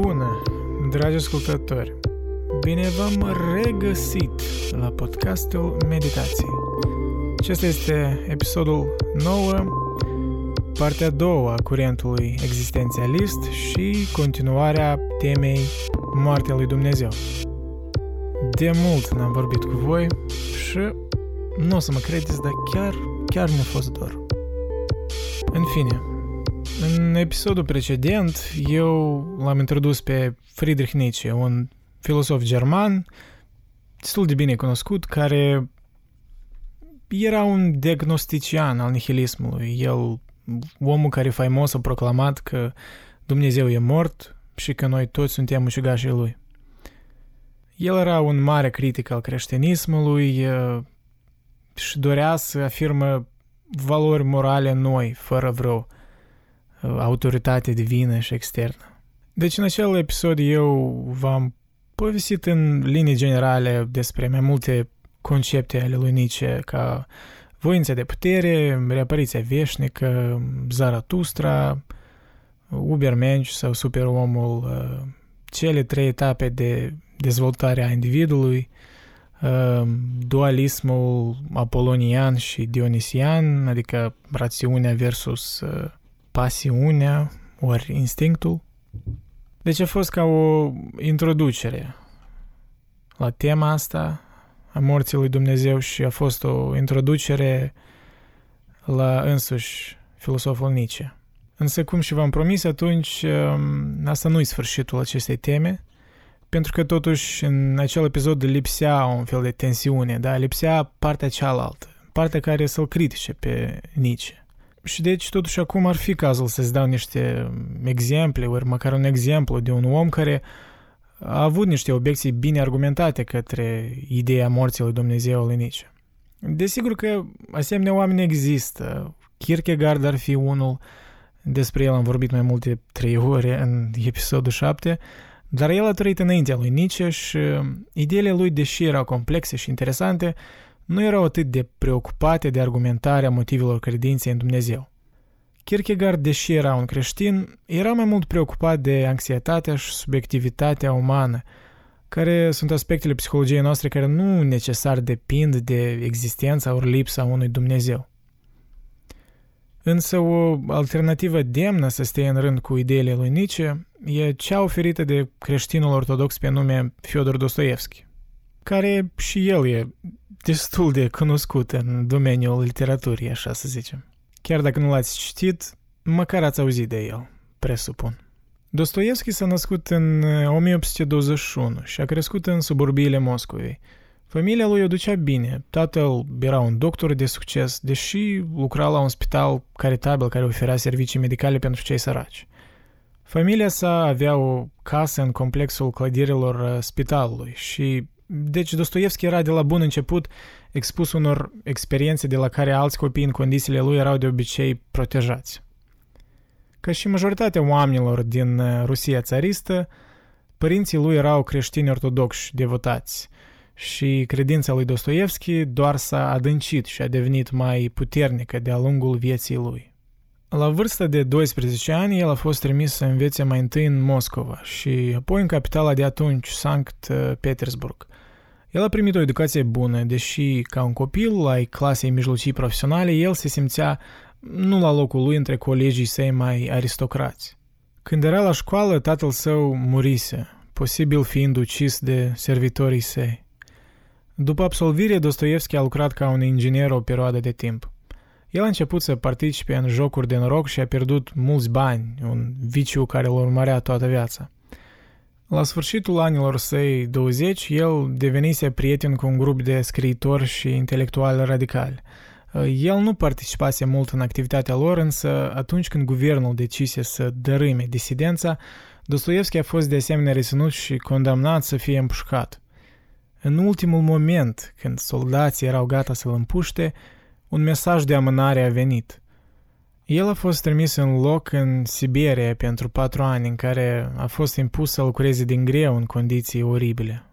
Bună, dragi ascultători! Bine v-am regăsit la podcastul Meditații. Acesta este episodul 9, partea a doua a curentului existențialist și continuarea temei Moartea lui Dumnezeu. De mult n-am vorbit cu voi și nu o să mă credeți, dar chiar mi-a fost dor. În fine, în episodul precedent eu l-am introdus pe Friedrich Nietzsche, un filosof german destul de bine cunoscut, care era un diagnostician al nihilismului. El, omul care faimos a proclamat că Dumnezeu e mort și că noi toți suntem ucigașii lui. El era un mare critic al creștinismului și dorea să afirmă valori morale noi, fără vreo autoritate divină și externă. Deci în acel episod eu v-am povestit în linii generale despre mai multe concepte ale lui Nietzsche, ca voința de putere, reapariția veșnică, Zarathustra, Ubermensch sau superomul, cele trei etape de dezvoltare a individului, dualismul apolonian și dionisian, adică rațiunea versus pasiunea, ori instinctul. Deci a fost ca o introducere la tema asta a morții lui Dumnezeu și a fost o introducere la însuși filosoful Nietzsche. Însă, cum și v-am promis atunci, asta nu e sfârșitul acestei teme, pentru că totuși în acel episod lipsea un fel de tensiune, da? Lipsea partea cealaltă, partea care să-l critice pe Nietzsche. Și deci totuși acum ar fi cazul să-ți dau niște exemple, ori măcar un exemplu de un om care a avut niște obiecții bine argumentate către ideea morții lui Dumnezeu lui Nietzsche. Desigur că asemenea oameni există. Kierkegaard ar fi unul, despre el am vorbit mai multe 3 ore în episodul 7, dar el a trăit înaintea lui Nietzsche și ideile lui, deși erau complexe și interesante, nu erau atât de preocupate de argumentarea motivelor credinței în Dumnezeu. Kierkegaard, deși era un creștin, era mai mult preocupat de anxietatea și subiectivitatea umană, care sunt aspectele psihologiei noastre care nu necesar depind de existența ori lipsa unui Dumnezeu. Însă o alternativă demnă să stea în rând cu ideile lui Nietzsche e cea oferită de creștinul ortodox pe nume Fiodor Dostoievski, care și el e destul de cunoscut în domeniul literaturii, așa să zicem. Chiar dacă nu l-ați citit, măcar ați auzit de el, presupun. Dostoievski s-a născut în 1821 și a crescut în suburbiile Moscovei. Familia lui o ducea bine, tatăl era un doctor de succes, deși lucra la un spital caritabil care oferea servicii medicale pentru cei săraci. Familia sa avea o casă în complexul clădirilor spitalului și deci Dostoievski era de la bun început expus unor experiențe de la care alți copii în condițiile lui erau de obicei protejați. Ca și majoritatea oamenilor din Rusia țaristă, părinții lui erau creștini ortodoxi devotați și credința lui Dostoievski doar s-a adâncit și a devenit mai puternică de-a lungul vieții lui. La vârsta de 12 ani, el a fost trimis să învețe mai întâi în Moscova și apoi în capitala de atunci, Sankt Petersburg. El a primit o educație bună, deși ca un copil ai clasei mijlocii profesionale, el se simțea nu la locul lui între colegii săi mai aristocrați. Când era la școală, tatăl său murise, posibil fiind ucis de servitorii săi. După absolvire, Dostoievski a lucrat ca un inginer o perioadă de timp. El a început să participe în jocuri de noroc și a pierdut mulți bani, un viciu care îl urmărea toată viața. La sfârșitul anilor săi 20, el devenise prieten cu un grup de scriitori și intelectuali radicali. El nu participase mult în activitatea lor, însă atunci când guvernul decise să dărâme disidența, Dostoievski a fost de asemenea reținut și condamnat să fie împușcat. În ultimul moment, când soldații erau gata să-l împuște, un mesaj de amânare a venit. El a fost trimis în loc în Siberia pentru 4 ani, în care a fost impus să lucreze din greu în condiții oribile.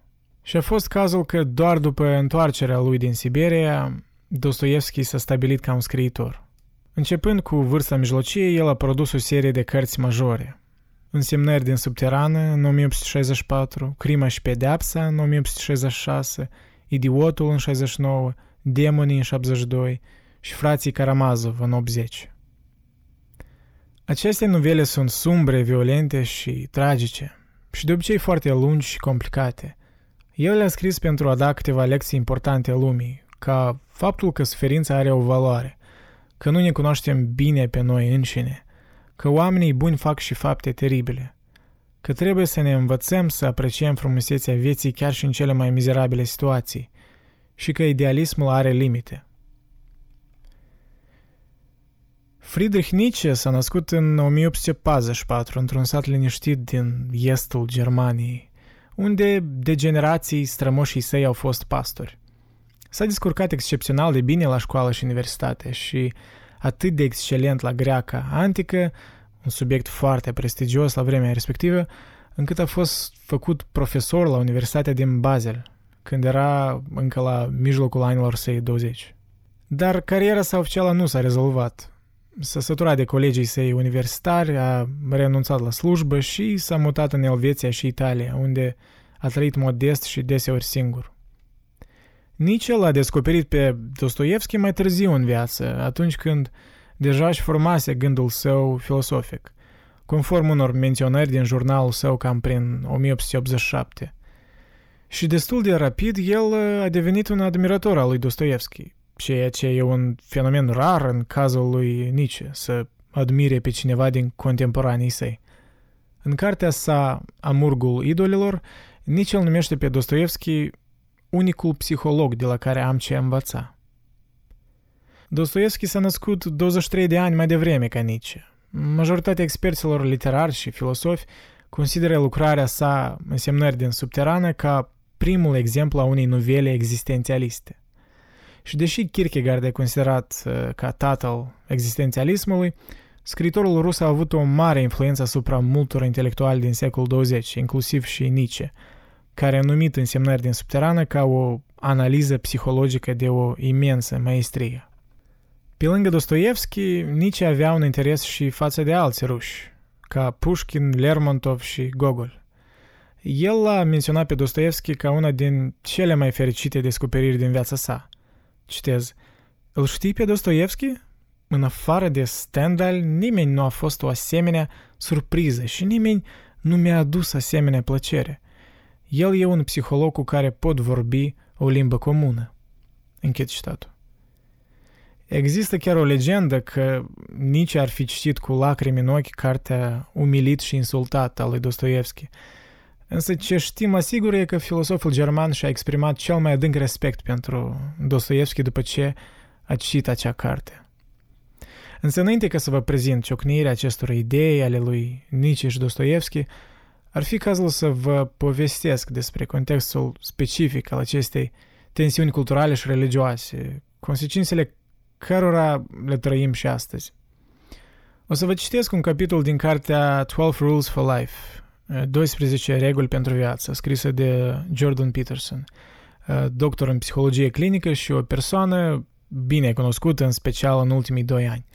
Și a fost cazul că doar după întoarcerea lui din Siberia, Dostoievski s-a stabilit ca un scriitor. Începând cu vârsta mijlocie, el a produs o serie de cărți majore. Însemnări din Subterană, în 1864, Crima și Pedeapsa, în 1866, Idiotul, în 69, Demonii, în 72 și Frații Karamazov, în 80. Aceste novele sunt sumbre, violente și tragice, și de obicei foarte lungi și complicate. El le-a scris pentru a da câteva lecții importante lumii, ca faptul că suferința are o valoare, că nu ne cunoaștem bine pe noi înșine, că oamenii buni fac și fapte teribile, că trebuie să ne învățăm să apreciem frumusețea vieții chiar și în cele mai mizerabile situații și că idealismul are limite. Friedrich Nietzsche s-a născut în 1844 într-un sat liniștit din estul Germaniei, unde de generații strămoșii săi au fost pastori. S-a descurcat excepțional de bine la școală și universitate și atât de excelent la greaca antică, un subiect foarte prestigios la vremea respectivă, încât a fost făcut profesor la Universitatea din Basel, când era încă la mijlocul anilor săi 20. Dar cariera sa oficială nu s-a rezolvat. S-a săturat de colegii săi universitari, a renunțat la slujbă și s-a mutat în Elveția și Italia, unde a trăit modest și deseori singur. Nietzsche l-a descoperit pe Dostoievski mai târziu în viață, atunci când deja își formase gândul său filosofic, conform unor menționări din jurnalul său cam prin 1887. Și destul de rapid, el a devenit un admirator al lui Dostoievski, ceea ce e un fenomen rar în cazul lui Nietzsche, să admire pe cineva din contemporanii săi. În cartea sa Amurgul Idolilor, Nietzsche îl numește pe Dostoievski unicul psiholog de la care am ce învăța. Dostoievski s-a născut 23 de ani mai devreme ca Nietzsche. Majoritatea experților literari și filosofi consideră lucrarea sa Însemnări din Subterană ca primul exemplu a unei novele existențialiste. Și deși Kierkegaard e considerat ca tatăl existențialismului, scriitorul rus a avut o mare influență asupra multor intelectuali din secolul 20, inclusiv și Nietzsche, care a numit Însemnări din Subterană ca o analiză psihologică de o imensă maestrie. Pe lângă Dostoievski, Nietzsche avea un interes și față de alți ruși, ca Pushkin, Lermontov și Gogol. El l-a menționat pe Dostoievski ca una din cele mai fericite descoperiri din viața sa. Citez: "Îl știi pe Dostoievski? În afară de Stendhal, nimeni nu a fost o asemenea surpriză și nimeni nu mi-a adus asemenea plăcere. El e un psiholog cu care pot vorbi o limbă comună." Închid citatul. Există chiar o legendă că Nietzsche ar fi citit cu lacrimi în ochi cartea Umilit și Insultat a lui Dostoievski. Însă ce știm asigur e că filosoful german și-a exprimat cel mai adânc respect pentru Dostoievski după ce a citit acea carte. Însă înainte ca să vă prezint ciocnirea acestor idei ale lui Nietzsche și Dostoievski, ar fi cazul să vă povestesc despre contextul specific al acestei tensiuni culturale și religioase, consecințele cărora le trăim și astăzi. O să vă citesc un capitol din cartea 12 Rules for Life, 12 reguli pentru viață, scrisă de Jordan Peterson, doctor în psihologie clinică și o persoană bine cunoscută, în special în ultimii 2 ani.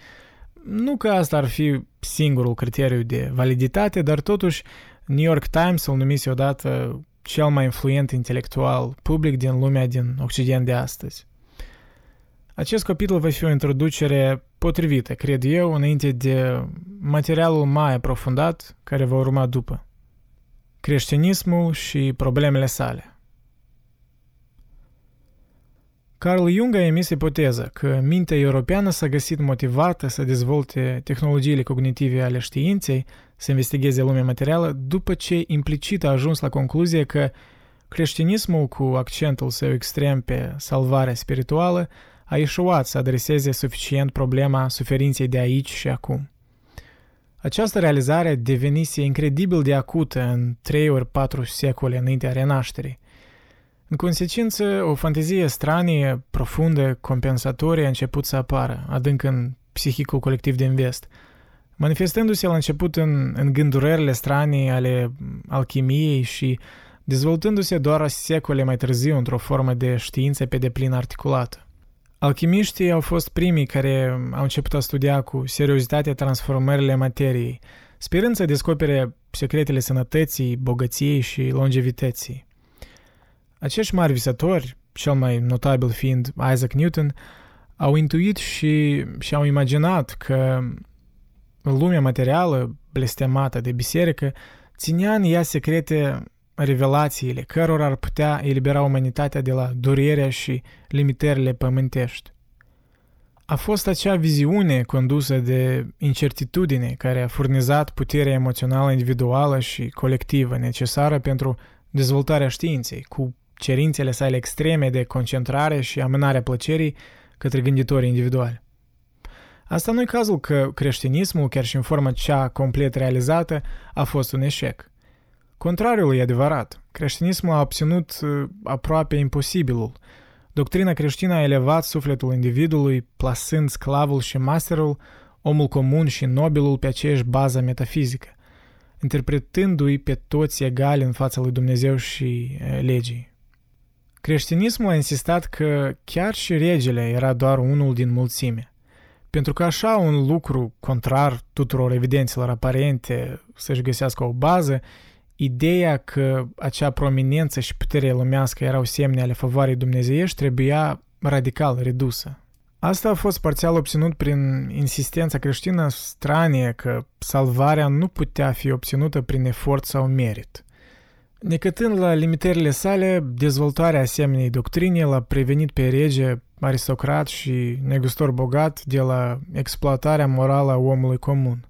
Nu că asta ar fi singurul criteriu de validitate, dar totuși New York Times îl numise odată cel mai influent intelectual public din lumea din Occident de astăzi. Acest capitol va fi o introducere potrivită, cred eu, înainte de materialul mai aprofundat care va urma după. Creștinismul și problemele sale. Carl Jung a emis ipoteza că mintea europeană s-a găsit motivată să dezvolte tehnologiile cognitive ale științei, să investigheze lumea materială, după ce implicit a ajuns la concluzie că creștinismul, cu accentul său extrem pe salvarea spirituală, a eșuat să adreseze suficient problema suferinței de aici și acum. Această realizare devenise incredibil de acută în 3 ori 4 secole înaintea renașterii. În consecință, o fantezie stranie, profundă, compensatorie a început să apară, adânc în psihicul colectiv din vest, manifestându-se la început în gândurările stranii ale alchimiei și dezvoltându-se doar secole mai târziu într-o formă de știință pe deplin articulată. Alchimiștii au fost primii care au început a studia cu seriozitate transformările materiei, sperând să descopere secretele sănătății, bogăției și longevității. Acești mari visători, cel mai notabil fiind Isaac Newton, au intuit și au imaginat că lumea materială, blestemată de biserică, ținea în ea secrete revelațiile cărora ar putea elibera umanitatea de la durerea și limitările pământești. A fost acea viziune condusă de incertitudine care a furnizat puterea emoțională individuală și colectivă necesară pentru dezvoltarea științei, cu cerințele sale extreme de concentrare și amânarea plăcerii către gânditorii individuali. Asta nu-i cazul că creștinismul, chiar și în forma cea complet realizată, a fost un eșec. Contrariul e adevărat. Creștinismul a obținut aproape imposibilul. Doctrina creștină a elevat sufletul individului, plasând sclavul și masterul, omul comun și nobilul pe aceeași bază metafizică, interpretându-i pe toți egali în fața lui Dumnezeu și legii. Creștinismul a insistat că chiar și regele era doar unul din mulțime, pentru că așa un lucru contrar tuturor evidențelor aparente să-și găsească o bază. Ideea că acea prominență și putere lumească erau semne ale favoarei dumnezeiești trebuia radical redusă. Asta a fost parțial obținut prin insistența creștină stranie că salvarea nu putea fi obținută prin efort sau merit. Necătând la limitările sale, dezvoltarea asemenei doctrine l-a prevenit pe rege, aristocrat și negustor bogat de la exploatarea morală a omului comun.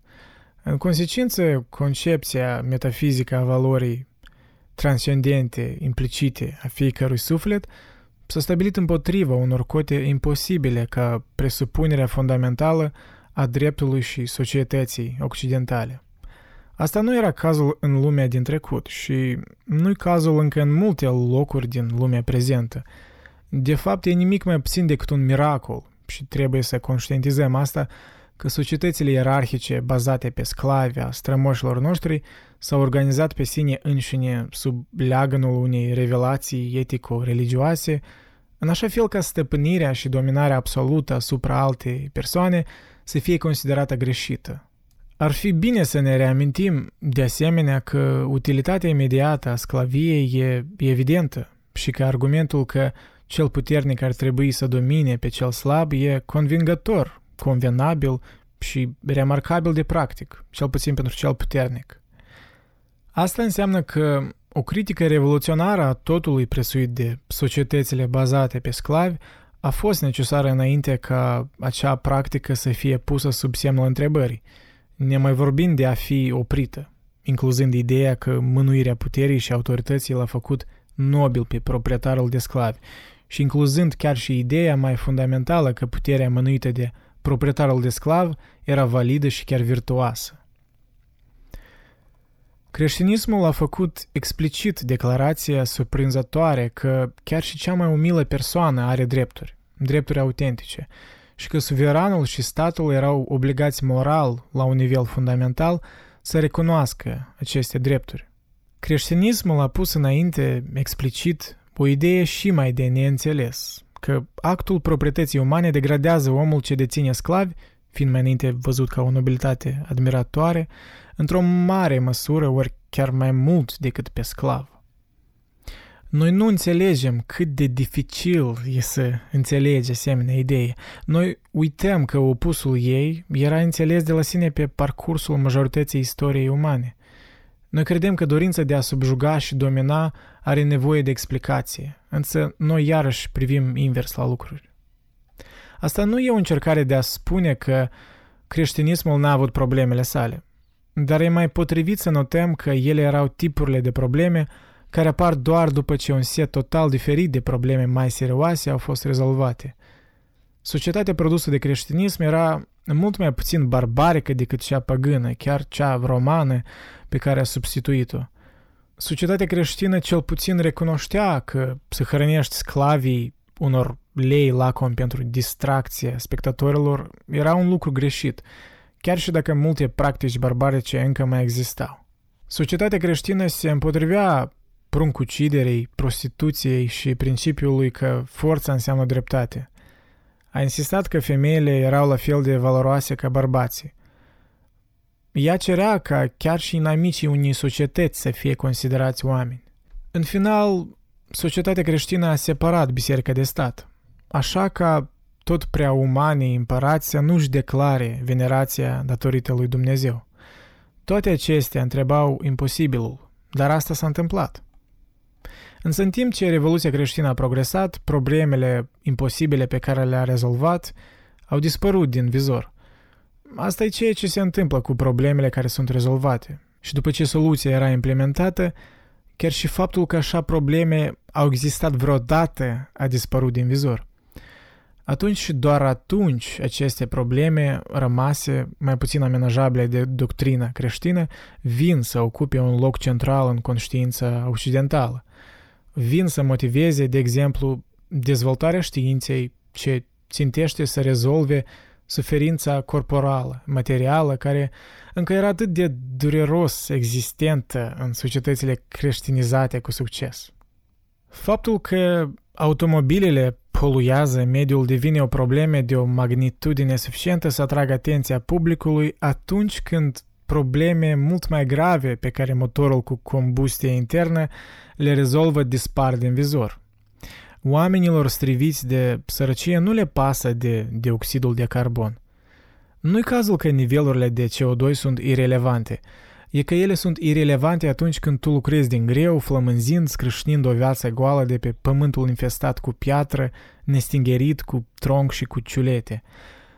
În consecință, concepția metafizică a valorii transcendente, implicite a fiecărui suflet s-a stabilit împotriva unor cote imposibile ca presupunerea fundamentală a dreptului și societății occidentale. Asta nu era cazul în lumea din trecut și nu-i cazul încă în multe locuri din lumea prezentă. De fapt, e nimic mai puțin decât un miracol și trebuie să conștientizăm asta, că societățile ierarhice bazate pe sclavia strămoșilor noștri s-au organizat pe sine înșine sub leagănul unei revelații etico-religioase, în așa fel ca stăpânirea și dominarea absolută asupra altei persoane să fie considerată greșită. Ar fi bine să ne reamintim, de asemenea, că utilitatea imediată a sclaviei e evidentă și că argumentul că cel puternic ar trebui să domine pe cel slab e convingător, convenabil și remarcabil de practic, cel puțin pentru cel puternic. Asta înseamnă că o critică revoluționară a totului presuit de societățile bazate pe sclavi a fost necesară înainte ca acea practică să fie pusă sub semnul întrebării, nemai vorbind de a fi oprită, incluzând ideea că mânuirea puterii și autorității l-a făcut nobil pe proprietarul de sclavi și incluzând chiar și ideea mai fundamentală că puterea mânuită de proprietarul de sclav era validă și chiar virtuoasă. Creștinismul a făcut explicit declarația surprinzătoare că chiar și cea mai umilă persoană are drepturi autentice, și că suveranul și statul erau obligați moral, la un nivel fundamental, să recunoască aceste drepturi. Creștinismul a pus înainte explicit o idee și mai de neînțeles, că actul proprietății umane degradează omul ce deține sclavi, fiind mai înainte văzut ca o nobilitate admiratoare, într-o mare măsură, ori chiar mai mult decât pe sclav. Noi nu înțelegem cât de dificil e să înțelegi asemenea idee. Noi uităm că opusul ei era înțeles de la sine pe parcursul majorității istoriei umane. Noi credem că dorința de a subjuga și domina are nevoie de explicație, însă noi iarăși privim invers la lucruri. Asta nu e o încercare de a spune că creștinismul n-a avut problemele sale, dar e mai potrivit să notăm că ele erau tipurile de probleme care apar doar după ce un set total diferit de probleme mai serioase au fost rezolvate. Societatea produsă de creștinism era mult mai puțin barbarică decât cea păgână, chiar cea romană pe care a substituit-o. Societatea creștină cel puțin recunoștea că să hrănești sclavii unor lei lacom pentru distracție spectatorilor era un lucru greșit, chiar și dacă multe practici barbarice încă mai existau. Societatea creștină se împotrivea pruncuciderei, prostituției și principiului că forța înseamnă dreptate. A insistat că femeile erau la fel de valoroase ca bărbații. Ea cerea ca chiar și inamicii unei societăți să fie considerați oameni. În final, societatea creștină a separat biserica de stat, așa ca tot prea umanii împărați să nu-și declare venerația datorită lui Dumnezeu. Toate acestea întrebau imposibilul, dar asta s-a întâmplat. Însă în timp ce Revoluția creștină a progresat, problemele imposibile pe care le-a rezolvat au dispărut din vizor. Asta e ceea ce se întâmplă cu problemele care sunt rezolvate. Și după ce soluția era implementată, chiar și faptul că așa probleme au existat vreodată a dispărut din vizor. Atunci și doar atunci aceste probleme rămase mai puțin amenajabile de doctrina creștină vin să ocupe un loc central în conștiința occidentală. Vin să motiveze, de exemplu, dezvoltarea științei ce țintește să rezolve suferința corporală, materială, care încă era atât de dureros existentă în societățile creștinizate cu succes. Faptul că automobilele poluează mediul devine o problemă de o magnitudine suficientă să atragă atenția publicului atunci când probleme mult mai grave pe care motorul cu combustie internă le rezolvă dispar din vizor. Oamenilor striviți de sărăcie nu le pasă de dioxidul de carbon. Nu-i cazul că nivelurile de CO2 sunt irelevante. E că ele sunt irelevante atunci când tu lucrezi din greu, flămânzind, scrâșnind o viață goală de pe pământul infestat cu piatră, nestingerit cu tronc și cu ciulete.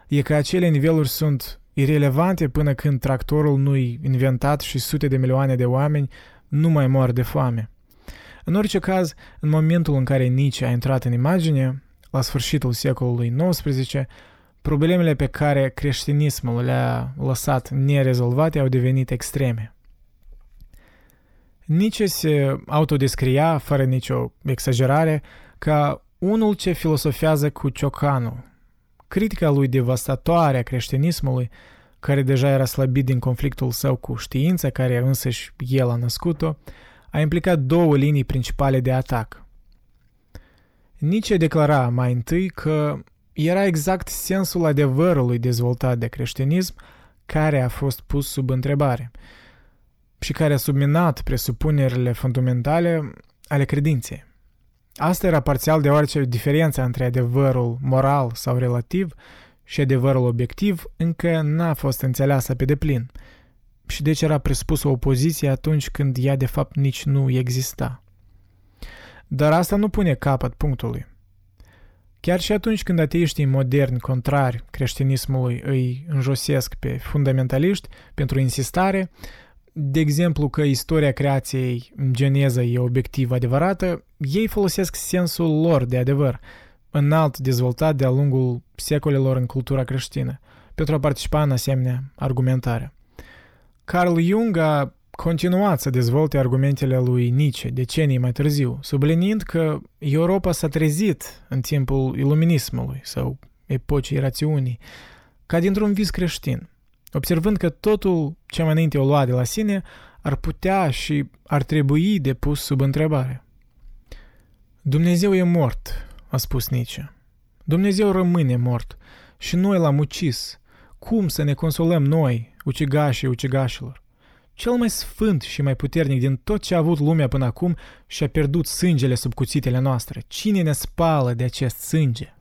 E că acele niveluri sunt irelevante până când tractorul nu-i inventat și sute de milioane de oameni nu mai mor de foame. În orice caz, în momentul în care Nietzsche a intrat în imagine, la sfârșitul secolului XIX, problemele pe care creștinismul le-a lăsat nerezolvate au devenit extreme. Nietzsche se autodescria, fără nicio exagerare, ca unul ce filosofează cu ciocanul. Critica lui devastatoare a creștinismului, care deja era slăbit din conflictul său cu știința, care însăși el a născut-o, a implicat două linii principale de atac. Nietzsche declara mai întâi că era exact sensul adevărului dezvoltat de creștinism care a fost pus sub întrebare și care a subminat presupunerile fundamentale ale credinței. Asta era parțial deoarece diferența între adevărul moral sau relativ și adevărul obiectiv încă n-a fost înțeleasă pe deplin și deci era presupusă opoziție atunci când ea de fapt nici nu exista. Dar asta nu pune capăt punctului. Chiar și atunci când ateiștii moderni contrari creștinismului îi înjosesc pe fundamentaliști pentru insistare, de exemplu că istoria creației în geneză e obiectiv adevărată, ei folosesc sensul lor de adevăr, înalt dezvoltat de-a lungul secolelor în cultura creștină, pentru a participa în asemenea argumentare. Carl Jung a continuat să dezvolte argumentele lui Nietzsche decenii mai târziu, subliniind că Europa s-a trezit în timpul iluminismului sau epocii rațiunii, ca dintr-un vis creștin, observând că totul ce mai înainte o lua de la sine ar putea și ar trebui depus sub întrebare. Dumnezeu e mort, a spus Nietzsche. Dumnezeu rămâne mort și noi l-am ucis. Cum să ne consolăm noi, ucigașii ucigașilor? Cel mai sfânt și mai puternic din tot ce a avut lumea până acum și-a pierdut sângele sub cuțitele noastre. Cine ne spală de acest sânge?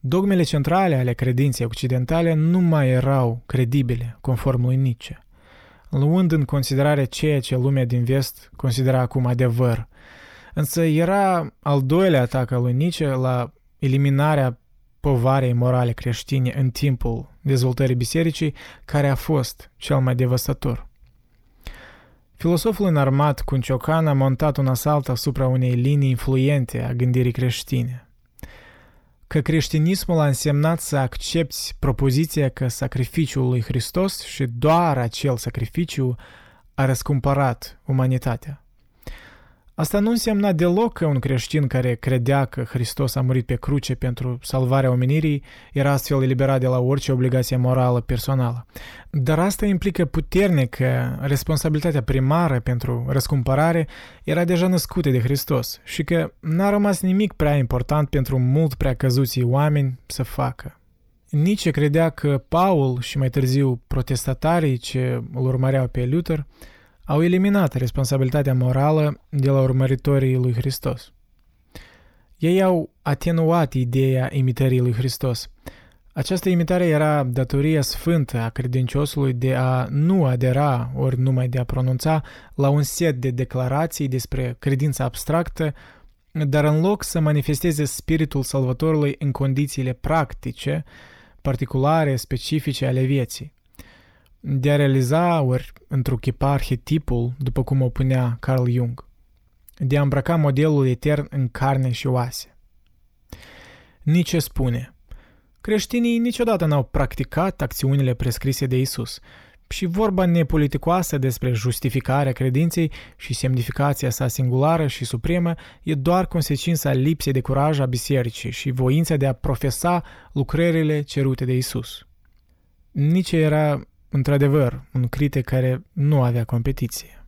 Dogmele centrale ale credinței occidentale nu mai erau credibile, conform lui Nietzsche, luând în considerare ceea ce lumea din vest considera acum adevăr. Însă era al doilea atac al lui Nietzsche la eliminarea povarei morale creștine în timpul dezvoltării bisericii, care a fost cel mai devastator. Filosoful înarmat cu un ciocan a montat un asalt asupra unei linii influente a gândirii creștine. Că creștinismul a însemnat să accepți propoziția că sacrificiul lui Hristos și doar acel sacrificiu a răscumpărat umanitatea. Asta nu însemna deloc că un creștin care credea că Hristos a murit pe cruce pentru salvarea omenirii era astfel eliberat de la orice obligație morală personală. Dar asta implică puternic că responsabilitatea primară pentru răscumpărare era deja născută de Hristos și că n-a rămas nimic prea important pentru mult prea căzuții oameni să facă. Nietzsche credea că Paul și mai târziu protestatarii ce îl urmăreau pe Luther au eliminat responsabilitatea morală de la urmăritorii lui Hristos. Ei au atenuat ideea imitării lui Hristos. Această imitare era datoria sfântă a credinciosului de a nu adera, ori numai de a pronunța, la un set de declarații despre credința abstractă, dar în loc să manifesteze spiritul Salvatorului în condițiile practice, particulare, specifice ale vieții. De a realiza, ori întruchipa arhetipul, după cum o punea Carl Jung, de a îmbrăca modelul etern în carne și oase. Nietzsche spune: creștinii niciodată n-au practicat acțiunile prescrise de Isus și vorba nepoliticoasă despre justificarea credinței și semnificația sa singulară și supremă e doar consecința lipsei de curaj a bisericii și voința de a profesa lucrările cerute de Isus. Nietzsche era, într-adevăr, un critic care nu avea competiție.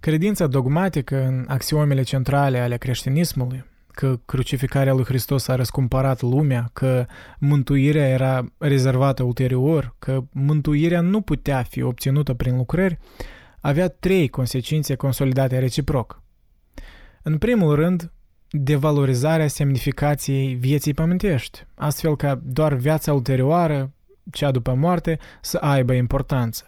Credința dogmatică în axiomele centrale ale creștinismului, că crucificarea lui Hristos a răscumpărat lumea, că mântuirea era rezervată ulterior, că mântuirea nu putea fi obținută prin lucrări, avea trei consecințe consolidate reciproc. În primul rând, devalorizarea semnificației vieții pământești, astfel ca doar viața ulterioară, cea după moarte, să aibă importanță.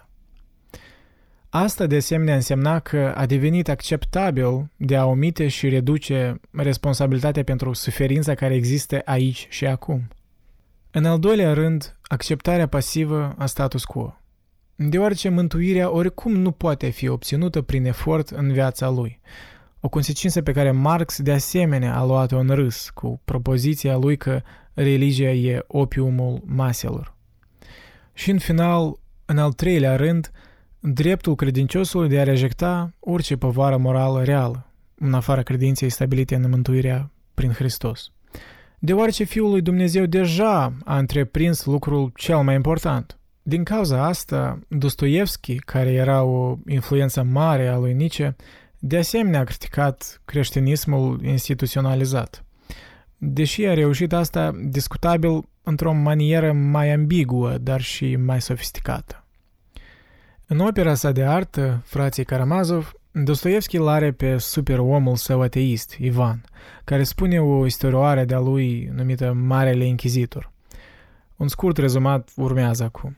Asta de asemenea însemna că a devenit acceptabil de a omite și reduce responsabilitatea pentru suferința care există aici și acum. În al doilea rând, acceptarea pasivă a status quo, deoarece mântuirea oricum nu poate fi obținută prin efort în viața lui. O consecință pe care Marx de asemenea a luat-o în râs cu propoziția lui că religia e opiumul maselor. Și în final, în al treilea rând, dreptul credinciosului de a rejecta orice povară morală reală, în afara credinței stabilite în mântuirea prin Hristos. Deoarece Fiul lui Dumnezeu deja a întreprins lucrul cel mai important. Din cauza asta, Dostoievski, care era o influență mare a lui Nietzsche, de asemenea a criticat creștinismul instituționalizat. Deși a reușit asta discutabil într-o manieră mai ambiguă, dar și mai sofisticată. În opera sa de artă, Frații Karamazov, Dostoievski l-are pe superomul său ateist, Ivan, care spune o istorioare de-a lui numită Marele Inchizitor. Un scurt rezumat urmează acum.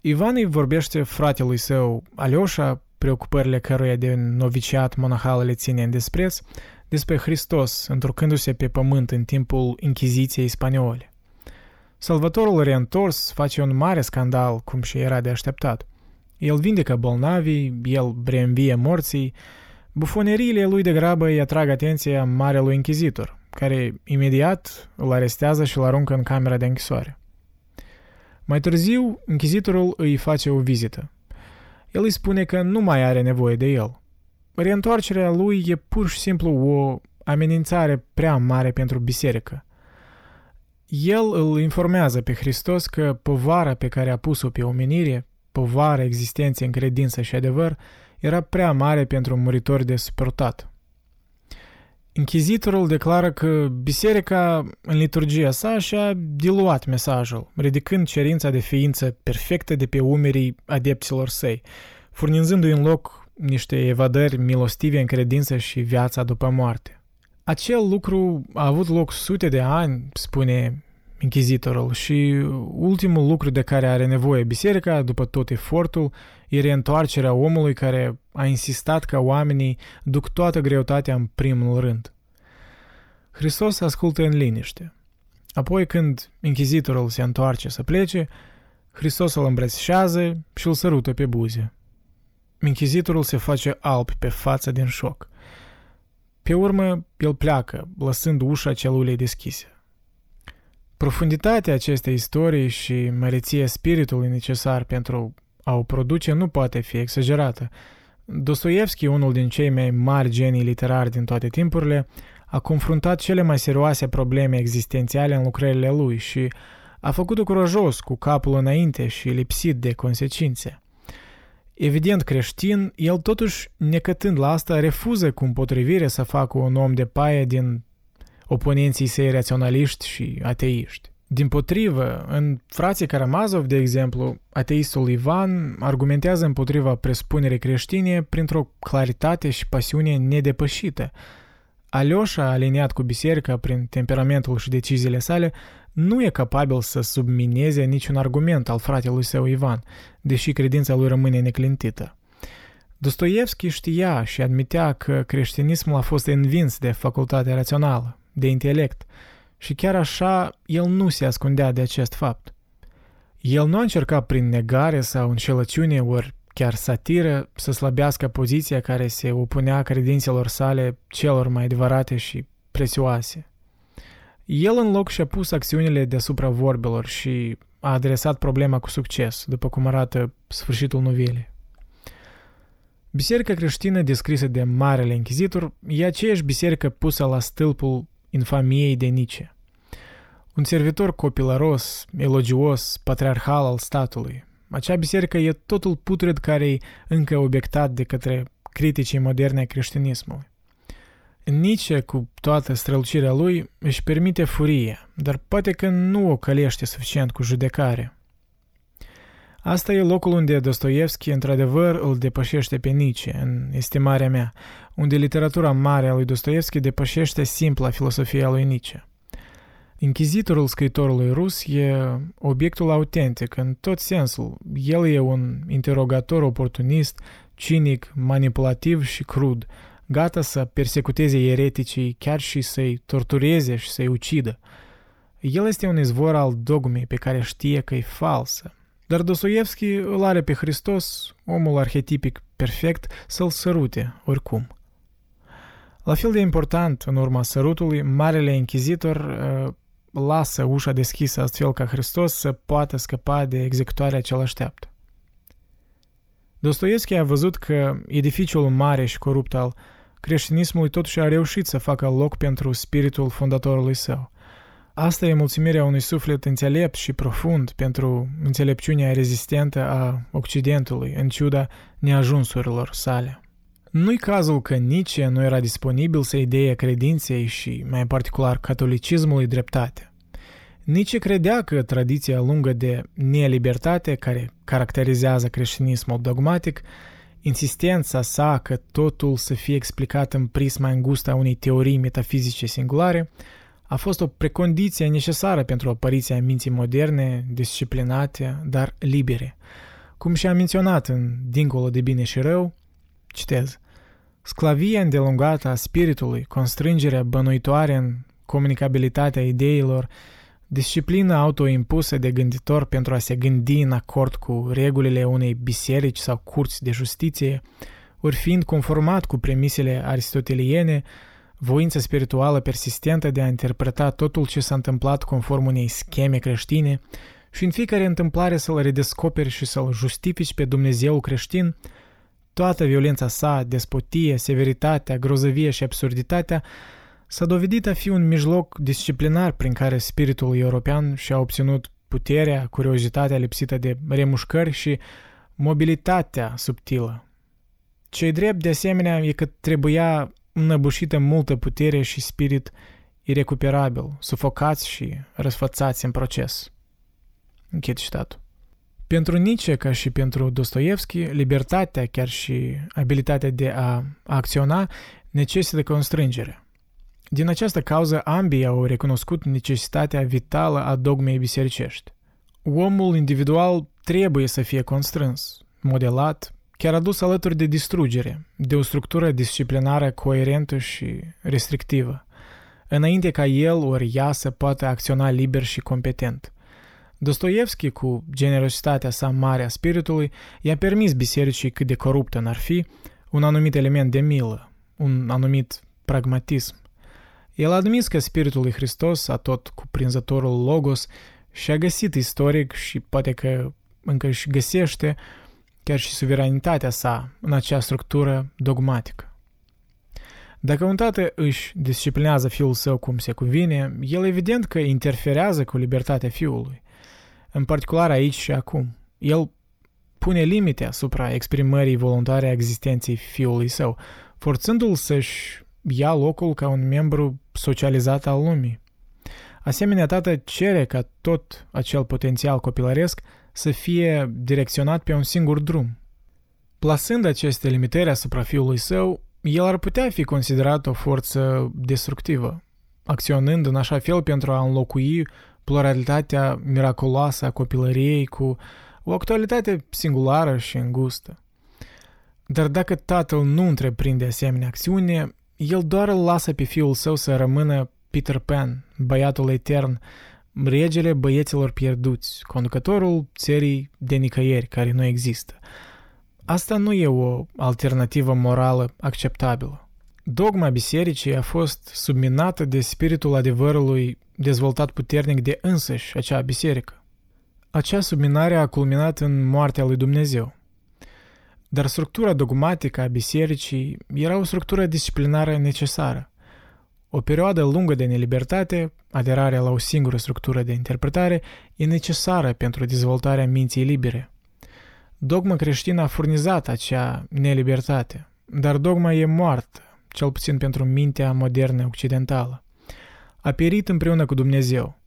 Ivan îi vorbește fratelui său, Alioșa, preocupările căruia de noviciat monahal le ține în despreț, despre Hristos, întorcându-se pe pământ în timpul Inchiziției spaniole. Salvatorul reîntors face un mare scandal, cum și era de așteptat. El vindecă bolnavii, el reînvie morții. Bufoneriile lui de grabă îi atrag atenția marelui închizitor, care imediat îl arestează și îl aruncă în camera de închisoare. Mai târziu, închizitorul îi face o vizită. El îi spune că nu mai are nevoie de el. Reîntoarcerea lui e pur și simplu o amenințare prea mare pentru biserică. El îl informează pe Hristos că povara pe care a pus-o pe omenire, povara existenței în credință și adevăr, era prea mare pentru muritori de suportat. Închizitorul declară că biserica, în liturgia sa, și-a diluat mesajul, ridicând cerința de ființă perfectă de pe umerii adepților săi, furnizându-i în loc niște evadări milostive în credință și viața după moarte. Acel lucru a avut loc sute de ani, spune Inchizitorul, și ultimul lucru de care are nevoie biserica, după tot efortul, e reîntoarcerea omului care a insistat ca oamenii duc toată greutatea în primul rând. Hristos ascultă în liniște. Apoi, când Inchizitorul se întoarce să plece, Hristos îl îmbrățișează și îl sărută pe buze. Inchizitorul se face alb pe față din șoc. Pe urmă, el pleacă, lăsând ușa celulei deschise. Profunditatea acestei istorii și măreția spiritului necesar pentru a o produce nu poate fi exagerată. Dostoievski, unul din cei mai mari genii literari din toate timpurile, a confruntat cele mai serioase probleme existențiale în lucrările lui și a făcut-o curajos, cu capul înainte și lipsit de consecințe. Evident creștin, el totuși, necătând la asta, refuză cu împotrivire să facă un om de paie din oponenții săi raționaliști și ateiști. Dimpotrivă, în Frații Karamazov, de exemplu, ateistul Ivan argumentează împotriva presupunerii creștine printr-o claritate și pasiune nedepășită. Alioșa, aliniat cu biserica prin temperamentul și deciziile sale, nu e capabil să submineze niciun argument al fratelui său Ivan, deși credința lui rămâne neclintită. Dostoievski știa și admitea că creștinismul a fost învins de facultatea rațională, de intelect, și chiar așa el nu se ascundea de acest fapt. El nu a încercat prin negare sau înșelăciune ori chiar satiră să slăbească poziția care se opunea credințelor sale celor mai adevărate și prețioase. El în loc și-a pus acțiunile deasupra vorbelor și a adresat problema cu succes, după cum arată sfârșitul novelei. Biserica creștină descrisă de Marele Închizitor e aceeași biserică pusă la stâlpul infamiei de Nietzsche. Un servitor copilăros, elogios, patriarhal al statului. Acea biserică e totul putred care-i încă obiectat de către criticii moderne a creștinismului. Nietzsche, cu toată strălucirea lui, își permite furie, dar poate că nu o călește suficient cu judecare. Asta e locul unde Dostoievski, într-adevăr, îl depășește pe Nietzsche, în estimarea mea, unde literatura mare a lui Dostoievski depășește simpla filosofie a lui Nietzsche. Închizitorul scriitorului rus e obiectul autentic în tot sensul. El e un interogator oportunist, cinic, manipulativ și crud, gata să persecuteze ereticii, chiar și să-i tortureze și să-i ucidă. El este un izvor al dogmei pe care știe că e falsă. Dar Dostoievski îl are pe Hristos, omul arhetipic perfect, să-l sărute oricum. La fel de important, în urma sărutului, Marele Închizitor lasă ușa deschisă astfel ca Hristos să poată scăpa de executoarea ce-l așteaptă. Dostoievski a văzut că edificiul mare și corupt al creștinismului totuși a reușit să facă loc pentru spiritul fondatorului său. Asta e mulțumirea unui suflet înțelept și profund pentru înțelepciunea rezistentă a Occidentului, în ciuda neajunsurilor sale. Nu-i cazul că Nietzsche nu era disponibil să-i dea credinței și, mai particular, catolicismului dreptate. Nietzsche credea că tradiția lungă de nelibertate care caracterizează creștinismul dogmatic, insistența sa că totul să fie explicat în prisma îngustă a unei teorii metafizice singulare, a fost o precondiție necesară pentru apariția minții moderne, disciplinate, dar libere. Cum și-a menționat în Dincolo de bine și rău, citez, sclavia îndelungată a spiritului, constrângerea bănuitoare în comunicabilitatea ideilor, disciplina autoimpusă de gânditor pentru a se gândi în acord cu regulile unei biserici sau curți de justiție, ori fiind conformat cu premisele aristoteliene, voința spirituală persistentă de a interpreta totul ce s-a întâmplat conform unei scheme creștine și în fiecare întâmplare să-l redescoperi și să-l justifici pe Dumnezeu creștin, toată violența sa, despotie, severitatea, grozăvie și absurditatea s-a dovedit a fi un mijloc disciplinar prin care spiritul european și-a obținut puterea, curiozitatea lipsită de remușcări și mobilitatea subtilă. Ce-i drept, de asemenea, e că trebuia înăbușită multă putere și spirit irecuperabil, sufocați și răsfățați în proces. Închid citatul. Pentru Nietzsche, ca și pentru Dostoievski, libertatea, chiar și abilitatea de a acționa, necesită constrângere. Din această cauză, ambii au recunoscut necesitatea vitală a dogmei bisericești. Omul individual trebuie să fie constrâns, modelat, chiar adus alături de distrugere, de o structură disciplinară coerentă și restrictivă, înainte ca el ori ea să poată acționa liber și competent. Dostoievski, cu generozitatea sa mare a spiritului, i-a permis bisericii, cât de coruptă n-ar fi, un anumit element de milă, un anumit pragmatism. El a admis că spiritul lui Hristos, atot cuprinzătorul Logos, și-a găsit istoric și poate că încă își găsește chiar și suveranitatea sa în acea structură dogmatică. Dacă un tată își disciplinează fiul său cum se cuvine, el evident că interferează cu libertatea fiului, în particular aici și acum. El pune limite asupra exprimării voluntare a existenței fiului său, forțându-l să-și ia locul ca un membru socializat al lumii. Asemenea, tată cere ca tot acel potențial copilăresc să fie direcționat pe un singur drum. Plasând aceste limitări asupra fiului său, el ar putea fi considerat o forță destructivă, acționând în așa fel pentru a înlocui pluralitatea miraculoasă a copilăriei cu o actualitate singulară și îngustă. Dar dacă tatăl nu întreprinde asemenea acțiune, el doar îl lasă pe fiul său să rămână Peter Pan, băiatul etern, regele băieților pierduți, conducătorul țării de nicăieri care nu există. Asta nu e o alternativă morală acceptabilă. Dogma bisericii a fost subminată de spiritul adevărului dezvoltat puternic de însăși acea biserică. Acea subminare a culminat în moartea lui Dumnezeu. Dar structura dogmatică a bisericii era o structură disciplinară necesară. O perioadă lungă de nelibertate, aderarea la o singură structură de interpretare, e necesară pentru dezvoltarea minții libere. Dogma creștină a furnizat acea nelibertate, dar dogma e moartă, cel puțin pentru mintea modernă occidentală. A pierit împreună cu Dumnezeu.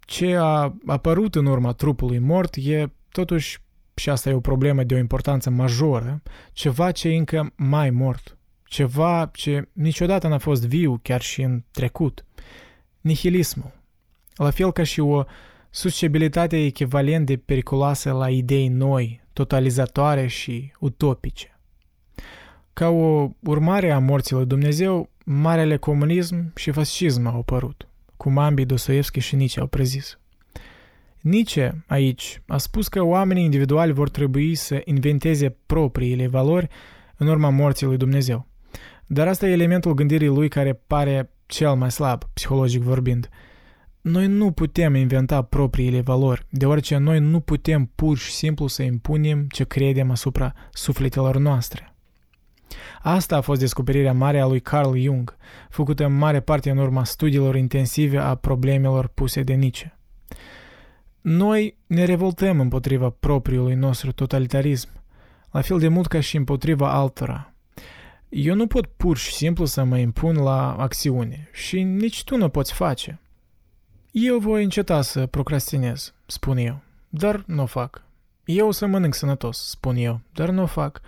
Ce a apărut în urma trupului mort e, totuși, și asta e o problemă de o importanță majoră, ceva ce e încă mai mort. Ceva ce niciodată n-a fost viu chiar și în trecut. Nihilismul. La fel ca și o susceptibilitate echivalent de periculoasă la idei noi, totalizatoare și utopice. Ca o urmare a morții lui Dumnezeu, marele comunism și fascism au apărut, cum ambii Dostoievski și Nietzsche au prezis. Nietzsche, aici, a spus că oamenii individuali vor trebui să inventeze propriile valori în urma morții lui Dumnezeu. Dar asta e elementul gândirii lui care pare cel mai slab, psihologic vorbind. Noi nu putem inventa propriile valori, deoarece noi nu putem pur și simplu să impunem ce credem asupra sufletelor noastre. Asta a fost descoperirea mare a lui Carl Jung, făcută în mare parte în urma studiilor intensive a problemelor puse de Nietzsche. Noi ne revoltăm împotriva propriului nostru totalitarism, la fel de mult ca și împotriva altora. Eu nu pot pur și simplu să mă impun la acțiune și nici tu nu poți face. Eu voi înceta să procrastinez, spun eu, dar nu o fac. Eu o să mănânc sănătos, spun eu, dar nu o fac.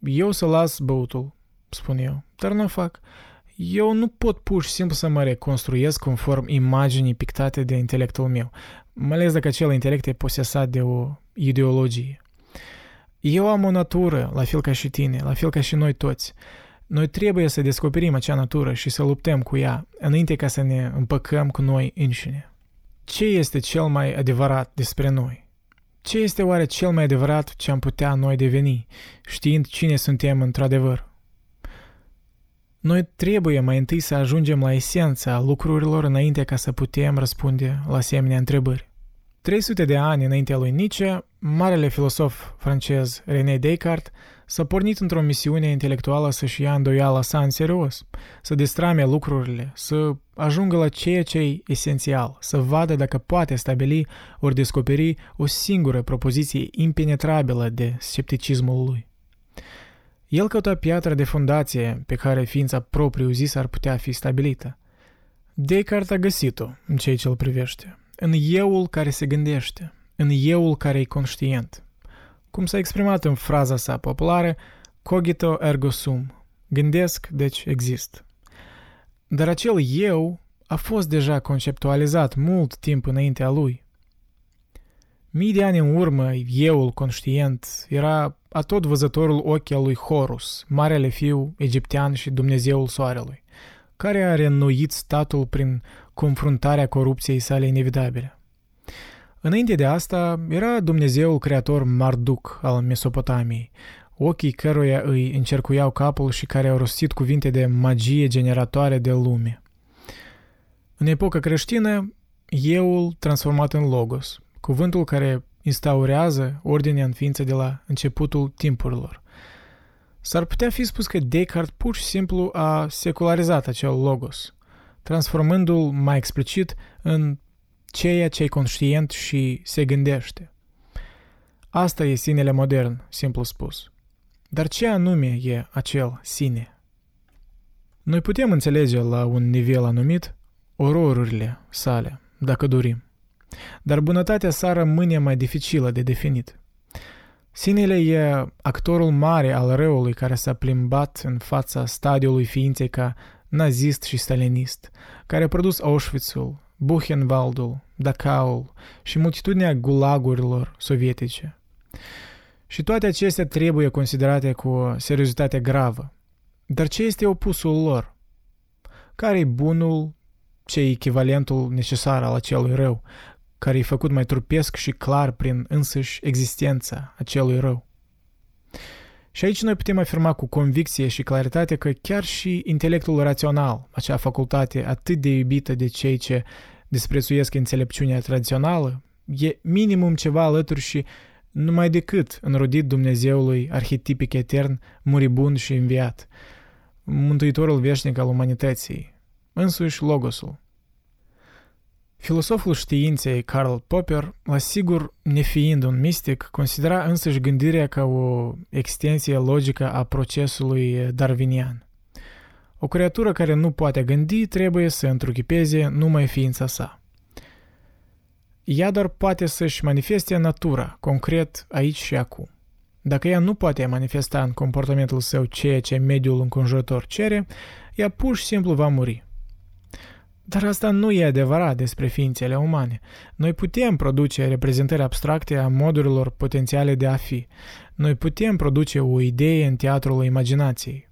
Eu o să las băutul, spun eu, dar nu o fac. Eu nu pot pur și simplu să mă reconstruiesc conform imaginii pictate de intelectul meu, mai ales dacă acel intelect e posesat de o ideologie. Eu am o natură, la fel ca și tine, la fel ca și noi toți. Noi trebuie să descoperim acea natură și să luptăm cu ea, înainte ca să ne împăcăm cu noi înșine. Ce este cel mai adevărat despre noi? Ce este oare cel mai adevărat ce am putea noi deveni, știind cine suntem într-adevăr? Noi trebuie mai întâi să ajungem la esența lucrurilor înainte ca să putem răspunde la asemenea întrebări. 300 de ani înaintea lui Nietzsche, marele filosof francez René Descartes s-a pornit într-o misiune intelectuală să-și ia îndoiala sa în serios, să destrame lucrurile, să ajungă la ceea ce e esențial, să vadă dacă poate stabili ori descoperi o singură propoziție impenetrabilă de scepticismul lui. El căuta piatra de fundație pe care ființa propriu-zisă ar putea fi stabilită. Descartes a găsit-o în ceea ce îl privește, în euul care se gândește, în euul care e conștient. Cum s-a exprimat în fraza sa populară, cogito ergo sum, gândesc, deci exist. Dar acel eu a fost deja conceptualizat mult timp înaintea lui. Mii de ani în urmă, euul conștient era atotvăzătorul ochii al lui Horus, marele fiu egiptean și Dumnezeul Soarelui, care a reînnoit statul prin confruntarea corupției sale inevitabile. Înainte de asta, era Dumnezeul creator Marduk al Mesopotamiei, ochii căruia îi încercuiau capul și care au rostit cuvinte de magie generatoare de lume. În epoca creștină, euul transformat în logos, cuvântul care instaurează ordinea în ființă de la începutul timpurilor. S-ar putea fi spus că Descartes pur și simplu a secularizat acel logos, transformându-l mai explicit în ceea ce e conștient și se gândește. Asta e sinele modern, simplu spus. Dar ce anume e acel sine? Noi putem înțelege la un nivel anumit ororurile sale, dacă dorim. Dar bunătatea sa rămâne mai dificilă de definit. Sinele e actorul mare al răului care s-a plimbat în fața stadiului ființei ca nazist și stalinist, care a produs Auschwitzul, Buchenwaldul, Dachauul și multitudinea gulagurilor sovietice. Și toate acestea trebuie considerate cu o seriozitate gravă. Dar ce este opusul lor? Care-i bunul, ce-i echivalentul necesar al acelui rău, care-i făcut mai trupesc și clar prin însăși existența acelui rău? Și aici noi putem afirma cu convicție și claritate că chiar și intelectul rațional, acea facultate atât de iubită de cei ce desprețuiesc înțelepciunea tradițională, e minimum ceva alături și numai decât înrodit Dumnezeului arhetipic etern, muribund și înviat, mântuitorul veșnic al umanității, însuși Logosul. Filosoful științei Karl Popper, la sigur, nefiind un mistic, considera însăși gândirea ca o extensie logică a procesului darwinian. O creatură care nu poate gândi trebuie să întruchipeze numai ființa sa. Ea doar poate să-și manifeste natura, concret, aici și acum. Dacă ea nu poate manifesta în comportamentul său ceea ce mediul înconjurător cere, ea pur și simplu va muri. Dar asta nu e adevărat despre ființele umane. Noi putem produce reprezentări abstracte a modurilor potențiale de a fi. Noi putem produce o idee în teatrul imaginației.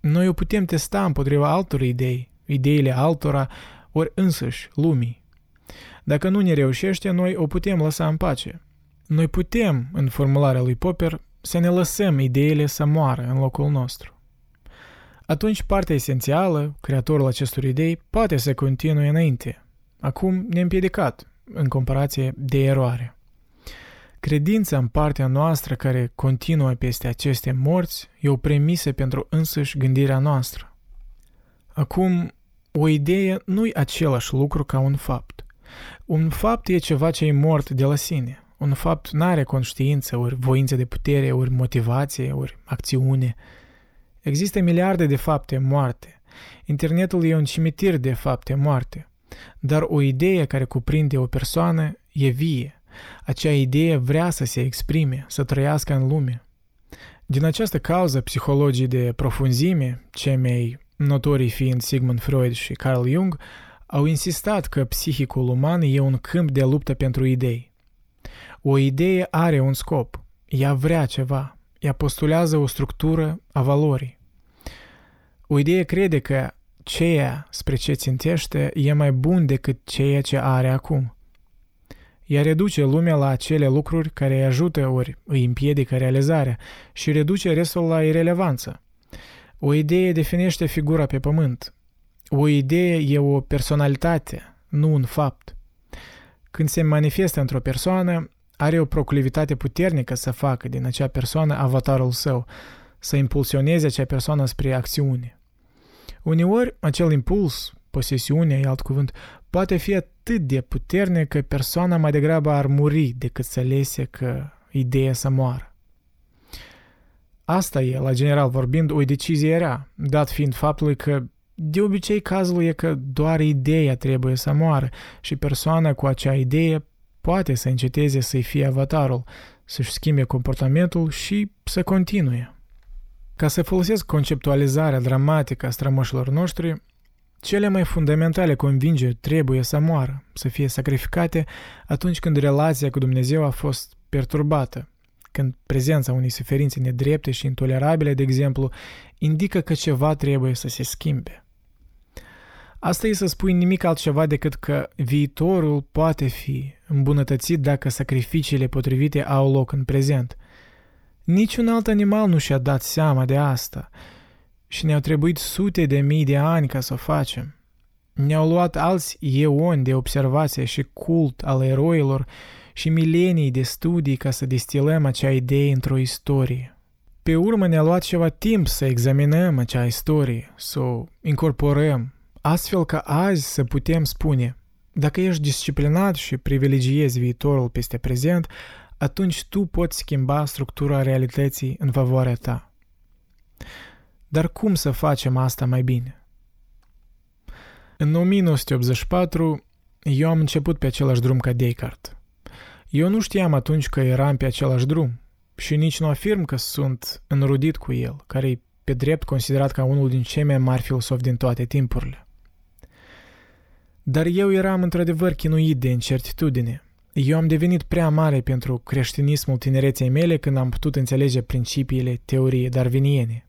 Noi o putem testa împotriva altor idei, ideile altora, ori însăși lumii. Dacă nu ne reușește, noi o putem lăsa în pace. Noi putem, în formularea lui Popper, să ne lăsăm ideile să moară în locul nostru. Atunci, partea esențială, creatorul acestor idei, poate să continue înainte. Acum neîmpiedicat, în comparație de eroare. Credința în partea noastră care continuă peste aceste morți e o premisă pentru însăși gândirea noastră. Acum, o idee nu-i același lucru ca un fapt. Un fapt e ceva ce e mort de la sine. Un fapt n-are conștiință, ori voință de putere, ori motivație, ori acțiune. Există miliarde de fapte moarte. Internetul e un cimitir de fapte moarte. Dar o idee care cuprinde o persoană e vie. Acea idee vrea să se exprime, să trăiască în lume. Din această cauză, psihologii de profunzime, cei mai notorii fiind Sigmund Freud și Carl Jung, au insistat că psihicul uman e un câmp de luptă pentru idei. O idee are un scop. Ea vrea ceva. Ea postulează o structură a valorii. O idee crede că ceea spre ce țintește e mai bun decât ceea ce are acum. Ea reduce lumea la acele lucruri care îi ajută ori îi împiedică realizarea și reduce restul la irelevanță. O idee definește figura pe pământ. O idee e o personalitate, nu un fapt. Când se manifestă într-o persoană, are o proclivitate puternică să facă din acea persoană avatarul său, să impulsioneze acea persoană spre acțiune. Uneori, acel impuls, posesiunea, e alt cuvânt, poate fi atât de puternic că persoana mai degrabă ar muri decât să lese că ideea să moară. Asta e, la general vorbind, o decizie rea, dat fiind faptului că de obicei, cazul e că doar ideea trebuie să moară și persoana cu acea idee poate să înceteze să-i fie avatarul, să-și schimbe comportamentul și să continue. Ca să folosesc conceptualizarea dramatică a strămoșilor noștri, cele mai fundamentale convingeri trebuie să moară, să fie sacrificate atunci când relația cu Dumnezeu a fost perturbată, când prezența unei suferințe nedrepte și intolerabile, de exemplu, indică că ceva trebuie să se schimbe. Asta e să spui nimic altceva decât că viitorul poate fi îmbunătățit dacă sacrificiile potrivite au loc în prezent. Niciun alt animal nu și-a dat seama de asta și ne-au trebuit sute de mii de ani ca să o facem. Ne-au luat alți eoni de observație și cult al eroilor și milenii de studii ca să distilăm acea idee într-o istorie. Pe urmă ne-a luat ceva timp să examinăm acea istorie, să o incorporăm, astfel ca azi să putem spune: dacă ești disciplinat și privilegiezi viitorul peste prezent, atunci tu poți schimba structura realității în favoarea ta. Dar cum să facem asta mai bine? În 1984, eu am început pe același drum ca Descartes. Eu nu știam atunci că eram pe același drum și nici nu afirm că sunt înrudit cu el, care e pe drept considerat ca unul din cei mai mari filosofi din toate timpurile. Dar eu eram într-adevăr chinuit de incertitudine. Eu am devenit prea mare pentru creștinismul tinereței mele când am putut înțelege principiile teoriei darwiniene.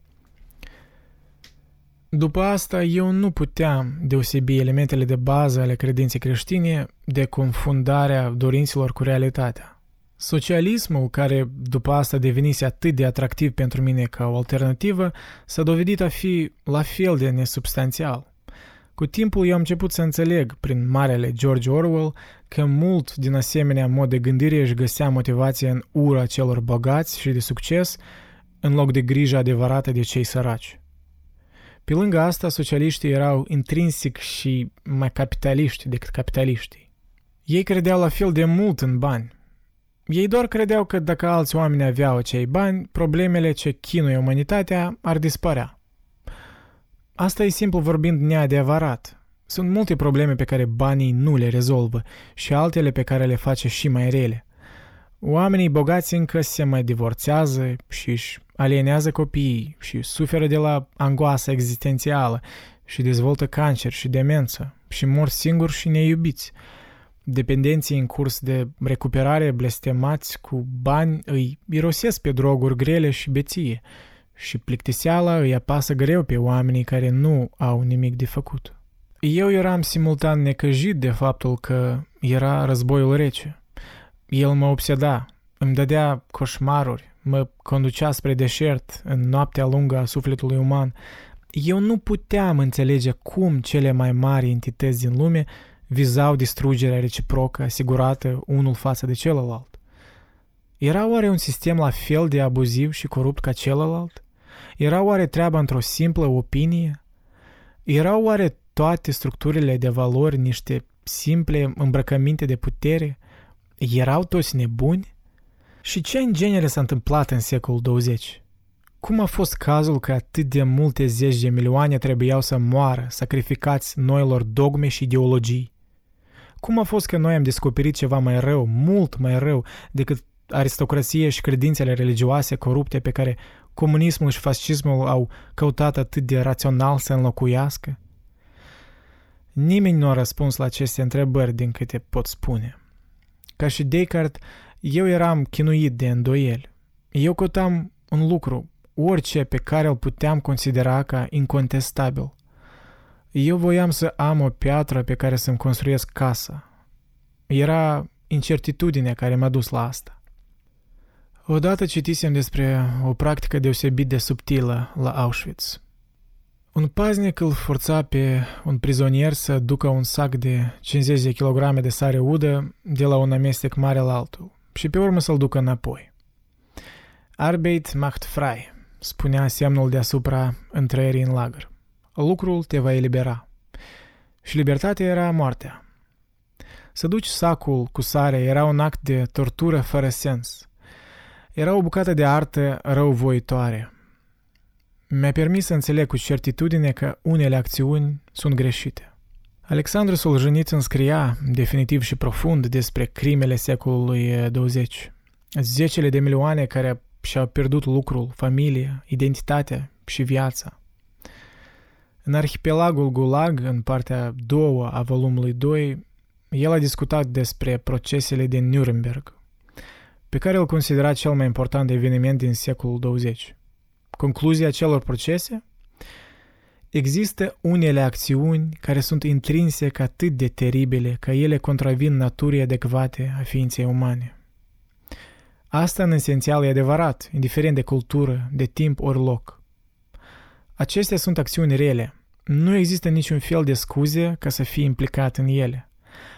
După asta, eu nu puteam deosebi elementele de bază ale credinței creștine de confundarea dorințelor cu realitatea. Socialismul, care după asta devenise atât de atractiv pentru mine ca o alternativă, s-a dovedit a fi la fel de nesubstanțial. Cu timpul eu am început să înțeleg, prin marele George Orwell, că mult din asemenea mod de gândire își găsea motivație în ura celor bogați și de succes, în loc de grija adevărată de cei săraci. Pe lângă asta, socialiștii erau intrinsic și mai capitaliști decât capitaliștii. Ei credeau la fel de mult în bani. Ei doar credeau că dacă alți oameni aveau acei bani, problemele ce chinuie umanitatea ar dispărea. Asta e simplu vorbind neadevărat. Sunt multe probleme pe care banii nu le rezolvă și altele pe care le face și mai rele. Oamenii bogați încă se mai divorțează și își alienează copiii și suferă de la angoasa existențială și dezvoltă cancer și demență și mor singuri și neiubiți. Dependenții în curs de recuperare blestemați cu bani îi irosesc pe droguri grele și beție și plictiseala îi apasă greu pe oamenii care nu au nimic de făcut. Eu eram simultan necăjit de faptul că era războiul rece. El mă obseda, îmi dădea coșmaruri, mă conducea spre deșert în noaptea lungă a sufletului uman. Eu nu puteam înțelege cum cele mai mari entități din lume vizau distrugerea reciprocă asigurată unul față de celălalt. Era oare un sistem la fel de abuziv și corupt ca celălalt? Era oare treaba într-o simplă opinie? Erau oare toate structurile de valori niște simple îmbrăcăminte de putere? Erau toți nebuni? Și ce în genere s-a întâmplat în secolul 20? Cum a fost cazul că atât de multe zeci de milioane trebuiau să moară, sacrificați noilor dogme și ideologii? Cum a fost că noi am descoperit ceva mai rău, mult mai rău, decât aristocrația și credințele religioase corupte pe care comunismul și fascismul au căutat atât de rațional să înlocuiască? Nimeni nu a răspuns la aceste întrebări, din câte pot spune. Ca și Descartes, eu eram chinuit de îndoieli. Eu căutam un lucru, orice pe care îl puteam considera ca incontestabil. Eu voiam să am o piatră pe care să-mi construiesc casa. Era incertitudinea care m-a dus la asta. Odată citisem despre o practică deosebit de subtilă la Auschwitz. Un paznic îl forța pe un prizonier să ducă un sac de 50 de kilograme de sare udă de la un amestec mare la altul și pe urmă să-l ducă înapoi. Arbeit macht frei, spunea semnul deasupra întrăierii în lagăr. Lucrul te va elibera. Și libertatea era moartea. Să duci sacul cu sare era un act de tortură fără sens. Era o bucată de artă răuvoitoare. Mi-a permis să înțeleg cu certitudine că unele acțiuni sunt greșite. Alexandru Solzhenitsyn scria, definitiv și profund, despre crimele secolului 20. Zecele de milioane care și-au pierdut lucrul, familia, identitatea și viața. În arhipelagul Gulag, în partea 2 a volumului 2, el a discutat despre procesele din Nuremberg, pe care îl considera cel mai important eveniment din secolul 20. Concluzia celor procese? Există unele acțiuni care sunt intrinsec atât de teribile că ele contravin naturii adecvate a ființei umane. Asta în esențial e adevărat, indiferent de cultură, de timp ori loc. Acestea sunt acțiuni rele. Nu există niciun fel de scuze ca să fii implicat în ele.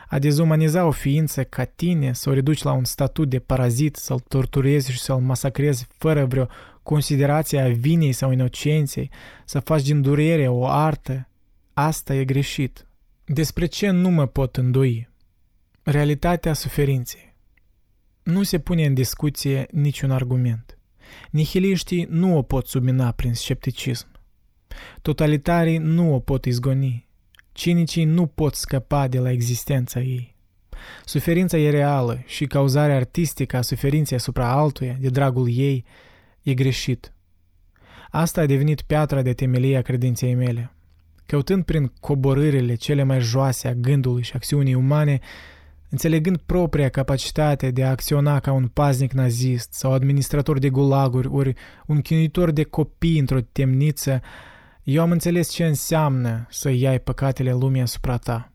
A dezumaniza o ființă ca tine, să o reduci la un statut de parazit, să-l torturezi și să-l masacrezi fără vreo considerație a vinei sau inocenței, să faci din durere o artă, asta e greșit. Despre ce nu mă pot îndoi? Realitatea suferinței. Nu se pune în discuție niciun argument. Nihiliștii nu o pot submina prin scepticism. Totalitarii nu o pot izgoni. cinicii nu pot scăpa de la existența ei. Suferința e reală și cauzarea artistică a suferinței asupra altuia, de dragul ei, e greșit. Asta a devenit piatra de temelie a credinței mele. Căutând prin coborârile cele mai joase a gândului și acțiunii umane, înțelegând propria capacitate de a acționa ca un paznic nazist sau administrator de gulaguri ori un chinuitor de copii într-o temniță, eu am înțeles ce înseamnă să iai păcatele lumii asupra ta.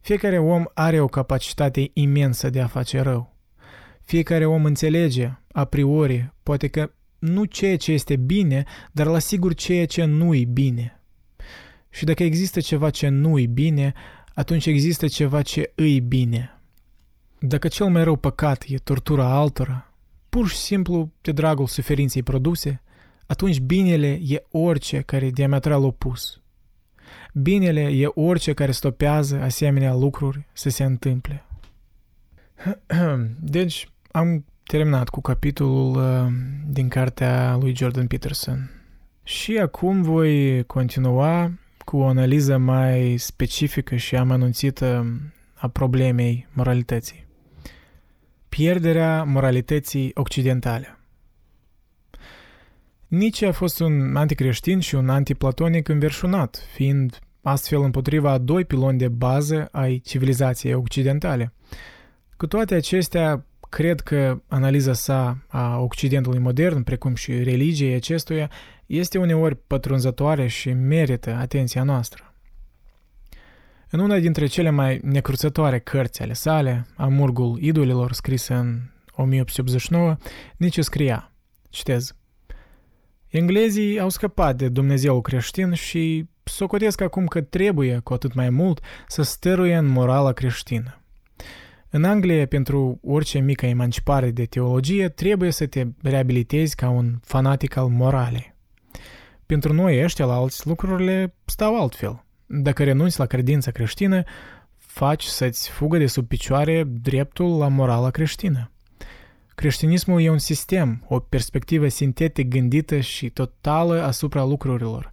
Fiecare om are o capacitate imensă de a face rău. Fiecare om înțelege, a priori, poate că nu ceea ce este bine, dar la sigur ceea ce nu-i bine. Și dacă există ceva ce nu-i bine, atunci există ceva ce îi bine. Dacă cel mai rău păcat e tortura altora, pur și simplu de dragul suferinței produse, atunci binele e orice care e diametral opus. Binele e orice care stopează asemenea lucruri să se întâmple. Deci, am terminat cu capitolul din cartea lui Jordan Peterson. Și acum voi continua cu o analiză mai specifică și amănunțită a problemei moralității. Pierderea moralității occidentale. Nietzsche a fost un anticreștin și un antiplatonic înverșunat, fiind astfel împotriva a doi piloni de bază ai civilizației occidentale. Cu toate acestea, cred că analiza sa a Occidentului modern, precum și religiei acestuia, este uneori pătrunzătoare și merită atenția noastră. În una dintre cele mai necruțătoare cărți ale sale, Amurgul Idolilor, scrisă în 1889, Nietzsche scria, citez, englezii au scăpat de Dumnezeul creștin și socotesc acum că trebuie, cu atât mai mult, să stăruie în morala creștină. În Anglia, pentru orice mică emancipare de teologie, trebuie să te reabilitezi ca un fanatic al moralei. Pentru noi ăștia la alți lucrurile stau altfel. Dacă renunți la credința creștină, faci să-ți fugă de sub picioare dreptul la morala creștină. Creștinismul e un sistem, o perspectivă sintetic gândită și totală asupra lucrurilor.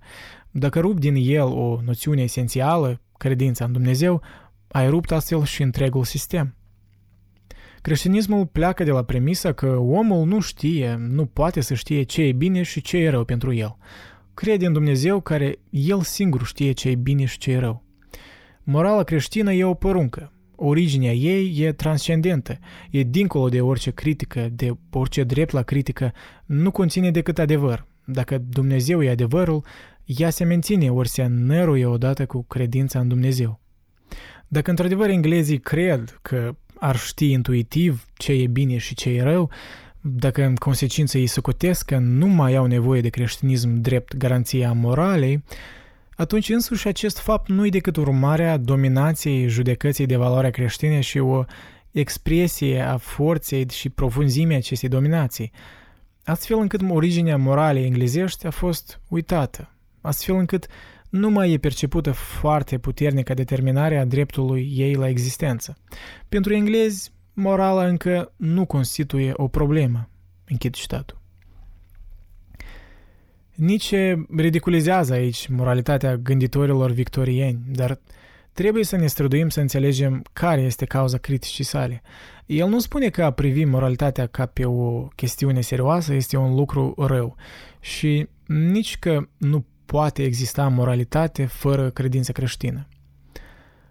Dacă rupi din el o noțiune esențială, credința în Dumnezeu, ai rupt astfel și întregul sistem. Creștinismul pleacă de la premisa că omul nu știe, nu poate să știe ce e bine și ce e rău pentru el. Crede în Dumnezeu care el singur știe ce e bine și ce e rău. Morala creștină e o poruncă. Originea ei e transcendentă, e dincolo de orice critică, de orice drept la critică, nu conține decât adevăr. Dacă Dumnezeu e adevărul, ea se menține ori se năruie odată cu credința în Dumnezeu. Dacă într-adevăr englezii cred că ar ști intuitiv ce e bine și ce e rău, dacă în consecință ei socotesc că nu mai au nevoie de creștinism drept garanția moralei, atunci însuși acest fapt nu e decât urmarea dominației judecății de valoare creștine și o expresie a forței și profunzimii acestei dominații, astfel încât originea moralei englezești a fost uitată, astfel încât nu mai e percepută foarte puternică determinarea dreptului ei la existență. Pentru englezi, morala încă nu constituie o problemă. Închid citatul. Nietzsche ridiculizează aici moralitatea gânditorilor victorieni, dar trebuie să ne străduim să înțelegem care este cauza criticii sale. El nu spune că a privi moralitatea ca pe o chestiune serioasă este un lucru rău și nici că nu poate exista moralitate fără credință creștină.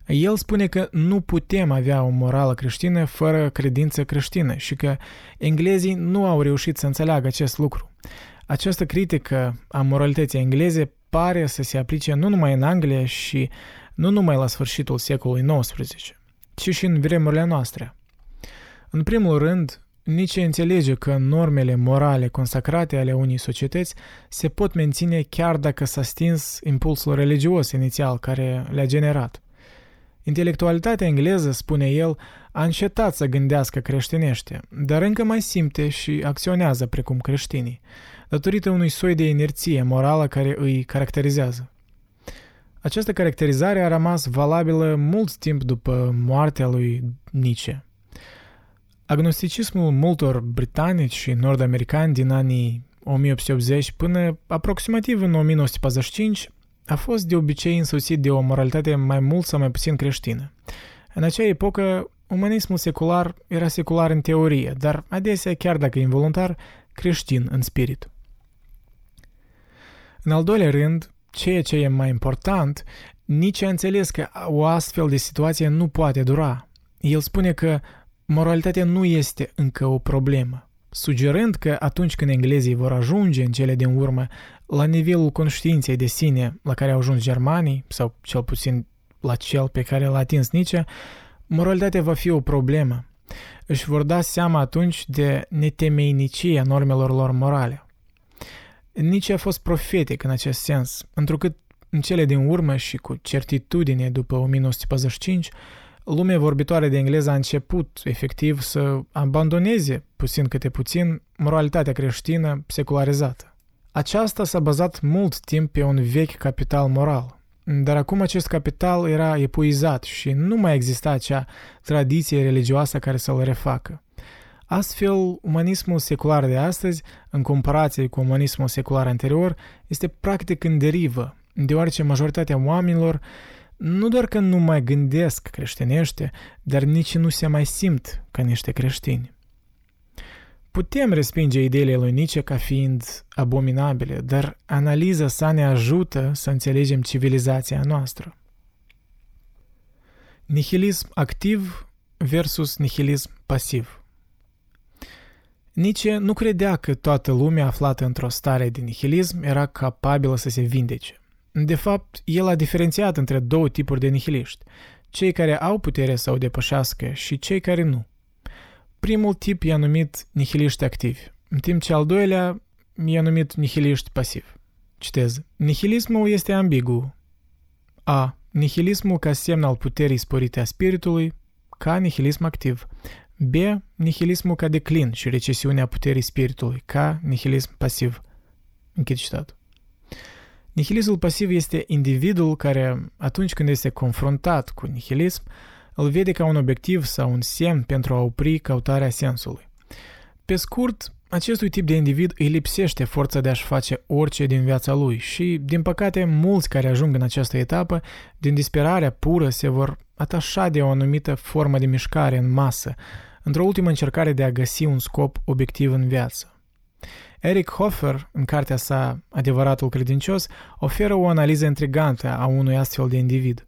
El spune că nu putem avea o morală creștină fără credință creștină și că englezii nu au reușit să înțeleagă acest lucru. Această critică a moralității engleze pare să se aplice nu numai în Anglia și nu numai la sfârșitul secolului XIX, ci și în vremurile noastre. În primul rând, Nietzsche înțelege că normele morale consacrate ale unei societăți se pot menține chiar dacă s-a stins impulsul religios inițial care le-a generat. Intelectualitatea engleză, spune el, a încetat să gândească creștinește, dar încă mai simte și acționează precum creștinii, datorită unui soi de inerție morală care îi caracterizează. Această caracterizare a rămas valabilă mult timp după moartea lui Nietzsche. Agnosticismul multor britanici și nord-americani din anii 1880 până aproximativ în 1945 a fost de obicei însoțit de o moralitate mai mult sau mai puțin creștină. În acea epocă, umanismul secular era secular în teorie, dar adesea, chiar dacă involuntar, creștin în spirit. În al doilea rând, ceea ce e mai important, Nietzsche a înțeles că o astfel de situație nu poate dura. El spune că moralitatea nu este încă o problemă, sugerând că atunci când englezii vor ajunge în cele din urmă la nivelul conștiinței de sine la care au ajuns germanii, sau cel puțin la cel pe care l-a atins Nietzsche, moralitatea va fi o problemă. Își vor da seama atunci de netemeinicia normelor lor morale. Nietzsche a fost profetic în acest sens, întrucât în cele din urmă și cu certitudine după 1945, lumea vorbitoare de engleză a început, efectiv, să abandoneze, puțin câte puțin, moralitatea creștină secularizată. Aceasta s-a bazat mult timp pe un vechi capital moral, dar acum acest capital era epuizat și nu mai exista acea tradiție religioasă care să-l refacă. Astfel, umanismul secular de astăzi, în comparație cu umanismul secular anterior, este practic în derivă, deoarece majoritatea oamenilor nu doar că nu mai gândesc creștinește, dar nici nu se mai simt ca niște creștini. Putem respinge ideile lui Nietzsche ca fiind abominabile, dar analiza sa ne ajută să înțelegem civilizația noastră. Nihilism activ versus nihilism pasiv. Nietzsche nu credea că toată lumea aflată într-o stare de nihilism era capabilă să se vindece. De fapt, el a diferențiat între două tipuri de nihiliști, cei care au putere să o depășească și cei care nu. Primul tip i-a numit nihiliști activi, în timp ce al doilea i-a numit nihiliști pasivi. Citez. Nihilismul este ambigu. A. Nihilismul ca semn al puterii sporite a spiritului, ca nihilism activ. B. Nihilismul ca declin și recesiunea puterii spiritului, ca nihilism pasiv. Închid citatul. Nihilismul pasiv este individul care, atunci când este confruntat cu nihilism, îl vede ca un obiectiv sau un semn pentru a opri căutarea sensului. Pe scurt, acestui tip de individ îi lipsește forța de a-și face orice din viața lui și, din păcate, mulți care ajung în această etapă, din disperarea pură, se vor atașa de o anumită formă de mișcare în masă, într-o ultimă încercare de a găsi un scop obiectiv în viață. Eric Hoffer, în cartea sa Adevăratul credincios, oferă o analiză intrigantă a unui astfel de individ.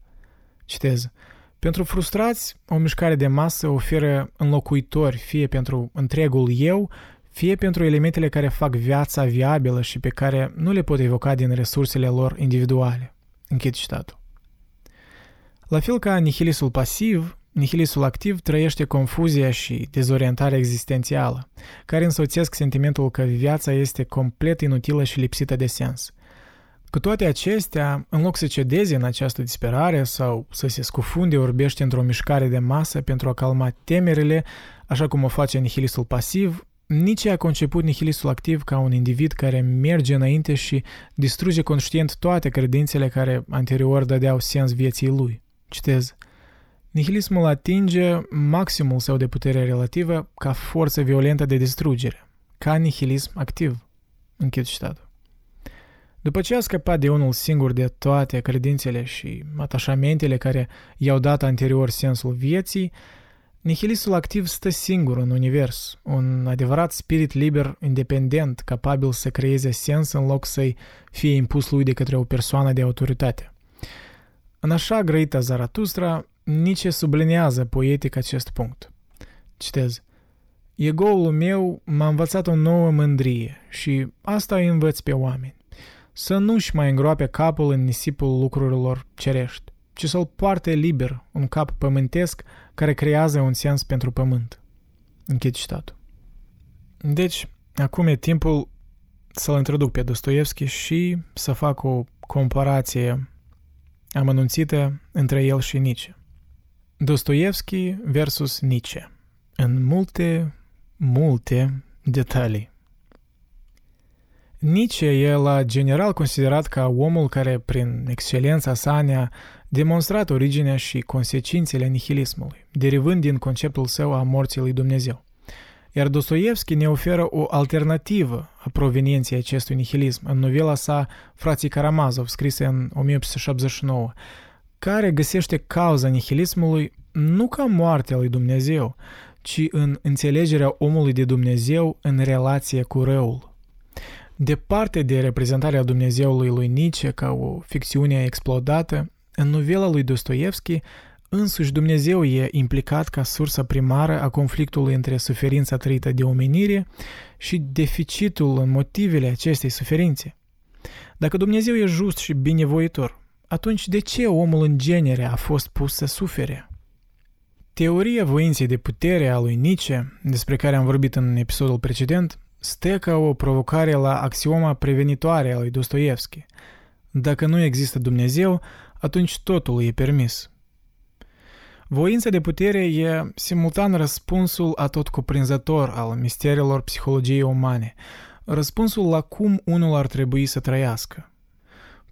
Citez. Pentru frustrați, o mișcare de masă oferă înlocuitori fie pentru întregul eu, fie pentru elementele care fac viața viabilă și pe care nu le pot evoca din resursele lor individuale. Închid citatul. La fel ca nihilistul pasiv, nihilistul activ trăiește confuzia și dezorientarea existențială, care însoțesc sentimentul că viața este complet inutilă și lipsită de sens. Cu toate acestea, în loc să cedeze în această disperare sau să se scufunde, orbește într-o mișcare de masă pentru a calma temerile, așa cum o face nihilistul pasiv, Nietzsche a conceput nihilistul activ ca un individ care merge înainte și distruge conștient toate credințele care anterior dădeau sens vieții lui. Citez. Nihilismul atinge maximul său de putere relativă ca forță violentă de distrugere, ca nihilism activ. Închid citatul. După ce a scăpat de unul singur de toate credințele și atașamentele care i-au dat anterior sensul vieții, nihilistul activ stă singur în univers, un adevărat spirit liber, independent, capabil să creeze sens în loc să-i fie impus lui de către o persoană de autoritate. În Așa grăita Zarathustra, Nietzsche sublinează poetic acest punct. Citez. Ego-ul meu m-a învățat o nouă mândrie și asta îi învăț pe oameni. Să nu-și mai îngroape capul în nisipul lucrurilor cerești, ci să-l poarte liber, un cap pământesc care creează un sens pentru pământ. Închid citatul. Deci, acum e timpul să-l introduc pe Dostoievski și să fac o comparație amănunțită între el și Nietzsche. Dostoievski versus Nietzsche. În multe, multe detalii. Nietzsche e la general considerat ca omul care, prin excelența sa, ne-a demonstrat originea și consecințele nihilismului, derivând din conceptul său a morții lui Dumnezeu. Iar Dostoievski ne oferă o alternativă a provenienței acestui nihilism în novela sa Frații Karamazov, scrisă în 1879, care găsește cauza nihilismului nu ca moartea lui Dumnezeu, ci în înțelegerea omului de Dumnezeu în relație cu răul. Departe de reprezentarea Dumnezeului lui Nietzsche ca o ficțiune explodată, în novela lui Dostoievski însuși Dumnezeu e implicat ca sursa primară a conflictului între suferința trăită de omenire și deficitul în motivele acestei suferințe. Dacă Dumnezeu e just și binevoitor, atunci de ce omul în genere a fost pus să sufere? Teoria voinței de putere a lui Nietzsche, despre care am vorbit în episodul precedent, stă ca o provocare la axioma prevenitoare a lui Dostoievski. Dacă nu există Dumnezeu, atunci totul e permis. Voința de putere e simultan răspunsul atotcuprinzător al misterelor psihologiei umane, răspunsul la cum unul ar trebui să trăiască.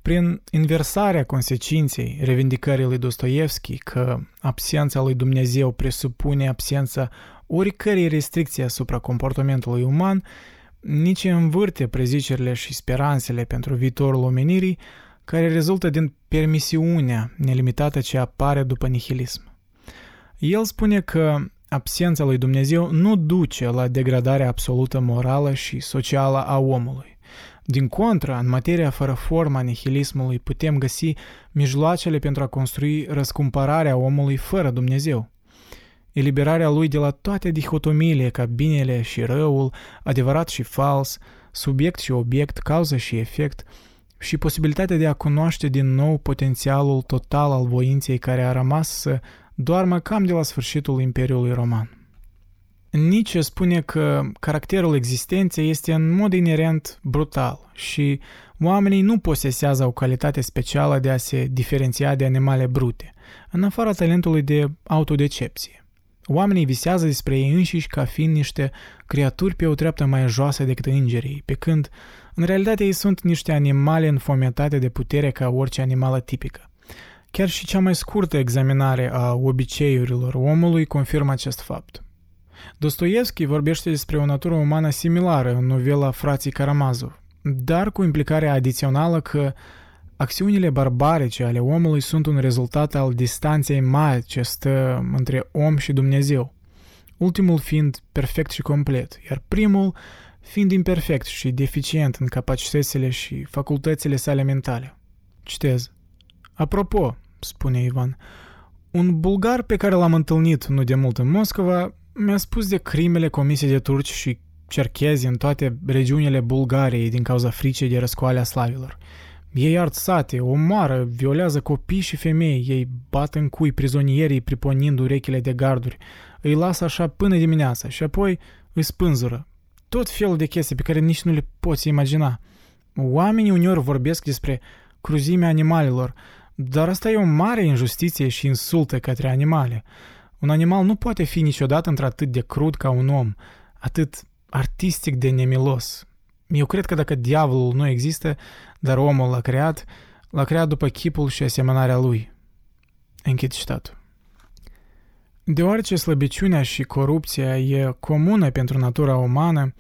Prin inversarea consecinței revendicării lui Dostoievski că absența lui Dumnezeu presupune absența oricărei restricții asupra comportamentului uman, Nietzsche învârte prezicerile și speranțele pentru viitorul omenirii care rezultă din permisiunea nelimitată ce apare după nihilism. El spune că absența lui Dumnezeu nu duce la degradarea absolută morală și socială a omului. Din contră, în materia fără formă a nihilismului putem găsi mijloacele pentru a construi răscumpărarea omului fără Dumnezeu. Eliberarea lui de la toate dihotomiile ca binele și răul, adevărat și fals, subiect și obiect, cauză și efect, și posibilitatea de a cunoaște din nou potențialul total al voinței care a rămas să doarmă cam de la sfârșitul Imperiului Roman. Nietzsche spune că caracterul existenței este în mod inerent brutal și oamenii nu posesează o calitate specială de a se diferenția de animale brute, în afara talentului de autodecepție. Oamenii visează despre ei înșiși ca fiind niște creaturi pe o treaptă mai joasă decât îngerii, pe când în realitate ei sunt niște animale înfometate de putere ca orice animală tipică. Chiar și cea mai scurtă examinare a obiceiurilor omului confirmă acest fapt. Dostoievski vorbește despre o natură umană similară în novela Frații Karamazov, dar cu implicarea adițională că acțiunile barbarice ale omului sunt un rezultat al distanței mari ce stă între om și Dumnezeu, ultimul fiind perfect și complet, iar primul fiind imperfect și deficient în capacitățile și facultățile sale mentale. Citez. Apropo, spune Ivan, un bulgar pe care l-am întâlnit nu demult în Moscova mi-a spus de crimele comise de turci și cerchezi în toate regiunile Bulgariei din cauza fricii de răscoalea slavilor. Ei ard sate, omoară, violează copii și femei, ei bat în cui prizonierii priponind urechile de garduri, îi lasă așa până dimineața și apoi îi spânzură. Tot felul de chestii pe care nici nu le poți imagina. Oamenii uneori vorbesc despre cruzimea animalelor, dar asta e o mare injustiție și insultă către animale. Un animal nu poate fi niciodată într-atât de crud ca un om, atât artistic de nemilos. Eu cred că dacă diavolul nu există, dar omul l-a creat după chipul și asemănarea lui. Închid citatul. Deoarece slăbiciunea și corupția e comună pentru natura umană,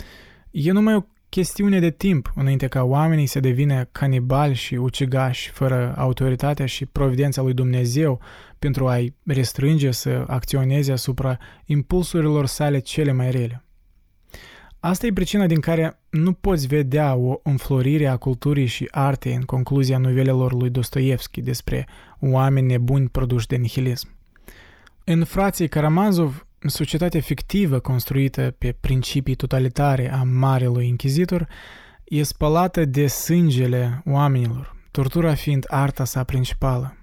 e numai o chestiune de timp înainte ca oamenii să devină canibali și ucigași fără autoritatea și providența lui Dumnezeu pentru a-i restrânge să acționeze asupra impulsurilor sale cele mai rele. Asta e pricina din care nu poți vedea o înflorire a culturii și artei în concluzia novelelor lui Dostoievski despre oameni nebuni produși de nihilism. În Frații Karamazov, societatea fictivă construită pe principii totalitare a Marelui Inchizitor e spălată de sângele oamenilor, tortura fiind arta sa principală.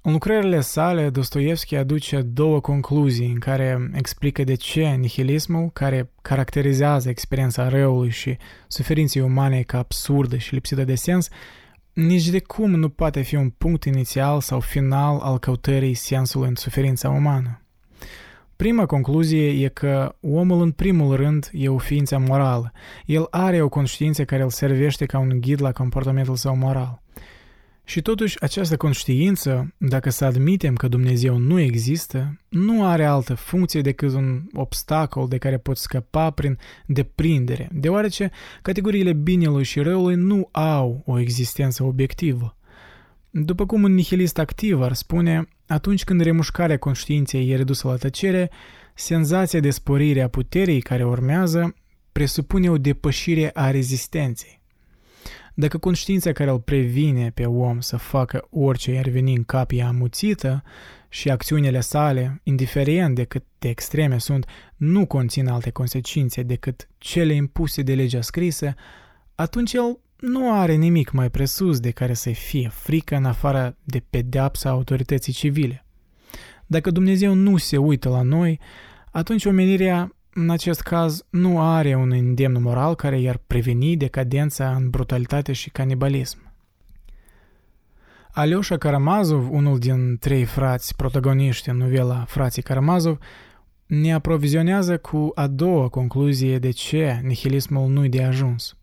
În lucrările sale, Dostoievski aduce două concluzii în care explică de ce nihilismul, care caracterizează experiența răului și suferinței umane ca absurdă și lipsită de sens, nici de cum nu poate fi un punct inițial sau final al căutării sensului în suferința umană. Prima concluzie e că omul în primul rând e o ființă morală. El are o conștiință care îl servește ca un ghid la comportamentul său moral. Și totuși, această conștiință, dacă să admitem că Dumnezeu nu există, nu are altă funcție decât un obstacol de care poți scăpa prin deprindere, deoarece categoriile binelui și răului nu au o existență obiectivă. După cum un nihilist activ ar spune, atunci când remușcarea conștiinței e redusă la tăcere, senzația de sporire a puterii care urmează presupune o depășire a rezistenței. Dacă conștiința care îl previne pe om să facă orice i-ar veni în cap e amuțită și acțiunile sale, indiferent de cât de extreme sunt, nu conțin alte consecințe decât cele impuse de legea scrisă, atunci el nu are nimic mai presus de care să-i fie frică în afară de pedeapsa autorității civile. Dacă Dumnezeu nu se uită la noi, atunci omenirea, în acest caz, nu are un îndemn moral care i-ar preveni decadența în brutalitate și canibalism. Alioșa Karamazov, unul din trei frați protagoniști în novela Frații Karamazov, ne aprovizionează cu a doua concluzie de ce nihilismul nu-i de ajuns.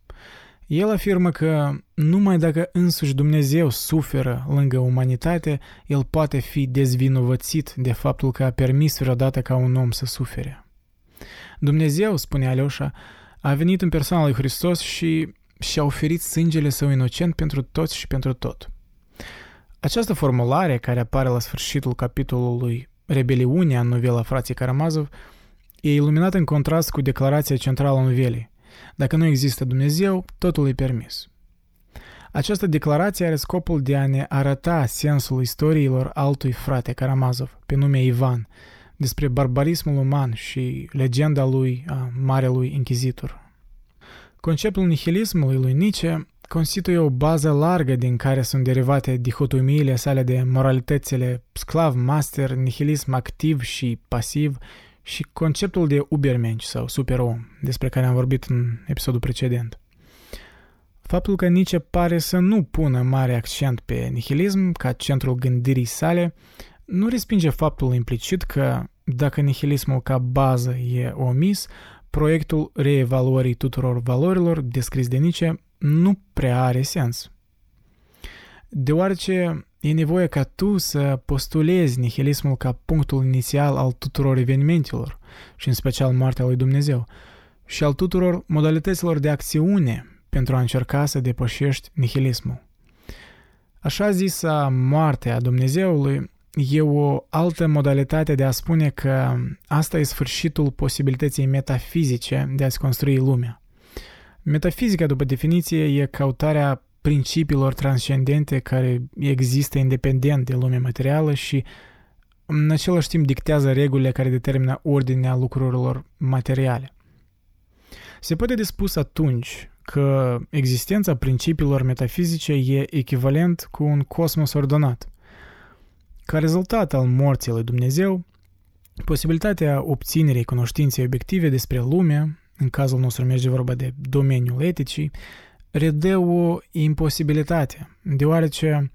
El afirmă că numai dacă însuși Dumnezeu suferă lângă umanitate, el poate fi dezvinovățit de faptul că a permis vreodată ca un om să sufere. Dumnezeu, spune Alioșa, a venit în persoana lui Hristos și și-a oferit sângele său inocent pentru toți și pentru tot. Această formulare, care apare la sfârșitul capitolului Rebeliunea în novela Frații Karamazov, e iluminată în contrast cu declarația centrală a novelei. Dacă nu există Dumnezeu, totul e permis. Această declarație are scopul de a ne arăta sensul istoriilor altui frate Karamazov, pe nume Ivan, despre barbarismul uman și legenda lui a Marelui Închizitor. Conceptul nihilismului lui Nietzsche constituie o bază largă din care sunt derivate dihotomiile sale de moralitățile sclav-master, nihilism activ și pasiv și conceptul de Ubermensch sau superom, despre care am vorbit în episodul precedent. Faptul că Nietzsche pare să nu pună mare accent pe nihilism ca centrul gândirii sale nu respinge faptul implicit că, dacă nihilismul ca bază e omis, proiectul reevaluării tuturor valorilor descris de Nietzsche nu prea are sens. Deoarece e nevoie ca tu să postulezi nihilismul ca punctul inițial al tuturor evenimentelor, și în special moartea lui Dumnezeu, și al tuturor modalităților de acțiune pentru a încerca să depășești nihilismul. Așa zisa moarte a Dumnezeului e o altă modalitate de a spune că asta e sfârșitul posibilității metafizice de a-ți construi lumea. Metafizica, după definiție, e căutarea principiilor transcendente care există independent de lumea materială și în același timp dictează regulile care determină ordinea lucrurilor materiale. Se poate de spus atunci că existența principiilor metafizice e echivalent cu un cosmos ordonat. Ca rezultat al morții lui Dumnezeu, posibilitatea obținerii cunoștinței obiective despre lume, în cazul nostru merge vorba de domeniul eticii, redă o imposibilitate, deoarece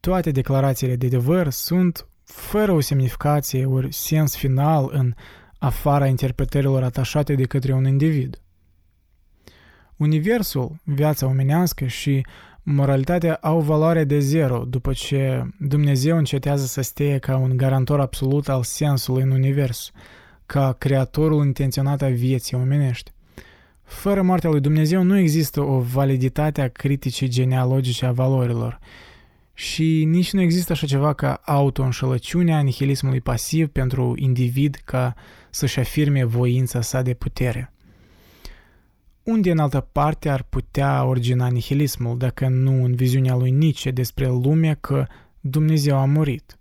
toate declarațiile de adevăr sunt fără o semnificație ori sens final în afara interpretărilor atașate de către un individ. Universul, viața omenească și moralitatea au valoare de zero după ce Dumnezeu încetează să stea ca un garantor absolut al sensului în univers, ca creatorul intenționat a vieții omenești. Fără moartea lui Dumnezeu nu există o validitate a criticii genealogice a valorilor și nici nu există așa ceva ca auto-înșelăciunea nihilismului pasiv pentru individ ca să-și afirme voința sa de putere. Unde în altă parte ar putea origina nihilismul, dacă nu în viziunea lui Nietzsche despre lume că Dumnezeu a murit?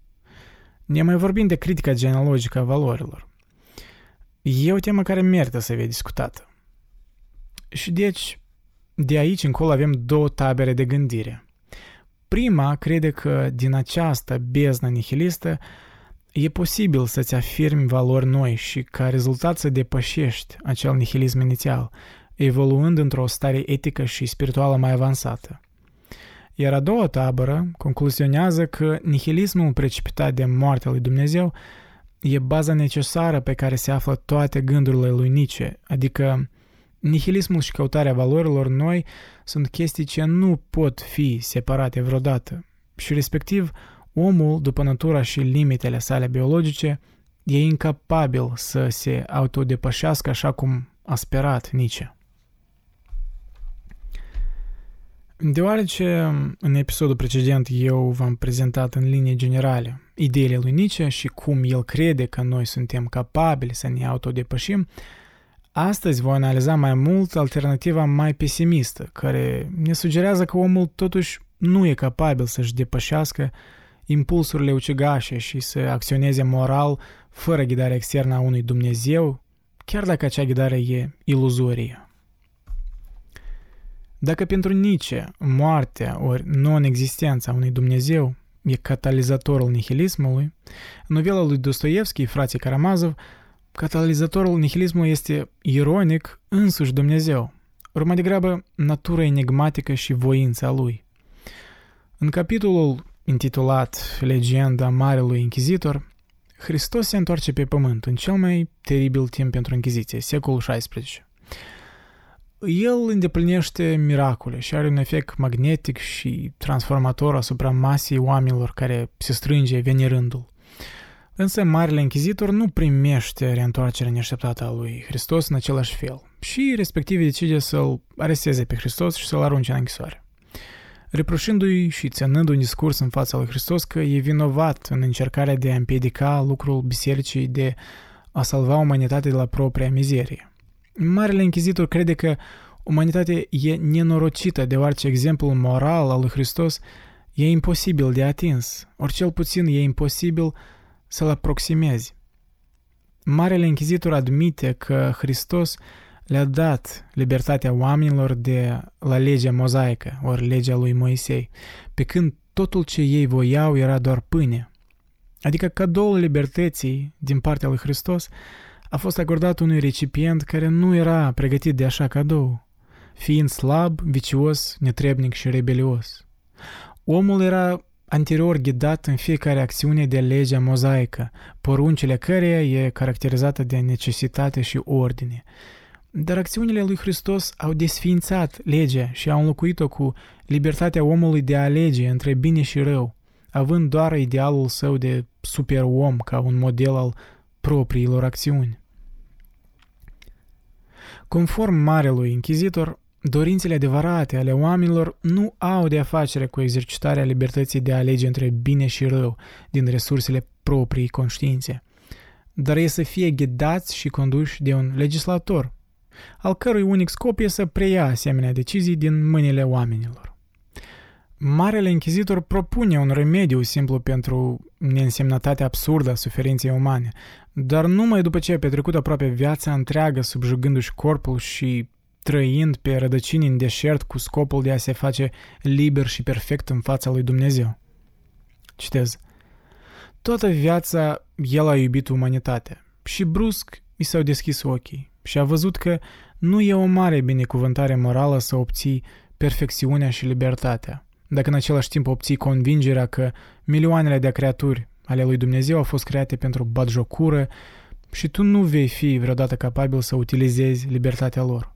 Ne mai vorbim de critica genealogică a valorilor. E o temă care merită să fie discutată. Și deci, de aici încolo avem două tabere de gândire. Prima crede că din această beznă nihilistă e posibil să-ți afirmi valori noi și ca rezultat să depășești acel nihilism inițial, evoluând într-o stare etică și spirituală mai avansată. Iar a doua tabără concluzionează că nihilismul precipitat de moartea lui Dumnezeu e baza necesară pe care se află toate gândurile lui Nietzsche, adică Nihilismul și căutarea valorilor noi sunt chestii ce nu pot fi separate vreodată și, respectiv, omul, după natura și limitele sale biologice, e incapabil să se autodepășească așa cum a sperat Nietzsche. Deoarece în episodul precedent eu v-am prezentat în linii generale ideile lui Nietzsche și cum el crede că noi suntem capabili să ne autodepășim, astăzi voi analiza mai mult alternativa mai pesimistă, care ne sugerează că omul totuși nu e capabil să-și depășească impulsurile ucigașe și să acționeze moral fără ghidarea externă a unui Dumnezeu, chiar dacă acea ghidare e iluzorie. Dacă pentru Nietzsche moartea ori non-existența unui Dumnezeu e catalizatorul nihilismului, în novela lui Dostoievski, Frații Karamazov, catalizatorul nihilismului este, ironic, însuși Dumnezeu, ori mai degrabă natura enigmatică și voința lui. În capitolul intitulat Legenda Marelui Închizitor, Hristos se întoarce pe pământ în cel mai teribil timp pentru Închiziție, secolul XVI. El îndeplinește miracole și are un efect magnetic și transformator asupra masei oamenilor care se strânge venerându-l. Însă Marele Închizitor nu primește reîntoarcerea neașteptată a lui Hristos în același fel și respectiv decide să-l aresteze pe Hristos și să-l arunce în închisoare, reproșindu-i și ținând un discurs în fața lui Hristos că e vinovat în încercarea de a împiedica lucrul bisericii de a salva umanitatea de la propria mizerie. Marele Închizitor crede că umanitatea e nenorocită, deoarece exemplul moral al lui Hristos e imposibil de atins, ori cel puțin e imposibil să-l aproximezi. Marele Închizitor admite că Hristos le-a dat libertatea oamenilor de la legea mozaică, ori legea lui Moisei, pe când totul ce ei voiau era doar pâine. Adică cadoul libertății din partea lui Hristos a fost acordat unui recipient care nu era pregătit de așa cadou, fiind slab, vicios, netrebnic și rebelios. Omul era anterior ghidat în fiecare acțiune de legea mozaică, poruncile căreia e caracterizată de necesitate și ordine. Dar acțiunile lui Hristos au desființat legea și au înlocuit-o cu libertatea omului de a alege între bine și rău, având doar idealul său de superom ca un model al propriilor acțiuni. Conform Marelui Închizitor, dorințele adevărate ale oamenilor nu au de a face cu exercitarea libertății de a alege între bine și rău din resursele proprii conștiințe, dar e să fie ghidați și conduși de un legislator, al cărui unic scop e să preia asemenea decizii din mâinile oamenilor. Marele Închizitor propune un remediu simplu pentru neînsemnătatea absurdă a suferinței umane, dar numai după ce a petrecut aproape viața întreagă subjugându-și corpul și trăind pe rădăcini în deșert cu scopul de a se face liber și perfect în fața lui Dumnezeu. Citez. Toată viața el a iubit umanitatea și brusc i s-au deschis ochii și a văzut că nu e o mare binecuvântare morală să obții perfecțiunea și libertatea, dacă în același timp obții convingerea că milioanele de creaturi ale lui Dumnezeu au fost create pentru batjocură și tu nu vei fi vreodată capabil să utilizezi libertatea lor.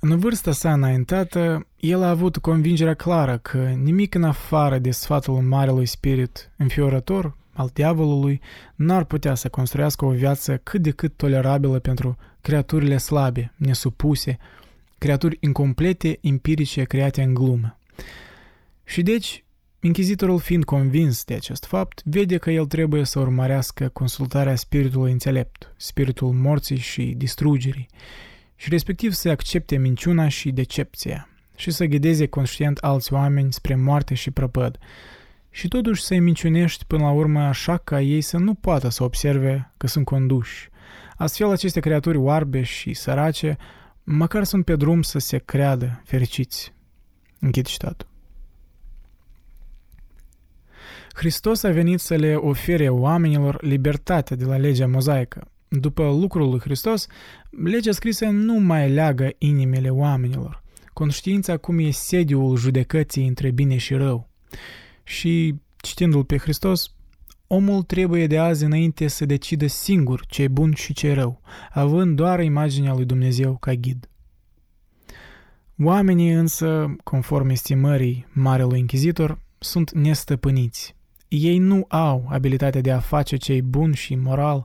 În vârsta sa înaintată, el a avut convingerea clară că nimic în afară de sfatul Marelui Spirit înfiorător al diavolului n-ar putea să construiască o viață cât de cât tolerabilă pentru creaturile slabe, nesupuse, creaturi incomplete, empirice, create în glumă. Și deci, Închizitorul, fiind convins de acest fapt, vede că el trebuie să urmărească consultarea spiritului înțelept, spiritul morții și distrugerii, și respectiv să accepte minciuna și decepția, și să ghideze conștient alți oameni spre moarte și prăpăd, și totuși să-i minciunești până la urmă așa ca ei să nu poată să observe că sunt conduși. Astfel, aceste creaturi oarbe și sărace măcar sunt pe drum să se creadă fericiți. Închid citatul. Hristos a venit să le ofere oamenilor libertatea de la legea mozaică. După lucrul lui Hristos, legea scrisă nu mai leagă inimile oamenilor. Conștiința acum e sediul judecății între bine și rău. Și, citindu-l pe Hristos, Omul trebuie de azi înainte să decidă singur ce e bun și ce e rău, având doar imaginea lui Dumnezeu ca ghid. Oamenii însă, conform estimării Marelui Închizitor, sunt nestăpâniți. Ei nu au abilitatea de a face ce e bun și moral,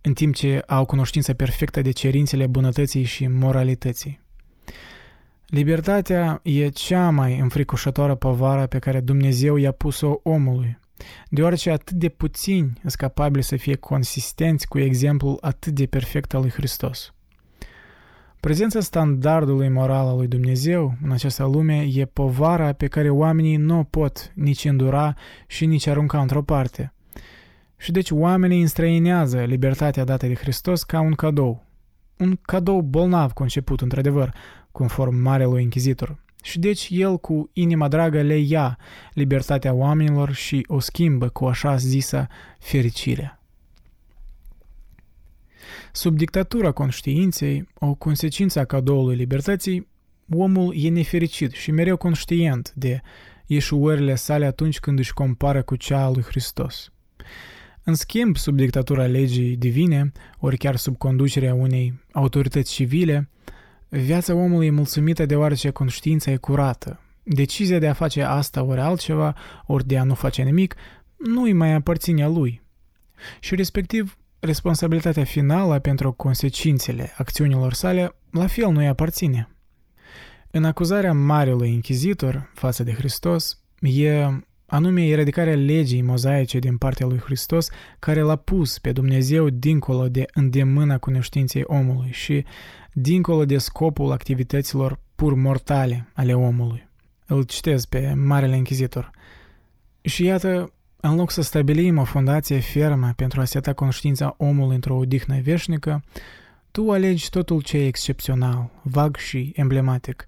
în timp ce au cunoștința perfectă de cerințele bunătății și moralității. Libertatea e cea mai înfricoșătoare povară pe care Dumnezeu i-a pus-o omului, deoarece atât de puțini sunt capabili să fie consistenți cu exemplul atât de perfect al lui Hristos. Prezența standardului moral al lui Dumnezeu în această lume e povara pe care oamenii nu o pot nici îndura și nici arunca într-o parte. Și deci oamenii înstrăinează libertatea dată de Hristos ca un cadou. Un cadou bolnav conceput, într-adevăr, conform Marelui Închizitor. Și deci el cu inima dragă le ia libertatea oamenilor și o schimbă cu așa zisă fericire. Sub dictatura conștiinței, o consecință a cadoului libertății, omul e nefericit și mereu conștient de eșuările sale atunci când își compară cu cea a lui Hristos. În schimb, sub dictatura legii divine, ori chiar sub conducerea unei autorități civile, viața omului e mulțumită deoarece conștiința e curată. Decizia de a face asta ori altceva, ori de a nu face nimic, nu îi mai aparține lui. Și respectiv, responsabilitatea finală pentru consecințele acțiunilor sale la fel nu îi aparține. În acuzarea Marelui Închizitor față de Hristos e anume eradicarea legii mozaice din partea lui Hristos care l-a pus pe Dumnezeu dincolo de îndemâna cunoștinței omului și dincolo de scopul activităților pur mortale ale omului. Îl citez pe Marele Închizitor. Și iată, în loc să stabilim o fundație fermă pentru a seta conștiința omului într-o odihnă veșnică, tu alegi totul ce e excepțional, vag și emblematic.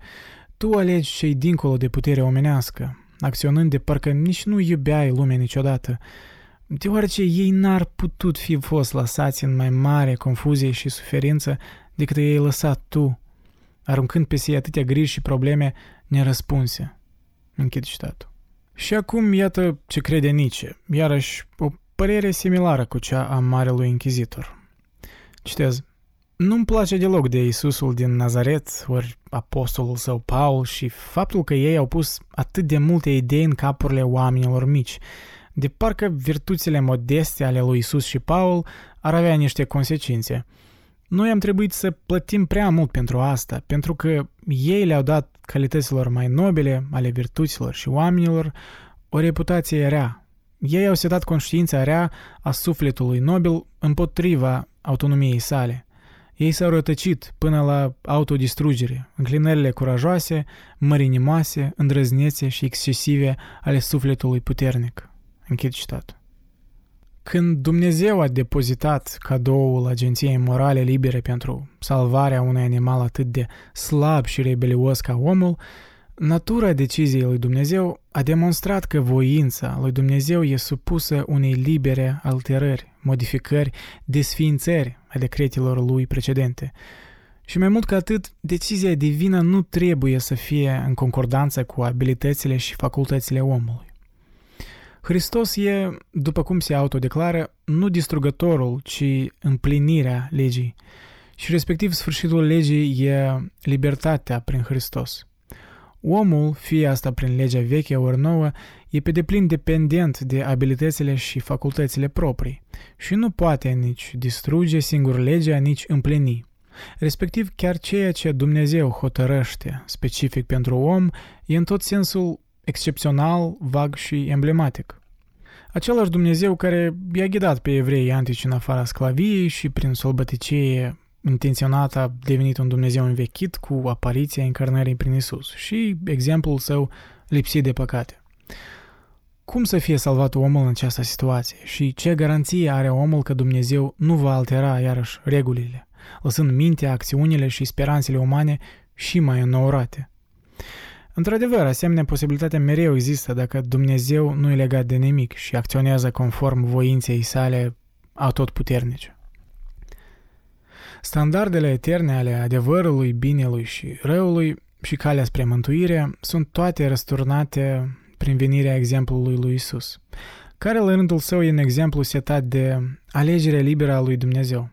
Tu alegi ce-i dincolo de puterea omenească, acționând de parcă nici nu iubeai lumea niciodată, deoarece ei n-ar putut fi fost lăsați în mai mare confuzie și suferință decât ei lăsat tu, aruncând pe ei atâtea griji și probleme nerăspunse. Închid citatul. Și acum iată ce crede Nietzsche, iarăși o părere similară cu cea a Marelui Închizitor. Citez. Nu-mi place deloc de Iisusul din Nazaret, ori apostolul său Paul și faptul că ei au pus atât de multe idei în capurile oamenilor mici, de parcă virtuțile modeste ale lui Iisus și Paul ar avea niște consecințe. Noi am trebuit să plătim prea mult pentru asta, pentru că ei le-au dat calităților mai nobile, ale virtuților și oamenilor, o reputație rea. Ei au setat conștiința rea a sufletului nobil împotriva autonomiei sale. Ei s-au rătăcit până la autodistrugere, înclinările curajoase, mărinimoase, îndrăznețe și excesive ale sufletului puternic. Închid citatul. Când Dumnezeu a depozitat cadoul agenției morale libere pentru salvarea unui animal atât de slab și rebelios ca omul, natura deciziei lui Dumnezeu a demonstrat că voința lui Dumnezeu e supusă unei libere alterări, modificări, desființări a decretelor lui precedente. Și mai mult ca atât, decizia divină nu trebuie să fie în concordanță cu abilitățile și facultățile omului. Hristos e, după cum se autodeclară, nu distrugătorul, ci împlinirea legii. Și respectiv sfârșitul legii e libertatea prin Hristos. Omul, fie asta prin legea veche ori nouă, e pe deplin dependent de abilitățile și facultățile proprii și nu poate nici distruge singur legea, nici împlini. Respectiv, chiar ceea ce Dumnezeu hotărăște specific pentru om e în tot sensul excepțional, vag și emblematic. Același Dumnezeu care i-a ghidat pe evreii antici în afara sclaviei și prin sălbăticie intenționat a devenit un Dumnezeu învechit cu apariția încarnării prin Isus și exemplul său lipsit de păcate. Cum să fie salvat omul în această situație și ce garanție are omul că Dumnezeu nu va altera iarăși regulile, lăsând mintea, acțiunile și speranțele umane și mai înnourate? Într-adevăr, asemenea posibilitatea mereu există dacă Dumnezeu nu e legat de nimic și acționează conform voinței sale atotputernice. Standardele eterne ale adevărului, binelui și răului și calea spre mântuire sunt toate răsturnate prin venirea exemplului lui Isus, care la rândul său e un exemplu setat de alegerea liberă a lui Dumnezeu.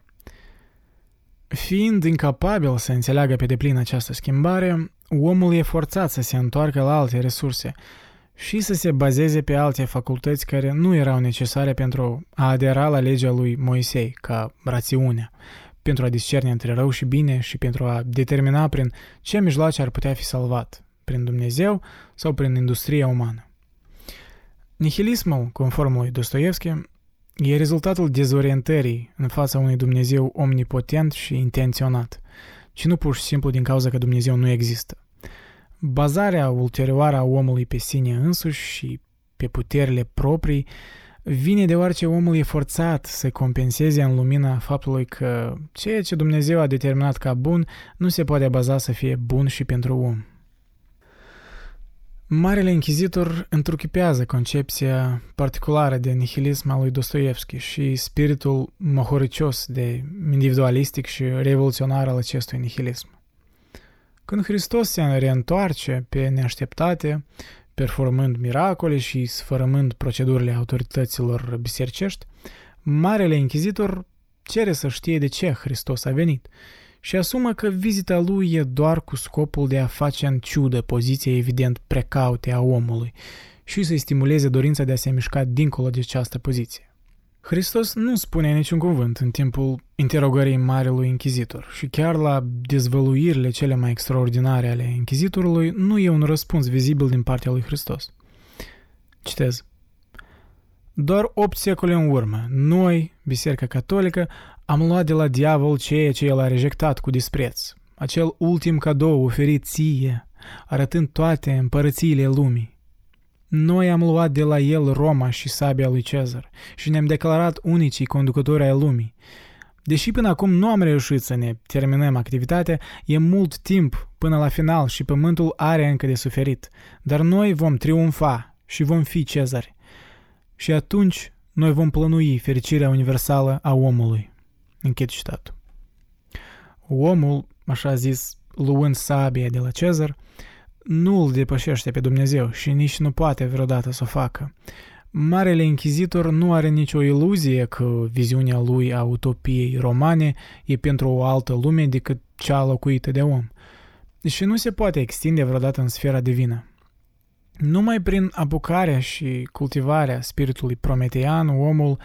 Fiind incapabil să înțeleagă pe deplin această schimbare, omul e forțat să se întoarcă la alte resurse și să se bazeze pe alte facultăți care nu erau necesare pentru a adera la legea lui Moisei, ca rațiunea, pentru a discerne între rău și bine și pentru a determina prin ce mijloace ar putea fi salvat, prin Dumnezeu sau prin industria umană. Nihilismul, conform lui Dostoievski, e rezultatul dezorientării în fața unui Dumnezeu omnipotent și intenționat, ci nu pur și simplu din cauza că Dumnezeu nu există. Bazarea ulterioară a omului pe sine însuși și pe puterile proprii vine deoarece omul e forțat să compenseze în lumina faptului că ceea ce Dumnezeu a determinat ca bun nu se poate baza să fie bun și pentru om. Marele Închizitor întruchipează concepția particulară de nihilism al lui Dostoievski și spiritul mohoricios de individualistic și revoluționar al acestui nihilism. Când Hristos se reîntoarce pe neașteptate, performând miracole și sfărâmând procedurile autorităților bisericești, Marele Închizitor cere să știe de ce Hristos a venit și asumă că vizita lui e doar cu scopul de a face în ciudă poziția evident precaute a omului și să-i stimuleze dorința de a se mișca dincolo de această poziție. Hristos nu spune niciun cuvânt în timpul interogării Marelui Închizitor și chiar la dezvăluirile cele mai extraordinare ale Închizitorului nu e un răspuns vizibil din partea lui Hristos. Citez. Doar 8 secole în urmă, noi, Biserica Catolică, am luat de la diavol ceea ce el a rejectat cu dispreț, acel ultim cadou oferit ție, arătând toate împărățiile lumii. Noi am luat de la el Roma și sabia lui Cezar și ne-am declarat unicii conducători ai lumii. Deși până acum nu am reușit să ne terminăm activitatea, e mult timp până la final și pământul are încă de suferit, dar noi vom triumfa și vom fi Cezari. Și atunci noi vom plănui fericirea universală a omului. Închid citatul. Omul, așa zis, luând sabia de la Cezar, nu îl depășește pe Dumnezeu și nici nu poate vreodată să o facă. Marele Închizitor nu are nicio iluzie că viziunea lui a utopiei romane e pentru o altă lume decât cea locuită de om și nu se poate extinde vreodată în sfera divină. Numai prin apucarea și cultivarea spiritului prometeian, omul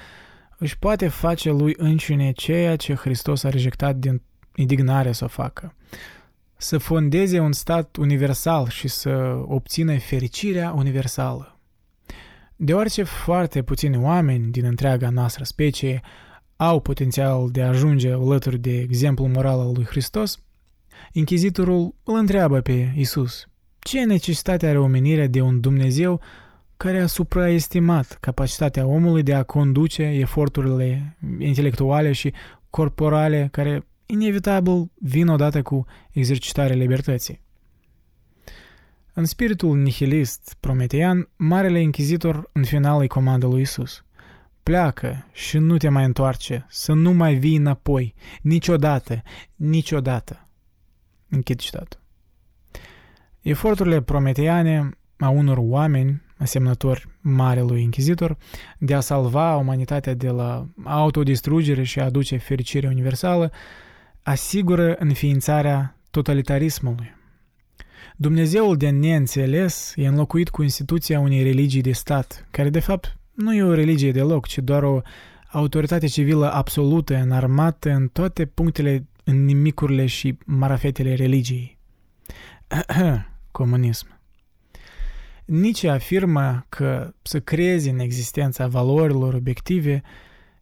își poate face lui înșine ceea ce Hristos a rejectat din indignare să o facă. Să fondeze un stat universal și să obțină fericirea universală. Deoarece foarte puțini oameni din întreaga noastră specie au potențial de a ajunge alături de exemplul moral al lui Hristos, Închizitorul îl întreabă pe Iisus: ce necesitate are omenirea de un Dumnezeu care a supraestimat capacitatea omului de a conduce eforturile intelectuale și corporale care inevitabil vin odată cu exercitarea libertății? În spiritul nihilist prometeian, Marele Închizitor în final îi comandă lui Iisus: pleacă și nu te mai întoarce, să nu mai vii înapoi, niciodată, niciodată. Închid citatul. Eforturile prometeiane a unor oameni, asemănători Marelui Închizitor, de a salva umanitatea de la autodistrugere și a aduce fericirea universală, asigură înființarea totalitarismului. Dumnezeul de neînțeles e înlocuit cu instituția unei religii de stat, care de fapt nu e o religie deloc, ci doar o autoritate civilă absolută, înarmată în toate punctele, în nimicurile și marafetele religiei. Comunism. Nietzsche afirmă că să crezi în existența valorilor obiective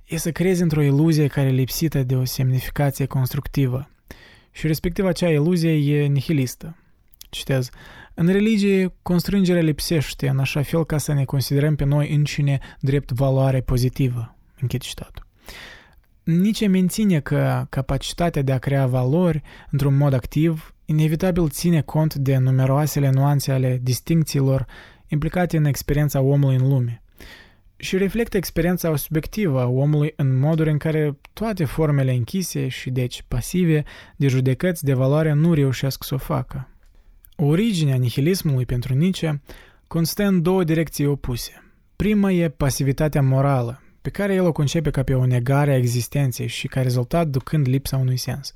e să crezi într-o iluzie care e lipsită de o semnificație constructivă și respectiv acea iluzie e nihilistă. Citez. În religie, constrângerea lipsește în așa fel ca să ne considerăm pe noi înșine drept valoare pozitivă. Închid citatul. Nietzsche menține că capacitatea de a crea valori într-un mod activ inevitabil ține cont de numeroasele nuanțe ale distincțiilor implicate în experiența omului în lume și reflectă experiența subiectivă a omului în moduri în care toate formele închise și deci pasive de judecăți de valoare nu reușesc să o facă. Originea nihilismului pentru Nietzsche constă în două direcții opuse. Prima e pasivitatea morală, pe care el o concepe ca pe o negare a existenței și ca rezultat ducând lipsa unui sens.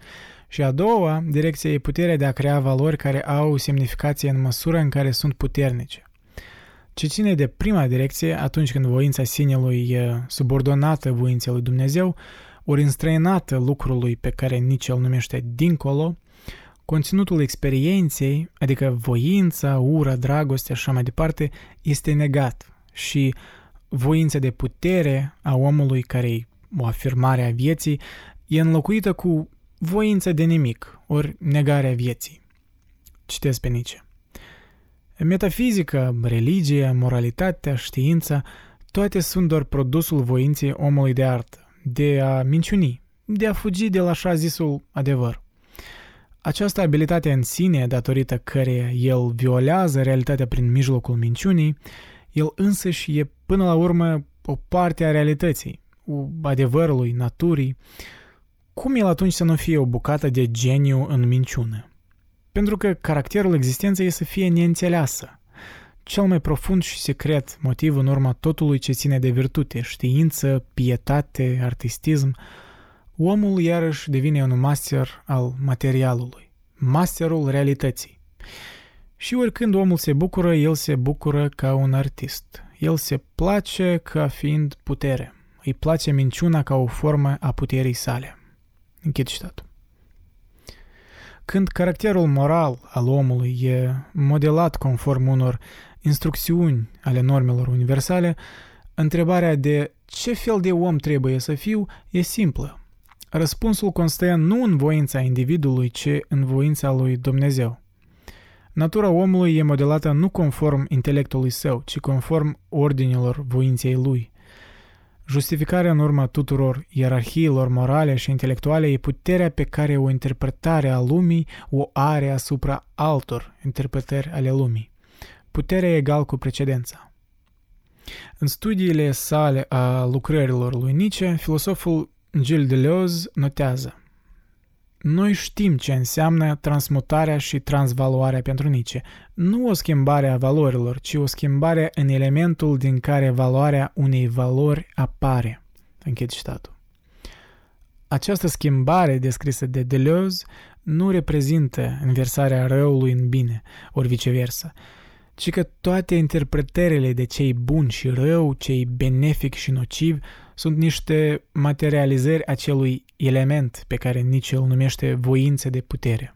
Și a doua direcție e puterea de a crea valori care au semnificație în măsura în care sunt puternice. Ce ține de prima direcție, atunci când voința sinelui e subordonată voinței lui Dumnezeu, ori înstrăinată lucrului pe care Nietzsche îl numește dincolo, conținutul experienței, adică voința, ura, dragoste și așa mai departe, este negat și voința de putere a omului, care e o afirmare a vieții, e înlocuită cu voința de nimic, ori negarea vieții. Citesc pe Nietzsche. Metafizica, religia, moralitatea, știința, toate sunt doar produsul voinței omului de artă, de a minciuni, de a fugi de la așa zisul adevăr. Această abilitate în sine, datorită căreia el violează realitatea prin mijlocul minciunii, el însăși e până la urmă o parte a realității, adevărului, naturii. Cum el atunci să nu fie o bucată de geniu în minciună? Pentru că caracterul existenței e să fie neînțeleasă. Cel mai profund și secret motiv în urma totului ce ține de virtute, știință, pietate, artistism, omul iarăși devine un master al materialului, masterul realității. Și oricând omul se bucură, el se bucură ca un artist. El se place ca fiind putere. Îi place minciuna ca o formă a puterii sale. Închid citatul. Când caracterul moral al omului e modelat conform unor instrucțiuni ale normelor universale, întrebarea de ce fel de om trebuie să fiu e simplă. Răspunsul constă nu în voința individului, ci în voința lui Dumnezeu. Natura omului e modelată nu conform intelectului său, ci conform ordinilor voinței lui. Justificarea în urma tuturor ierarhiilor morale și intelectuale e puterea pe care o interpretare a lumii o are asupra altor interpretări ale lumii. Puterea egal cu precedența. În studiile sale a lucrărilor lui Nietzsche, filosoful Gilles Deleuze notează: noi știm ce înseamnă transmutarea și transvaluarea pentru Nietzsche. Nu o schimbare a valorilor, ci o schimbare în elementul din care valoarea unei valori apare. Închid citatul. Această schimbare descrisă de Deleuze nu reprezintă inversarea răului în bine, ori viceversa, ci că toate interpretările de cei buni și rău, cei benefic și nociv, sunt niște materializări acelui element pe care Nietzsche îl numește voință de putere.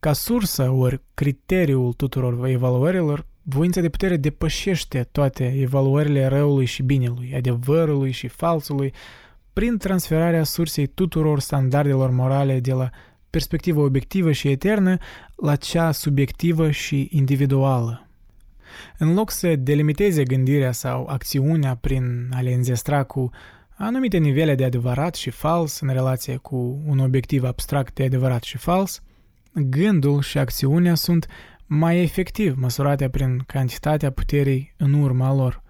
Ca sursă, ori criteriul tuturor evaluărilor, voința de putere depășește toate evaluările răului și binelui, adevărului și falsului, prin transferarea sursei tuturor standardelor morale de la perspectivă obiectivă și eternă la cea subiectivă și individuală. În loc să delimiteze gândirea sau acțiunea prin a le înzestra cu anumite nivele de adevărat și fals în relație cu un obiectiv abstract de adevărat și fals, gândul și acțiunea sunt mai efectiv măsurate prin cantitatea puterii în urma lor.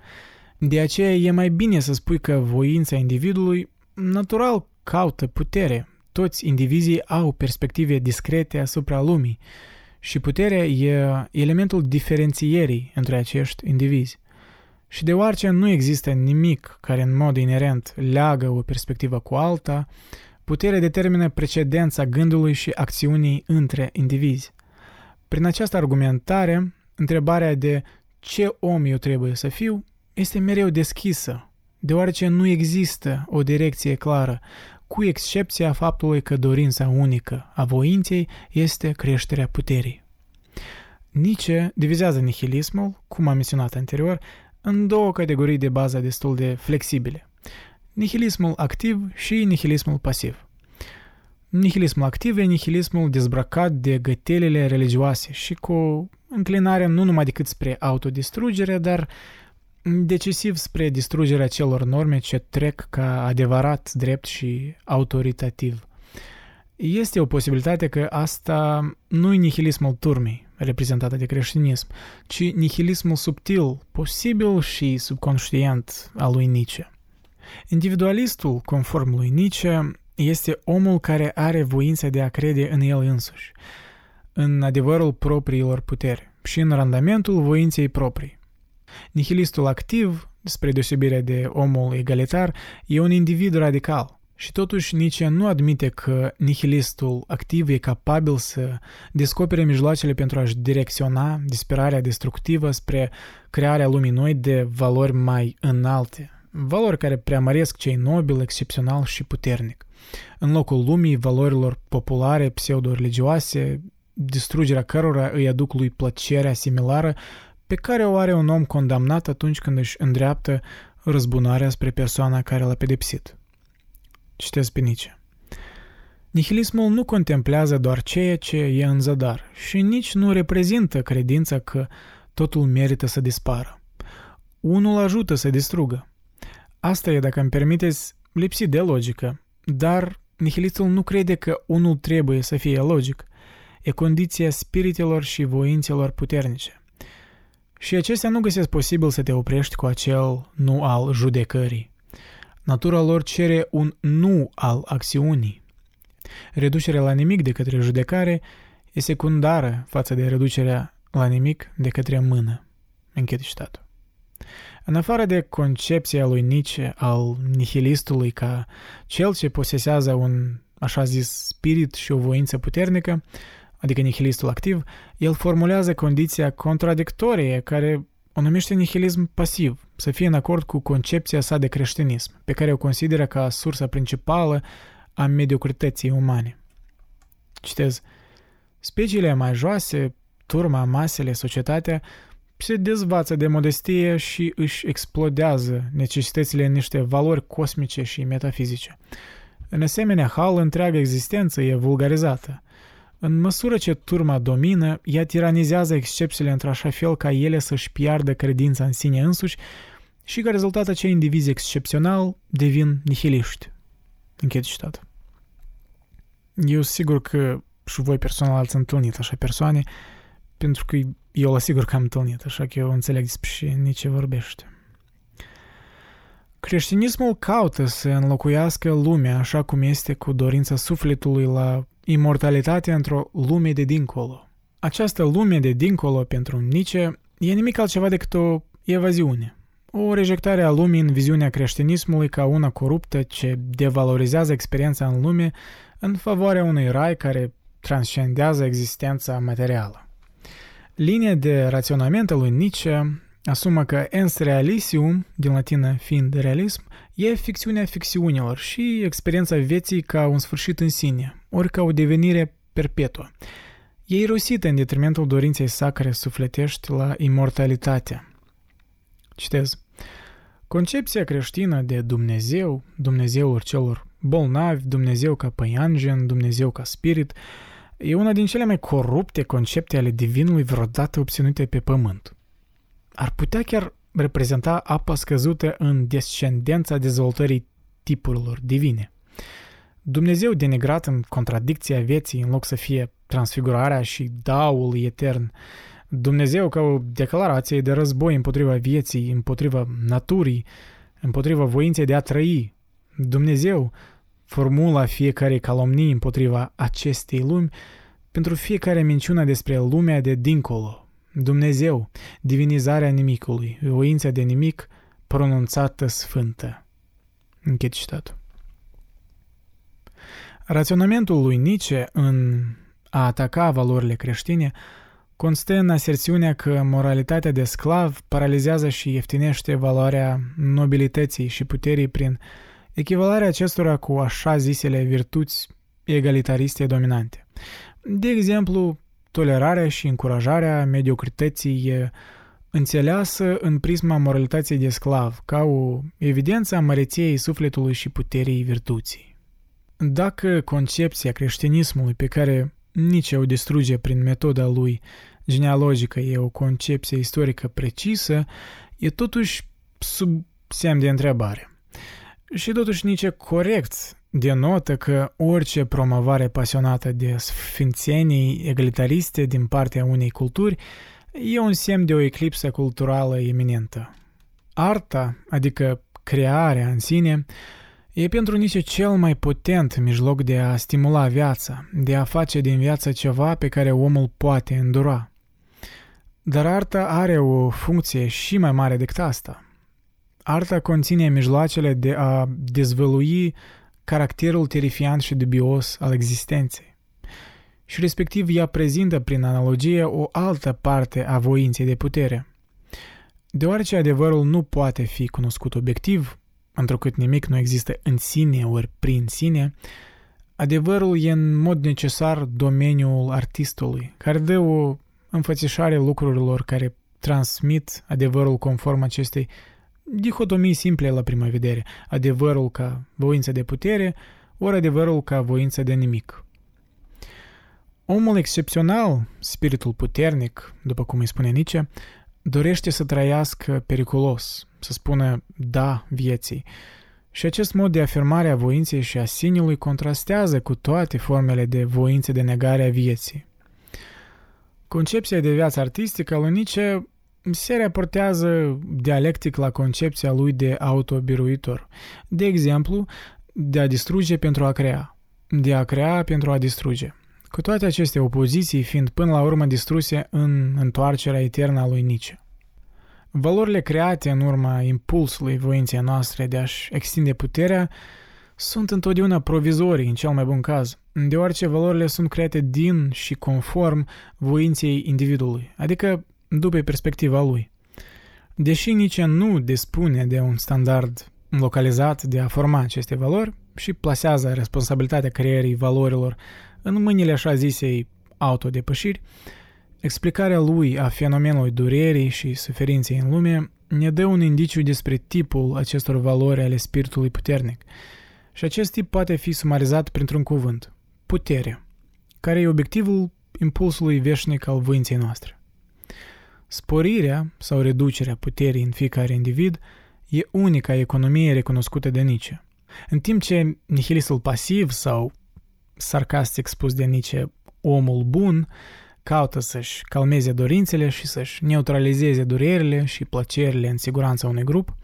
De aceea e mai bine să spui că voința individului natural caută putere. Toți indivizii au perspective discrete asupra lumii. Și puterea e elementul diferențierii între acești indivizi. Și deoarece nu există nimic care în mod inerent leagă o perspectivă cu alta, puterea determină precedența gândului și acțiunii între indivizi. Prin această argumentare, întrebarea de ce om eu trebuie să fiu este mereu deschisă, deoarece nu există o direcție clară, cu excepția faptului că dorința unică a voinței este creșterea puterii. Nietzsche divizează nihilismul, cum am menționat anterior, în două categorii de bază destul de flexibile: nihilismul activ și nihilismul pasiv. Nihilismul activ e nihilismul dezbrăcat de gătelile religioase și cu înclinare nu numai decât spre autodistrugere, dar decisiv spre distrugerea celor norme ce trec ca adevărat, drept și autoritativ. Este o posibilitate că asta nu-i nihilismul turmei, reprezentată de creștinism, ci nihilismul subtil, posibil și subconștient al lui Nietzsche. Individualistul, conform lui Nietzsche, este omul care are voința de a crede în el însuși, în adevărul propriilor puteri și în randamentul voinței proprii. Nihilistul activ, spre deosebire de omul egalitar, e un individ radical. Și totuși Nietzsche nu admite că nihilistul activ e capabil să descopere mijloacele pentru a-și direcționa disperarea destructivă spre crearea lumii noi de valori mai înalte, valori care preamăresc cei nobil, excepțional și puternic. În locul lumii valorilor populare, pseudo-religioase, distrugerea cărora îi aduc lui plăcerea similară pe care o are un om condamnat atunci când își îndreaptă răzbunarea spre persoana care l-a pedepsit. Citesc pe Nietzsche. Nihilismul nu contemplează doar ceea ce e în zadar și nici nu reprezintă credința că totul merită să dispară. Unul ajută să distrugă. Asta e, dacă îmi permiteți, lipsit de logică, dar nihilistul nu crede că unul trebuie să fie logic. E condiția spiritelor și voințelor puternice. Și acestea nu găsesc posibil să te oprești cu acel nu al judecării. Natura lor cere un nu al acțiunii. Reducerea la nimic de către judecare e secundară față de reducerea la nimic de către mână. Închid citatul. În afară de concepția lui Nietzsche al nihilistului ca cel ce posesează un așa zis spirit și o voință puternică, adică nihilistul activ, el formulează condiția contradictorie care o numește nihilism pasiv, să fie în acord cu concepția sa de creștinism, pe care o consideră ca sursa principală a mediocrității umane. Citez. Speciile mai joase, turma, masele, societatea, se dezvață de modestie și își explodează necesitățile în niște valori cosmice și metafizice. În asemenea hal, întreaga existență e vulgarizată. În măsură ce turma domină, ea tiranizează excepțiile într-așa fel ca ele să-și piardă credința în sine însuși și ca rezultat acei indivizi excepțional devin nihiliști. Închid citat. Eu sigur că și voi personal ați întâlnit așa persoane, pentru că eu la sigur că am întâlnit, așa că eu înțeleg despre și nici ce vorbește. Creștinismul caută să înlocuiască lumea așa cum este cu dorința sufletului la imortalitatea într-o lume de dincolo. Această lume de dincolo pentru Nietzsche e nimic altceva decât o evaziune, o rejectare a lumii în viziunea creștinismului ca una coruptă ce devalorizează experiența în lume în favoarea unui rai care transcendează existența materială. Linia de raționament a lui Nietzsche asumă că ens realisium, din latină fiind realism, e ficțiunea ficțiunilor și experiența vieții ca un sfârșit în sine, ori ca o devenire perpetuă. E irosită în detrimentul dorinței sacre sufletești la imortalitate. Citez. Concepția creștină de Dumnezeu, Dumnezeul celor bolnavi, Dumnezeu ca păianjen, Dumnezeu ca spirit, e una din cele mai corupte concepte ale divinului vreodată obținute pe pământ. Ar putea chiar reprezenta apa scăzută în descendența dezvoltării tipurilor divine. Dumnezeu denigrat în contradicția vieții în loc să fie transfigurarea și daul etern. Dumnezeu ca o declarație de război împotriva vieții, împotriva naturii, împotriva voinței de a trăi. Dumnezeu, formula fiecarei calomnii împotriva acestei lumi pentru fiecare minciună despre lumea de dincolo. Dumnezeu, divinizarea nimicului, voința de nimic pronunțată sfântă. Închid citatul. Raționamentul lui Nietzsche în a ataca valorile creștine constă în aserțiunea că moralitatea de sclav paralizează și ieftinește valoarea nobilității și puterii prin echivalarea acestora cu așa zisele virtuți egalitariste dominante. De exemplu, tolerarea și încurajarea mediocrității e înțeleasă în prisma moralității de sclav, ca o evidență a măreției sufletului și puterii virtuții. Dacă concepția creștinismului pe care Nietzsche o distruge prin metoda lui genealogică e o concepție istorică precisă, e totuși sub semn de întrebare. Și totuși Nietzsche corect denotă că orice promovare pasionată de sfințenii egalitariste din partea unei culturi e un semn de o eclipsă culturală iminentă. Arta, adică crearea în sine, e pentru Nietzsche cel mai potent mijloc de a stimula viața, de a face din viață ceva pe care omul poate îndura. Dar arta are o funcție și mai mare decât asta. Arta conține mijloacele de a dezvălui caracterul terifiant și dubios al existenței. Și respectiv ea prezintă prin analogie o altă parte a voinței de putere. Deoarece adevărul nu poate fi cunoscut obiectiv, întrucât nimic nu există în sine ori prin sine, adevărul e în mod necesar domeniul artistului, care dă o înfățișare lucrurilor care transmit adevărul conform acestei dihotomii simple la prima vedere, adevărul ca voință de putere, ori adevărul ca voință de nimic. Omul excepțional, spiritul puternic, după cum îi spune Nietzsche, dorește să trăiască periculos, să spună da vieții. Și acest mod de afirmare a voinței și a sinelui contrastează cu toate formele de voințe de negare a vieții. Concepția de viață artistică a lui Nietzsche se raportează dialectic la concepția lui de autobiruitor. De exemplu, de a distruge pentru a crea, de a crea pentru a distruge. Cu toate aceste opoziții fiind până la urmă distruse în întoarcerea eternă a lui Nietzsche. Valorile create în urma impulsului voinței noastre de a-și extinde puterea sunt întotdeauna provizorii, în cel mai bun caz, deoarece valorile sunt create din și conform voinței individului, adică după perspectiva lui. Deși Nietzsche nu dispune de un standard localizat de a forma aceste valori și plasează responsabilitatea creierii valorilor în mâinile așa zisei autodepășiri, explicarea lui a fenomenului durerii și suferinței în lume ne dă un indiciu despre tipul acestor valori ale spiritului puternic. Și acest tip poate fi sumarizat printr-un cuvânt, putere, care e obiectivul impulsului veșnic al voinței noastre. Sporirea sau reducerea puterii în fiecare individ e unica economie recunoscută de Nietzsche. În timp ce nihilistul pasiv sau, sarcastic spus de Nietzsche, omul bun, caută să-și calmeze dorințele și să-și neutralizeze durerile și plăcerile în siguranța unui grup,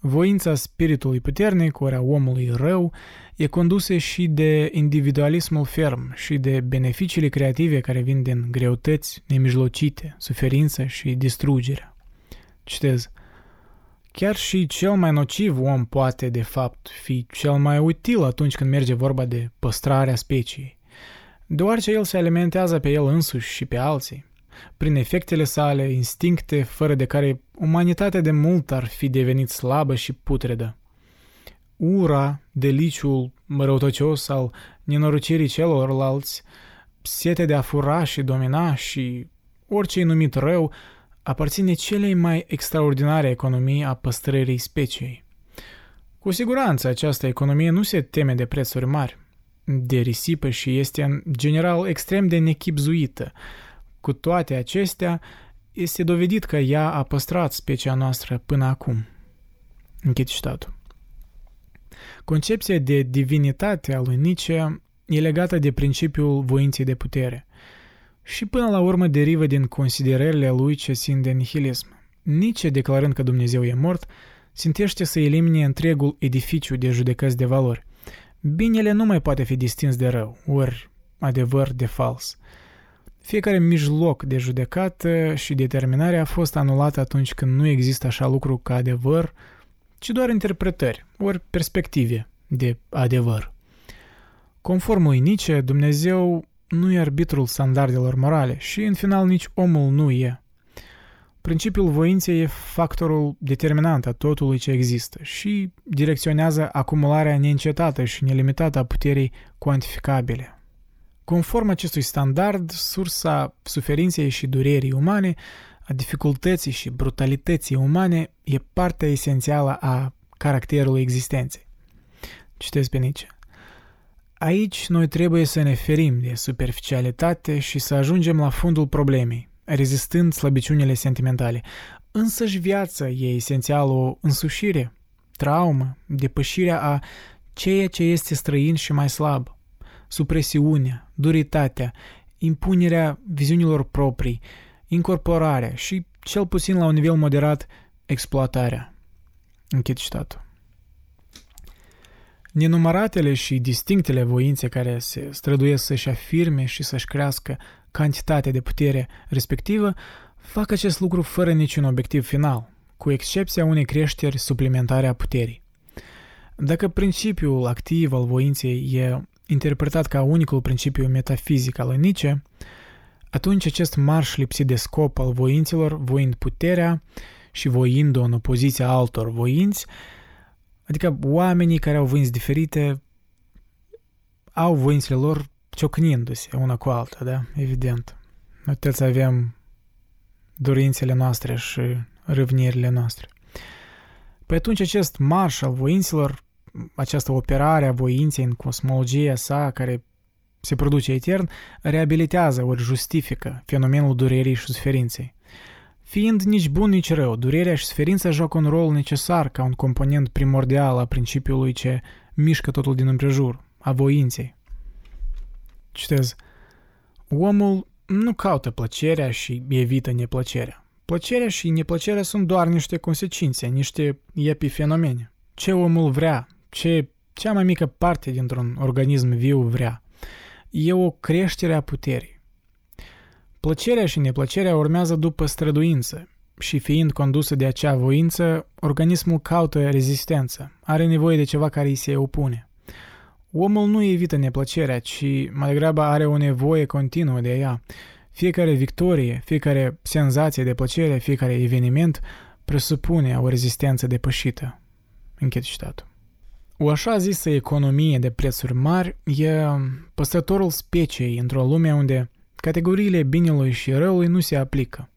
voința spiritului puternic, ori a omului rău, e condusă și de individualismul ferm și de beneficiile creative care vin din greutăți nemijlocite, suferință și distrugerea. Citez. Chiar și cel mai nociv om poate, de fapt, fi cel mai util atunci când merge vorba de păstrarea speciei, deoarece el se alimentează pe el însuși și pe alții, prin efectele sale, instincte fără de care umanitatea de mult ar fi devenit slabă și putredă. Ura, deliciul răutăcios al nenorocirii celorlalți, setea de a fura și domina și orice-i numit rău, aparține celei mai extraordinare economii a păstrării speciei. Cu siguranță, această economie nu se teme de prețuri mari, de risipă și este în general extrem de nechibzuită. Cu toate acestea, este dovedit că ea a păstrat specia noastră până acum. Închid citatul. Concepția de divinitate a lui Nietzsche e legată de principiul voinței de putere și până la urmă derivă din considerările lui ce țin de nihilism. Nietzsche, declarând că Dumnezeu e mort, țintește să elimine întregul edificiu de judecăți de valori. Binele nu mai poate fi distins de rău, ori adevăr de fals. Fiecare mijloc de judecată și determinare a fost anulat atunci când nu există așa lucru ca adevăr, ci doar interpretări, ori perspective de adevăr. Conform lui Nietzsche, Dumnezeu nu e arbitrul standardelor morale și, în final, nici omul nu e. Principiul voinței e factorul determinant a totului ce există și direcționează acumularea neîncetată și nelimitată a puterii cuantificabile. Conform acestui standard, sursa suferinței și durerii umane, a dificultății și brutalității umane, e partea esențială a caracterului existenței. Citesc pe Nietzsche. Aici noi trebuie să ne ferim de superficialitate și să ajungem la fundul problemei, rezistând slăbiciunile sentimentale. Însăși viața e esențial o însușire, traumă, depășirea a ceea ce este străin și mai slab. Supresiunea, duritatea, impunerea viziunilor proprii, incorporarea și, cel puțin la un nivel moderat, exploatarea. Închid citatul. Nenumăratele și distinctele voințe care se străduiesc să-și afirme și să-și crească cantitatea de putere respectivă, fac acest lucru fără niciun obiectiv final, cu excepția unei creșteri suplimentare a puterii. Dacă principiul activ al voinței e interpretat ca unicul principiu metafizic al lui Nietzsche, atunci acest marș lipsit de scop al voințelor, voind puterea și voind-o în opoziția altor voinți, adică oamenii care au voinți diferite, au voințele lor ciocnindu-se una cu alta, da? Evident. Noi toți avem dorințele noastre și râvnirile noastre. Păi atunci acest marș al voințelor, această operare a voinței în cosmologia sa, care se produce etern, reabilitează ori justifică fenomenul durerii și suferinței. Fiind nici bun, nici rău, durerea și suferința joacă un rol necesar ca un component primordial a principiului ce mișcă totul din împrejur, a voinței. Citez. Omul nu caută plăcerea și evită neplăcerea. Plăcerea și neplăcerea sunt doar niște consecințe, niște epifenomene. Ce omul vrea, ce cea mai mică parte dintr-un organism viu vrea, e o creștere a puterii. Plăcerea și neplăcerea urmează după străduință și fiind condusă de acea voință, organismul caută rezistență, are nevoie de ceva care îi se opune. Omul nu evită neplăcerea, ci mai degrabă are o nevoie continuă de ea. Fiecare victorie, fiecare senzație de plăcere, fiecare eveniment presupune o rezistență depășită. Închid citatul. O așa zisă economie de prețuri mari e păstrătorul speciei într-o lume unde categoriile binelui și răului nu se aplică.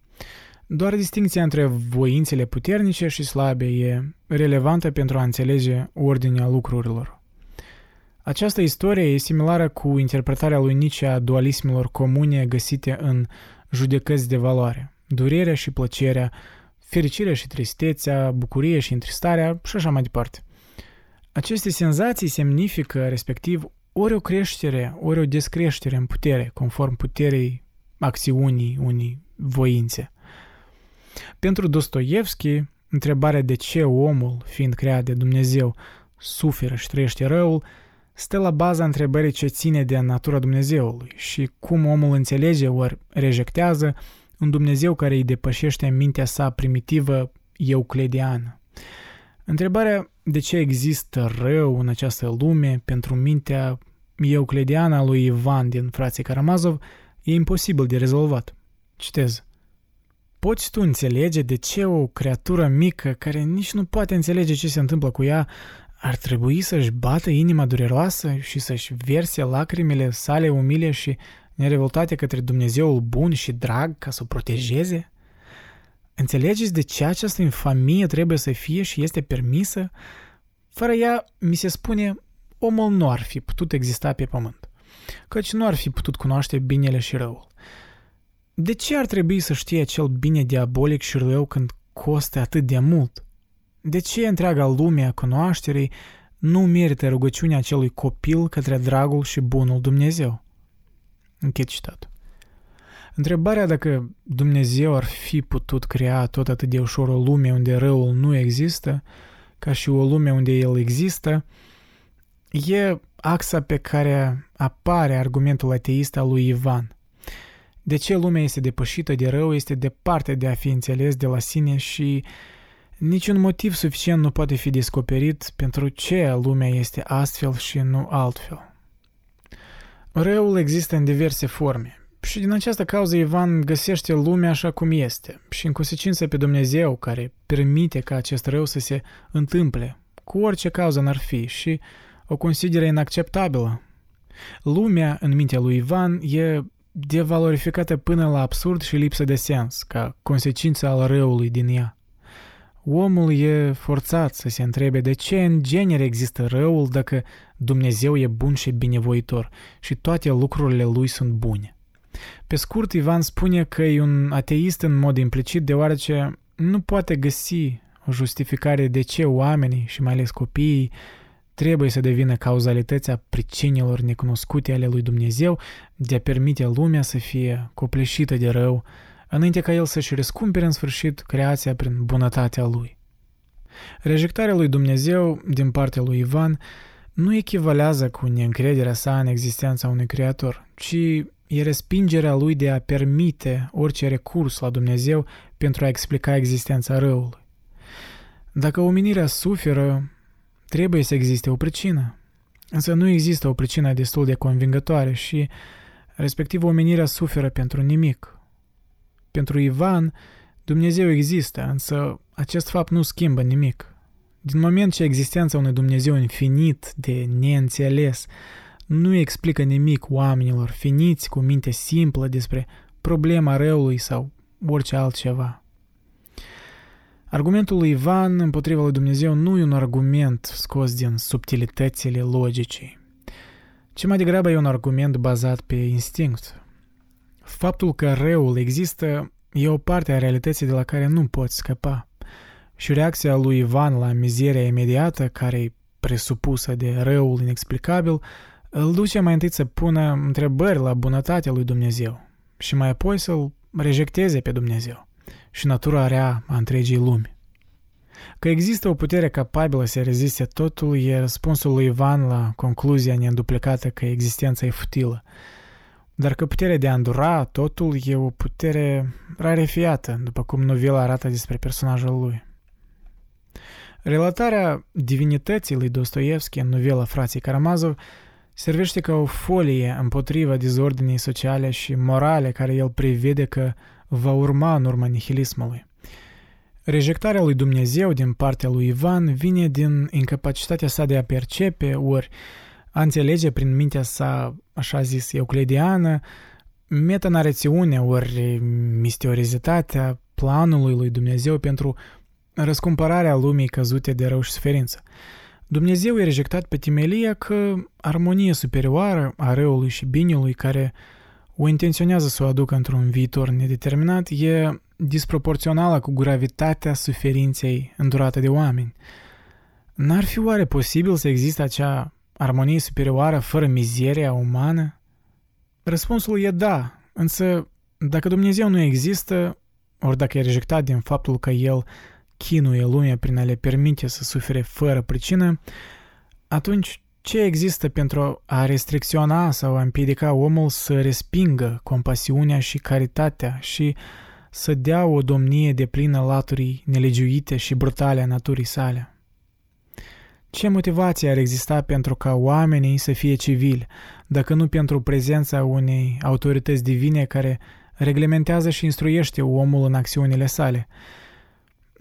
Doar distincția între voințele puternice și slabe e relevantă pentru a înțelege ordinea lucrurilor. Această istorie e similară cu interpretarea lui Nietzsche a dualismelor comune găsite în Judecăți de valoare, durerea și plăcerea, fericirea și tristețea, bucurie și întristarea și așa mai departe. Aceste senzații semnifică, respectiv, ori o creștere, ori o descreștere în putere, conform puterii acțiunii unei voințe. Pentru Dostoievski, întrebarea de ce omul, fiind creat de Dumnezeu, suferă și trăiește răul, stă la baza întrebării ce ține de natura Dumnezeului și cum omul înțelege ori rejectează un Dumnezeu care îi depășește în mintea sa primitivă euclideană. Întrebarea de ce există rău în această lume pentru mintea euclideană a lui Ivan din Frații Karamazov e imposibil de rezolvat. Citez. Poți tu înțelege de ce o creatură mică care nici nu poate înțelege ce se întâmplă cu ea ar trebui să-și bată inima dureroasă și să-și verse lacrimile sale umile și nerevoltate către Dumnezeul bun și drag ca să o protejeze? Înțelegeți de ce această infamie trebuie să fie și este permisă? Fără ea, mi se spune, omul nu ar fi putut exista pe pământ, căci nu ar fi putut cunoaște binele și răul. De ce ar trebui să știe acel bine diabolic și rău când costă atât de mult? De ce întreaga lume a cunoașterii nu merită rugăciunea acelui copil către dragul și bunul Dumnezeu? Închid citatul. Întrebarea dacă Dumnezeu ar fi putut crea tot atât de ușor o lume unde răul nu există, ca și o lume unde el există, e axa pe care apare argumentul ateist al lui Ivan. De ce lumea este depășită de rău este departe de a fi înțeles de la sine și niciun motiv suficient nu poate fi descoperit pentru ce lumea este astfel și nu altfel. Răul există în diverse forme și din această cauză Ivan găsește lumea așa cum este și în consecință pe Dumnezeu care permite ca acest rău să se întâmple, cu orice cauză n-ar fi, și o consideră inacceptabilă. Lumea, în mintea lui Ivan, e devalorificată până la absurd și lipsă de sens, ca consecință al răului din ea. Omul e forțat să se întrebe de ce în genere există răul dacă Dumnezeu e bun și binevoitor și toate lucrurile lui sunt bune. Pe scurt, Ivan spune că e un ateist în mod implicit deoarece nu poate găsi o justificare de ce oamenii și mai ales copiii trebuie să devină cauzalitatea pricinilor necunoscute ale lui Dumnezeu de a permite lumea să fie copleșită de rău, înainte ca el să-și răscumpere în sfârșit creația prin bunătatea lui. Rejectarea lui Dumnezeu din partea lui Ivan nu echivalează cu neîncrederea sa în existența unui creator, ci e respingerea lui de a permite orice recurs la Dumnezeu pentru a explica existența răului. Dacă omenirea suferă, trebuie să existe o pricină. Însă nu există o pricină destul de convingătoare și, respectiv, omenirea suferă pentru nimic. Pentru Ivan, Dumnezeu există, însă acest fapt nu schimbă nimic. Din moment ce existența unui Dumnezeu infinit de neînțeles nu explică nimic oamenilor finiți cu minte simplă despre problema răului sau orice altceva. Argumentul lui Ivan împotriva lui Dumnezeu nu e un argument scos din subtilitățile logicii, ci mai degrabă e un argument bazat pe instinct. Faptul că răul există e o parte a realității de la care nu poți scăpa. Și reacția lui Ivan la mizeria imediată, care e presupusă de răul inexplicabil, îl duce mai întâi să pună întrebări la bunătatea lui Dumnezeu și mai apoi să-l rejecteze pe Dumnezeu și natura rea a întregii lumi. Că există o putere capabilă să reziste totul e răspunsul lui Ivan la concluzia neînduplecată că existența e futilă, dar că puterea de a îndura totul e o putere rarefiată, după cum novela arată despre personajul lui. Relatarea divinității lui Dostoievski în novela Frații Karamazov servește ca o folie împotriva dezordinii sociale și morale care el prevede că va urma în urma nihilismului. Rejectarea lui Dumnezeu din partea lui Ivan vine din incapacitatea sa de a percepe ori a înțelege prin mintea sa, așa zis, euclideană, metanarațiunea ori misteriozitatea planului lui Dumnezeu pentru răscumpărarea lumii căzute de rău și suferință. Dumnezeu e rejectat pe temelia că armonie superioară a răului și binelui care o intenționează să o aducă într-un viitor nedeterminat e disproporțională cu gravitatea suferinței îndurate de oameni. N-ar fi oare posibil să existe acea armonie superioară fără mizeria umană? Răspunsul e da, însă dacă Dumnezeu nu există, ori dacă e rejectat din faptul că El chinuie lumea prin a le permite să sufere fără pricină, atunci ce există pentru a restricționa sau a împiedica omul să respingă compasiunea și caritatea și să dea o domnie deplină laturii nelegiuite și brutale a naturii sale? Ce motivație ar exista pentru ca oamenii să fie civili, dacă nu pentru prezența unei autorități divine care reglementează și instruiește omul în acțiunile sale?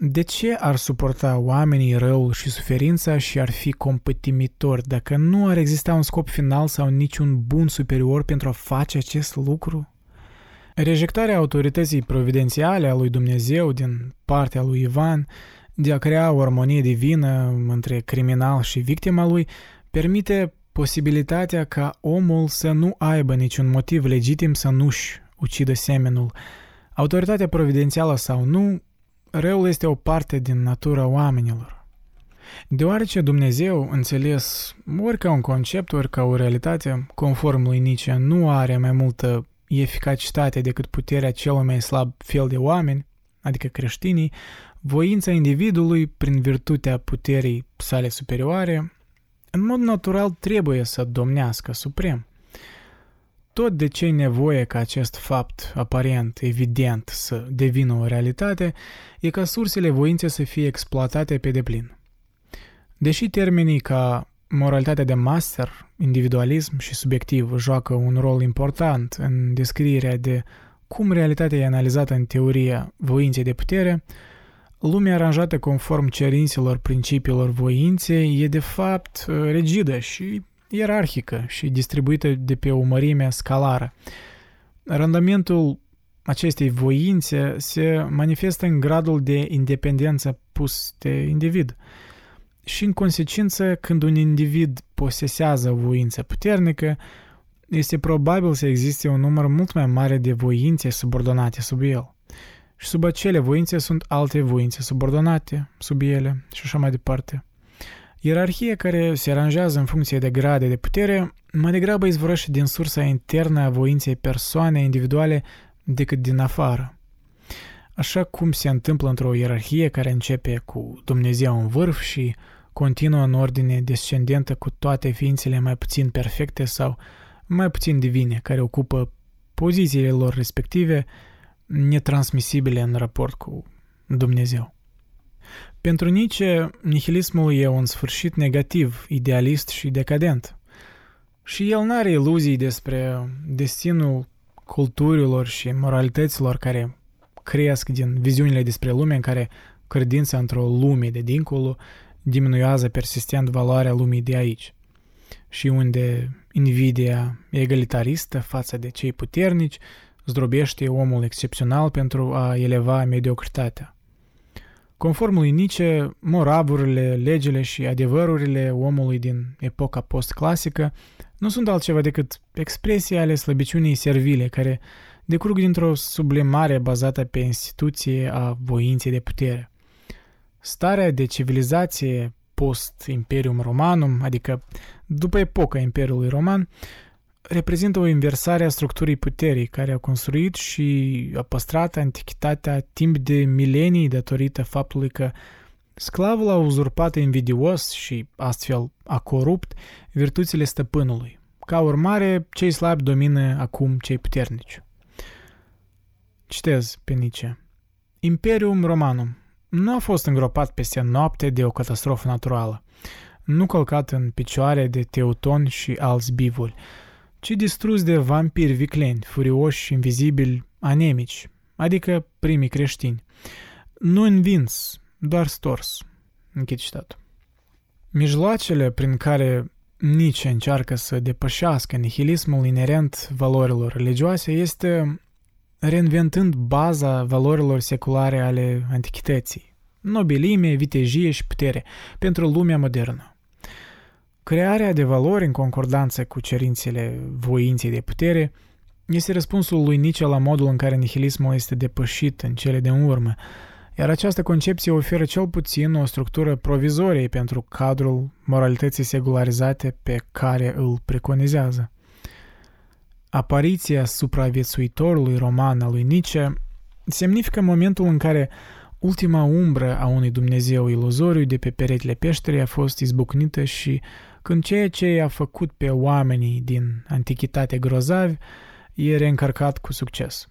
De ce ar suporta oamenii răul și suferința și ar fi compătimitori dacă nu ar exista un scop final sau niciun bun superior pentru a face acest lucru? Rejectarea autorității providențiale a lui Dumnezeu din partea lui Ivan de a crea o armonie divină între criminal și victima lui permite posibilitatea ca omul să nu aibă niciun motiv legitim să nu-și ucidă semenul. Autoritatea providențială sau nu, răul este o parte din natura oamenilor. Deoarece Dumnezeu, înțeles ori ca un concept, ori ca o realitate, conform lui Nietzsche, nu are mai multă eficacitate decât puterea celui mai slab fel de oameni, adică creștinii, voința individului, prin virtutea puterii sale superioare, în mod natural trebuie să domnească suprem. Tot de ce e nevoie ca acest fapt aparent, evident, să devină o realitate, e ca sursele voinței să fie exploatate pe deplin. Deși termenii ca moralitatea de master, individualism și subiectiv joacă un rol important în descrierea de cum realitatea e analizată în teoria voinței de putere, lumea aranjată conform cerințelor principiilor voinței e de fapt rigidă și ierarhică și distribuită de pe o mărime scalară. Randamentul acestei voințe se manifestă în gradul de independență pus de individ. Și în consecință, când un individ posesează o voință puternică, este probabil să existe un număr mult mai mare de voințe subordonate sub el. Și sub acele voințe sunt alte voințe subordonate sub ele și așa mai departe. Ierarhia care se aranjează în funcție de grade de putere mai degrabă izvorăște din sursa internă a voinței persoanei individuale decât din afară. Așa cum se întâmplă într-o ierarhie care începe cu Dumnezeu în vârf și continuă în ordine descendentă cu toate ființele mai puțin perfecte sau mai puțin divine, care ocupă pozițiile lor respective netransmisibile în raport cu Dumnezeu. Pentru Nietzsche, nihilismul e un sfârșit negativ, idealist și decadent. Și el n-are iluzii despre destinul culturilor și moralităților care cresc din viziunile despre lume în care credința într-o lume de dincolo diminuează persistent valoarea lumii de aici și unde invidia egalitaristă față de cei puternici zdrobește omul excepțional pentru a eleva mediocritatea. Conform lui Nietzsche, moraburile, legile și adevărurile omului din epoca postclasică nu sunt altceva decât expresii ale slăbiciunii servile care decurg dintr-o sublimare bazată pe instituție a voinței de putere. Starea de civilizație post-imperium romanum, adică după epoca Imperiului Roman, reprezintă o inversare a structurii puterii care a construit și a păstrat antichitatea timp de milenii datorită faptului că sclavul a uzurpat invidios și astfel a corupt virtuțile stăpânului. Ca urmare, cei slabi domină acum cei puternici. Citez pe Nietzsche. Imperium Romanum nu a fost îngropat peste noapte de o catastrofă naturală, nu călcat în picioare de teutoni și alți bivoli, ci distrus de vampiri vicleni, furioși, invizibili, anemici, adică primii creștini. Nu învins, doar stors. Închid citatul. Mijloacele prin care Nietzsche încearcă să depășească nihilismul inerent valorilor religioase este reinventând baza valorilor seculare ale antichității, nobilime, vitejie și putere pentru lumea modernă. Crearea de valori în concordanță cu cerințele voinței de putere este răspunsul lui Nietzsche la modul în care nihilismul este depășit în cele din urmă, iar această concepție oferă cel puțin o structură provizorie pentru cadrul moralității secularizate pe care îl preconizează. Apariția supraviețuitorului roman al lui Nietzsche semnifică momentul în care ultima umbră a unui Dumnezeu iluzoriu de pe peretele peșterii a fost izbucnită și când ceea ce i-a făcut pe oamenii din antichitate grozavi e reîncarcat cu succes.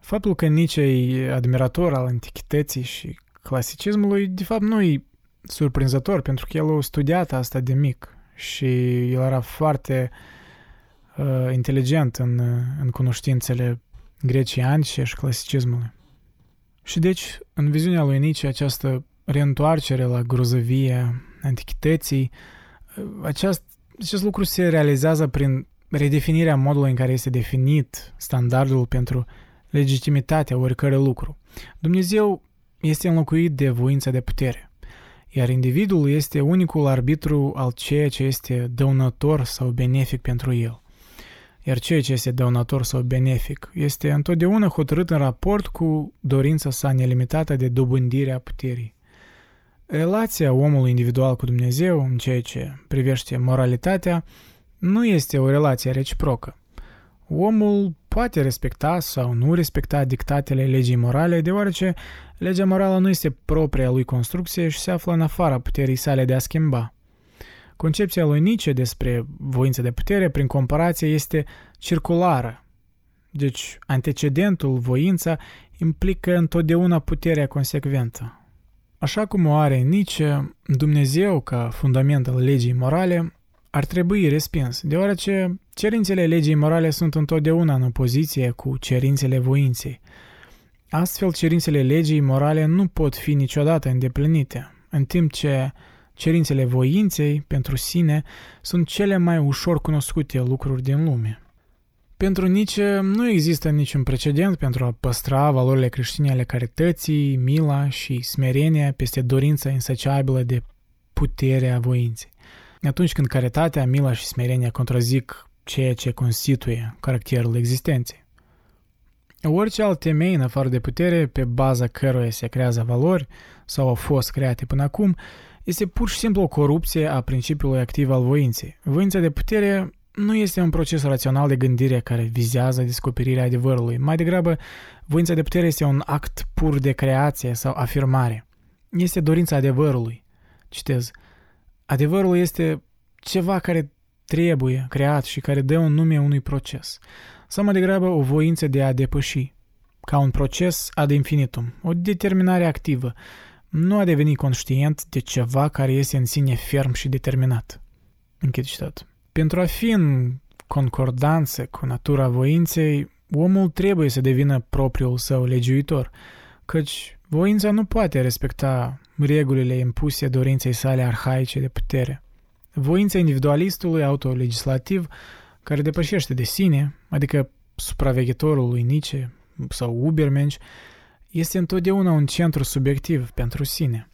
Faptul că Nietzsche e admirator al antichității și clasicismului, de fapt, nu e surprinzător, pentru că el a studiat asta de mic și el era foarte inteligent în cunoștințele grecii antice și clasicismului. Și deci, în viziunea lui Nietzsche, această reîntoarcere la grozăvia antichității, acest lucru se realizează prin redefinirea modului în care este definit standardul pentru legitimitatea oricărui lucru. Dumnezeu este înlocuit de voința de putere, iar individul este unicul arbitru al ceea ce este dăunător sau benefic pentru el. Iar ceea ce este dăunător sau benefic este întotdeauna hotărât în raport cu dorința sa nelimitată de dobândire a puterii. Relația omului individual cu Dumnezeu, în ceea ce privește moralitatea, nu este o relație reciprocă. Omul poate respecta sau nu respecta dictatele legii morale, deoarece legea morală nu este propria lui construcție și se află în afara puterii sale de a schimba. Concepția lui Nietzsche despre voința de putere, prin comparație, este circulară. Deci, antecedentul, voința, implică întotdeauna puterea consecventă. Așa cum o are Nietzsche, Dumnezeu, ca fundament al legii morale, ar trebui respins, deoarece cerințele legii morale sunt întotdeauna în opoziție cu cerințele voinței. Astfel, cerințele legii morale nu pot fi niciodată îndeplinite, în timp ce cerințele voinței pentru sine sunt cele mai ușor cunoscute lucruri din lume. Pentru Nietzsche nu există niciun precedent pentru a păstra valorile creștine ale carității, mila și smerenia peste dorința insatiabilă de puterea voinței. Atunci când caritatea, mila și smerenia contrazic ceea ce constituie caracterul existenței. Orice alt temei în afară de putere pe baza căruia se creează valori sau au fost create până acum este pur și simplu o corupție a principiului activ al voinței. Voința de putere nu este un proces rațional de gândire care vizează descoperirea adevărului. Mai degrabă, voința de putere este un act pur de creație sau afirmare. Este dorința adevărului. Citez. Adevărul este ceva care trebuie creat și care dă un nume unui proces, sau mai degrabă o voință de a depăși, ca un proces ad infinitum, o determinare activă, nu a deveni conștient de ceva care este în sine ferm și determinat. Închid citat. Pentru a fi în concordanță cu natura voinței, omul trebuie să devină propriul său legiuitor, căci voința nu poate respecta regulile impuse dorinței sale arhaice de putere. Voința individualistului autolegislativ, care depășește de sine, adică supraveghetorul lui Nietzsche sau Ubermensch, este întotdeauna un centru subiectiv pentru sine.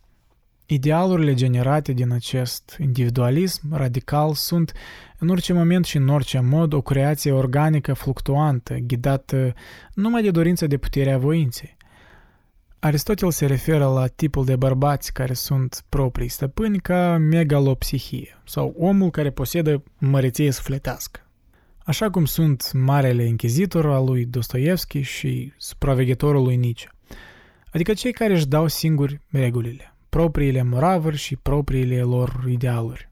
Idealurile generate din acest individualism radical sunt, în orice moment și în orice mod, o creație organică fluctuantă, ghidată numai de dorința de putere a voinței. Aristotel se referă la tipul de bărbați care sunt proprii stăpâni ca megalopsihie, sau omul care posedă măreție sufletească. Așa cum sunt marele închizitor al lui Dostoievski și supraveghetorul lui Nietzsche, adică cei care își dau singuri regulile, propriile moravuri și propriile lor idealuri.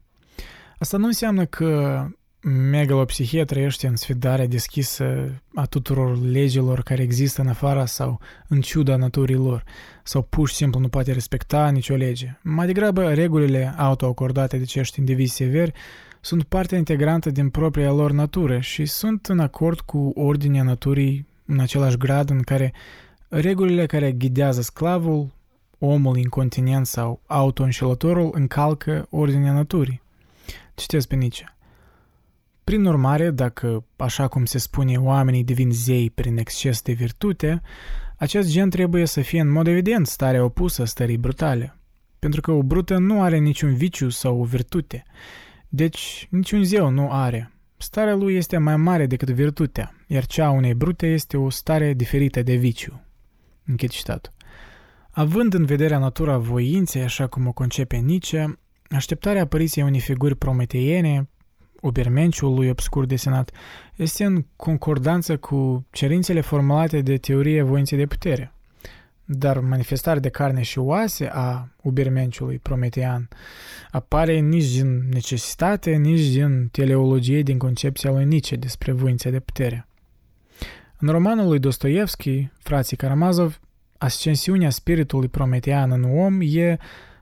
Asta nu înseamnă că megalopsihia trăiește în sfidarea deschisă a tuturor legilor care există în afara sau în ciuda naturii lor, sau pur și simplu nu poate respecta nicio lege. Mai degrabă, regulile autoacordate de acești indivizi severi sunt parte integrantă din propria lor natură și sunt în acord cu ordinea naturii în același grad în care regulile care ghidează sclavul, omul incontinent sau autoînșelătorul încalcă ordinea naturii. Citesc pe Nietzsche. Prin urmare, dacă, așa cum se spune, oamenii devin zei prin exces de virtute, acest gen trebuie să fie în mod evident starea opusă stării brutale, pentru că o brută nu are niciun viciu sau o virtute. Deci, niciun zeu nu are. Starea lui este mai mare decât virtutea, iar cea a unei brute este o stare diferită de viciu. Închid citatul. Având în vederea natura voinței, așa cum o concepe Nietzsche, așteptarea apariției unei figuri prometeiene, Ubermenschul lui obscur desenat, este în concordanță cu cerințele formulate de teorie voinței de putere. Dar manifestarea de carne și oase a Ubermenschului prometean apare nici din necesitate, nici din teleologie din concepția lui Nietzsche despre voința de putere. În romanul lui Dostoievski, Frații Karamazov, ascensiunea spiritului prometean în om e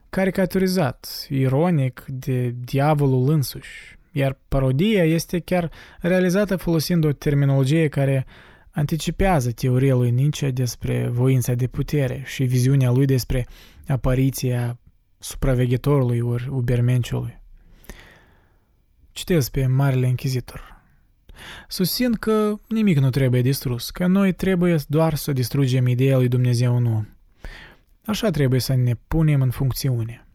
caricaturizat, ironic, de diavolul însuși, iar parodia este chiar realizată folosind o terminologie care anticipează teoria lui Nietzsche despre voința de putere și viziunea lui despre apariția supraveghetorului ori ubermenciului. Citesc pe marele închizitor. Susțin că nimic nu trebuie distrus, că noi trebuie doar să distrugem ideea lui Dumnezeu în om. Așa trebuie să ne punem în funcțiune.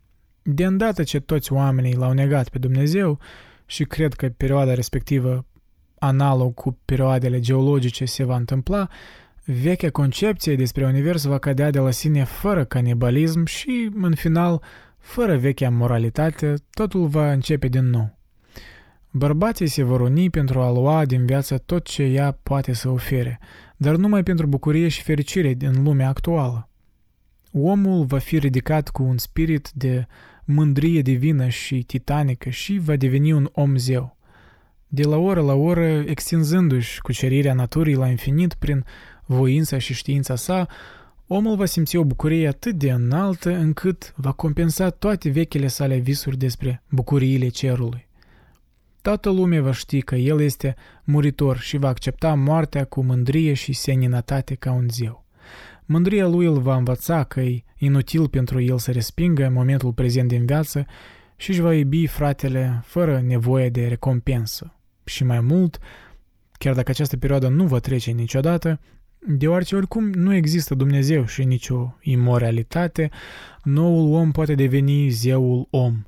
De îndată ce toți oamenii l-au negat pe Dumnezeu și cred că perioada respectivă analog cu perioadele geologice se va întâmpla, vechea concepție despre univers va cădea de la sine fără canibalism și, în final, fără vechea moralitate, totul va începe din nou. Bărbații se vor uni pentru a lua din viață tot ce ea poate să ofere, dar numai pentru bucurie și fericire din lumea actuală. Omul va fi ridicat cu un spirit de mândrie divină și titanică și va deveni un om-zeu, de la oră la oră extinzându-și cucerirea naturii la infinit prin voința și știința sa, omul va simți o bucurie atât de înaltă încât va compensa toate vechile sale visuri despre bucuriile cerului. Toată lumea va ști că el este muritor și va accepta moartea cu mândrie și seninătate ca un zeu. Mândria lui îl va învăța că e inutil pentru el să respingă momentul prezent din viață și își va iubi fratele fără nevoie de recompensă. Și mai mult, chiar dacă această perioadă nu va trece niciodată, deoarece oricum nu există Dumnezeu și nicio imoralitate, noul om poate deveni zeul om.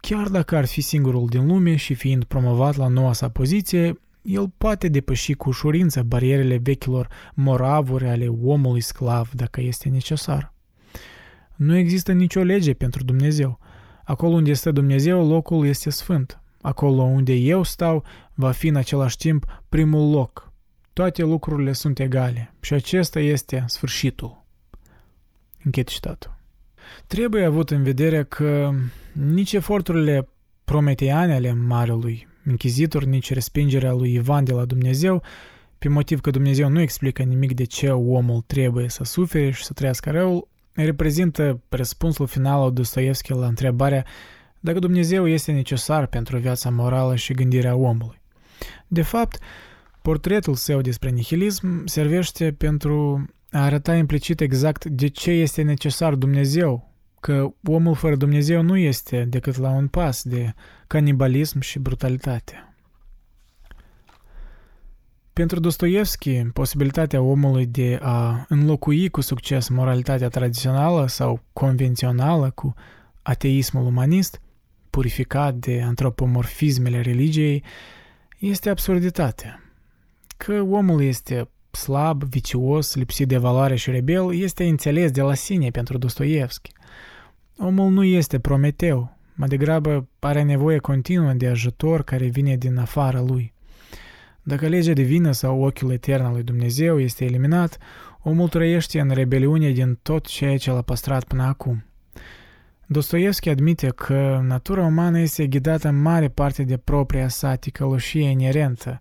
Chiar dacă ar fi singurul din lume și fiind promovat la noua sa poziție, el poate depăși cu ușurință barierele vechilor moravuri ale omului sclav dacă este necesar. Nu există nicio lege pentru Dumnezeu. Acolo unde stă Dumnezeu, locul este sfânt. Acolo unde eu stau, va fi în același timp primul loc. Toate lucrurile sunt egale și acesta este sfârșitul. Închid citatul. Trebuie avut în vedere că nici eforturile prometeane ale marelui închizitori, nici respingerea lui Ivan de la Dumnezeu, pe motiv că Dumnezeu nu explică nimic de ce omul trebuie să sufere și să trăiască răul, reprezintă răspunsul final al Dostoievski la întrebarea dacă Dumnezeu este necesar pentru viața morală și gândirea omului. De fapt, portretul său despre nihilism servește pentru a arăta implicit exact de ce este necesar Dumnezeu, că omul fără Dumnezeu nu este decât la un pas de canibalism și brutalitate. Pentru Dostoievski, posibilitatea omului de a înlocui cu succes moralitatea tradițională sau convențională cu ateismul umanist, purificat de antropomorfismele religiei, este absurditate. Că omul este slab, vicios, lipsit de valoare și rebel, este înțeles de la sine pentru Dostoievski. Omul nu este Prometeu, mai degrabă are nevoie continuă de ajutor care vine din afara lui. Dacă legea divină sau ochiul etern al lui Dumnezeu este eliminat, omul trăiește în rebeliune din tot ceea ce l-a păstrat până acum. Dostoievski admite că natura umană este ghidată în mare parte de propria sa ticăloșie inerentă,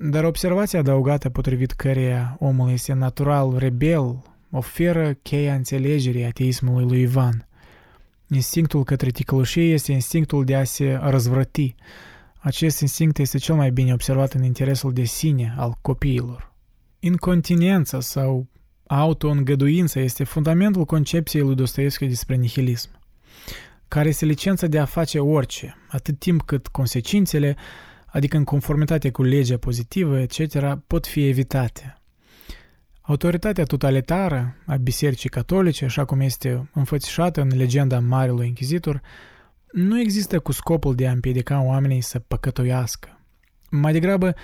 dar observația adăugată potrivit căreia omul este natural rebel oferă cheia înțelegerii ateismului lui Ivan. Instinctul către ticăloșie este instinctul de a se răzvrăti. Acest instinct este cel mai bine observat în interesul de sine al copiilor. Incontinența sau auto-îngăduința este fundamentul concepției lui Dostoievski despre nihilism, care este licența de a face orice, atât timp cât consecințele, adică în conformitate cu legea pozitivă, etc., pot fi evitate. Autoritatea totalitară a Bisericii Catolice, așa cum este înfățișată în legenda Marelui Închizitor, nu există cu scopul de a împiedica oamenii să păcătuiască. Mai degrabă,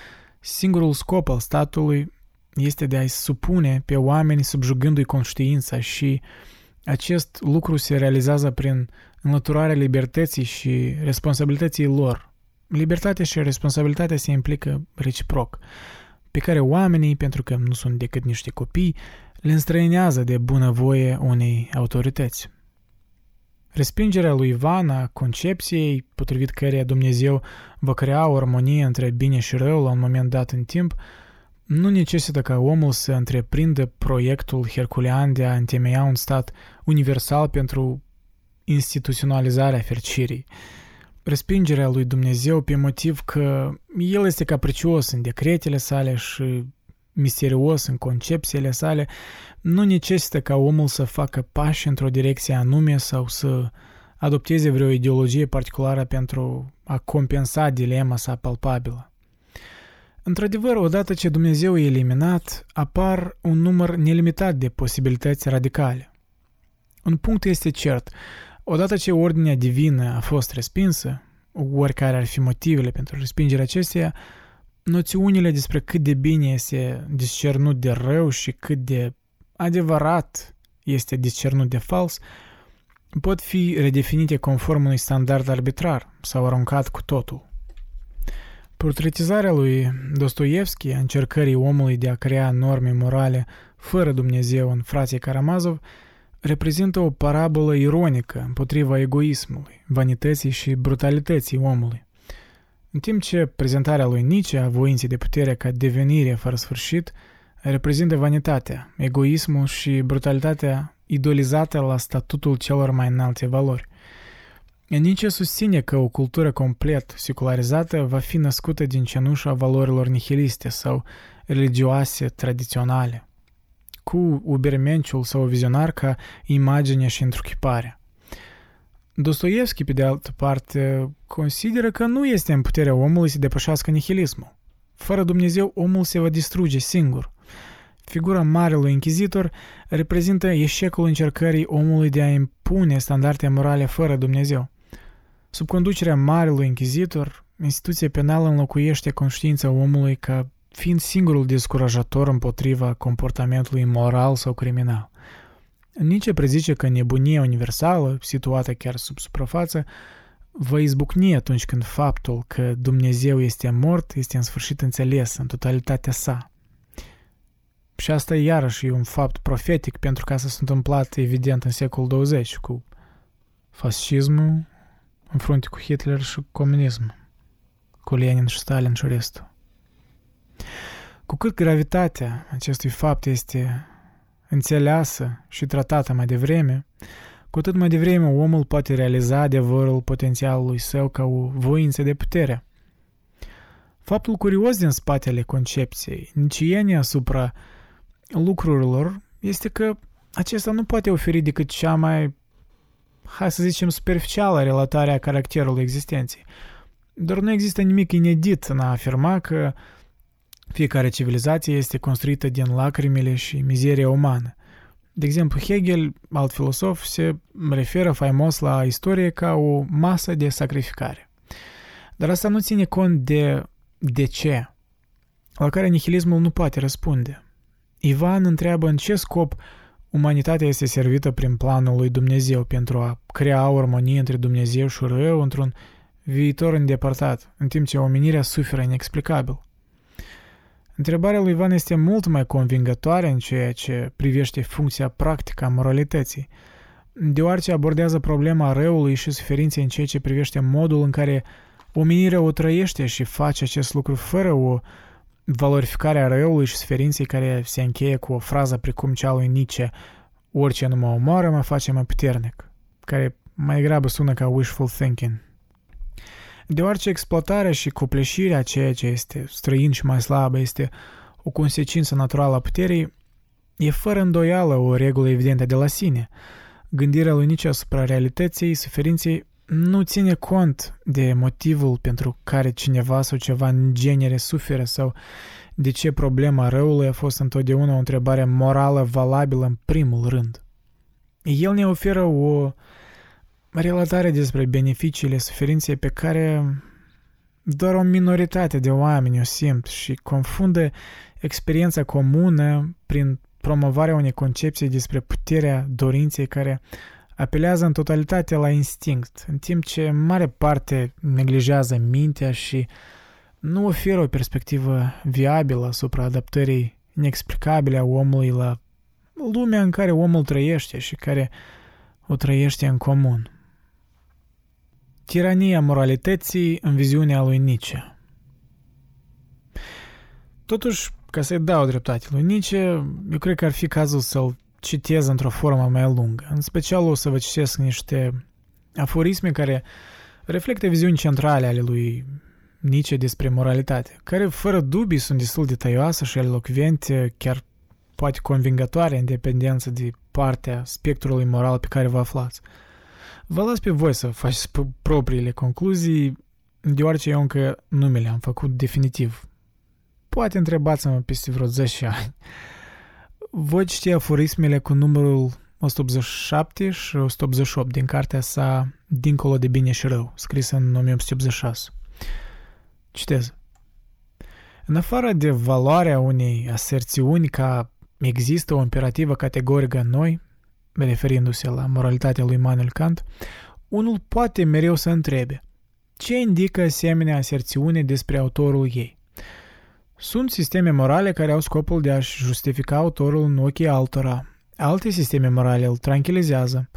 singurul scop al statului este de a-i supune pe oameni subjugându-i conștiința și acest lucru se realizează prin înlăturarea libertății și responsabilității lor. Libertatea și responsabilitatea se implică reciproc, pe care oamenii, pentru că nu sunt decât niște copii, le înstrăinează de bunăvoie unei autorități. Respingerea lui Ivan a concepției, potrivit căreia Dumnezeu va crea o armonie între bine și rău la un moment dat în timp, nu necesită ca omul să întreprindă proiectul herculean de a întemeia un stat universal pentru instituționalizarea fericirii. Respingerea lui Dumnezeu pe motiv că el este capricios în decretele sale și misterios în concepțiile sale, nu necesită ca omul să facă pași într-o direcție anume sau să adopteze vreo ideologie particulară pentru a compensa dilema sa palpabilă. Într-adevăr, odată ce Dumnezeu e eliminat, apar un număr nelimitat de posibilități radicale. Un punct este cert. Odată ce ordinea divină a fost respinsă, oricare ar fi motivele pentru respingerea acesteia, noțiunile despre cât de bine este discernut de rău și cât de adevărat este discernut de fals pot fi redefinite conform unui standard arbitrar sau aruncat cu totul. Portretizarea lui Dostoievski a încercării omului de a crea norme morale fără Dumnezeu în Frații Karamazov reprezintă o parabolă ironică împotriva egoismului, vanității și brutalității omului. În timp ce prezentarea lui Nietzsche a voinței de putere ca devenire fără sfârșit reprezintă vanitatea, egoismul și brutalitatea idolizată la statutul celor mai înalte valori. Nietzsche susține că o cultură complet secularizată va fi născută din cenușa valorilor nihiliste sau religioase tradiționale, cu ubermenschul sau vizionar ca imagine și întruchipare. Dostoievski, pe de altă parte, consideră că nu este în puterea omului să depășească nihilismul. Fără Dumnezeu, omul se va distruge singur. Figura Marelui Închizitor reprezintă eșecul încercării omului de a impune standarde morale fără Dumnezeu. Sub conducerea Marelui Închizitor, instituția penală înlocuiește conștiința omului ca fiind singurul descurajator împotriva comportamentului imoral sau criminal. Nietzsche prezice că nebunia universală, situată chiar sub suprafață, va izbucni atunci când faptul că Dumnezeu este mort este în sfârșit înțeles în totalitatea sa. Și asta iarăși e un fapt profetic pentru că asta s-a întâmplat evident în secolul 20 cu fascismul în frunte cu Hitler și comunismul. cu Lenin și Stalin și restul. Cu cât gravitatea acestui fapt este înțeleasă și tratată mai devreme, cu atât mai devreme omul poate realiza adevărul potențialului său ca o voință de putere. Faptul curios din spatele concepției niciene asupra lucrurilor este că acesta nu poate oferi decât cea mai, hai să zicem, superficială relatare a caracterului existenței. Doar nu există nimic inedit în a afirma că fiecare civilizație este construită din lacrimile și mizeria umană. De exemplu, Hegel, alt filosof, se referă faimos la istorie ca o masă de sacrificare. Dar asta nu ține cont de ce, la care nihilismul nu poate răspunde. Ivan întreabă în ce scop umanitatea este servită prin planul lui Dumnezeu pentru a crea o armonie între Dumnezeu și rău într-un viitor îndepărtat, în timp ce omenirea suferă inexplicabil. Întrebarea lui Ivan este mult mai convingătoare în ceea ce privește funcția practică a moralității, deoarece abordează problema răului și suferinței în ceea ce privește modul în care omenirea o trăiește și face acest lucru fără o valorificare a răului și suferinței, care se încheie cu o frază precum cea lui Nietzsche: orice nu mă omoară, mă face mai puternic, care mai degrabă sună ca wishful thinking. Deoarece exploatarea și copleșirea ceea ce este străin și mai slabă este o consecință naturală a puterii, e fără îndoială o regulă evidentă de la sine. Gândirea lui Nietzsche asupra realității suferinței nu ține cont de motivul pentru care cineva sau ceva în genere suferă sau de ce problema răului a fost întotdeauna o întrebare morală valabilă în primul rând. El ne oferă o relatare despre beneficiile suferinței pe care doar o minoritate de oameni o simt și confundă experiența comună prin promovarea unei concepții despre puterea dorinței care apelează în totalitate la instinct, în timp ce în mare parte neglijează mintea și nu oferă o perspectivă viabilă asupra adaptării inexplicabile a omului la lumea în care omul trăiește și care o trăiește în comun. Tirania moralității în viziunea lui Nietzsche. Totuși, ca să-i dau dreptate lui Nietzsche, eu cred că ar fi cazul să-l citez într-o formă mai lungă. În special o să vă citesc niște aforisme care reflectă viziuni centrale ale lui Nietzsche despre moralitate, care fără dubii sunt destul de tăioase și elocvente, chiar poate convingătoare, în dependență de partea spectrului moral pe care vă aflați. Vă las pe voi să faceți propriile concluzii, deoarece eu încă nu mi le-am făcut definitiv. Poate întrebați-mă peste vreo 10 ani. Voi citi aforismele cu numărul 187 și 188 din cartea sa Dincolo de bine și rău, scrisă în 1886. Citez. În afară de valoarea unei aserțiuni ca există o imperativă categorică în noi, referindu-se la moralitatea lui Immanuel Kant, unul poate mereu să întrebe ce indică asemenea aserțiune despre autorul ei. Sunt sisteme morale care au scopul de a-și justifica autorul în ochii altora. Alte sisteme morale îl tranquilizează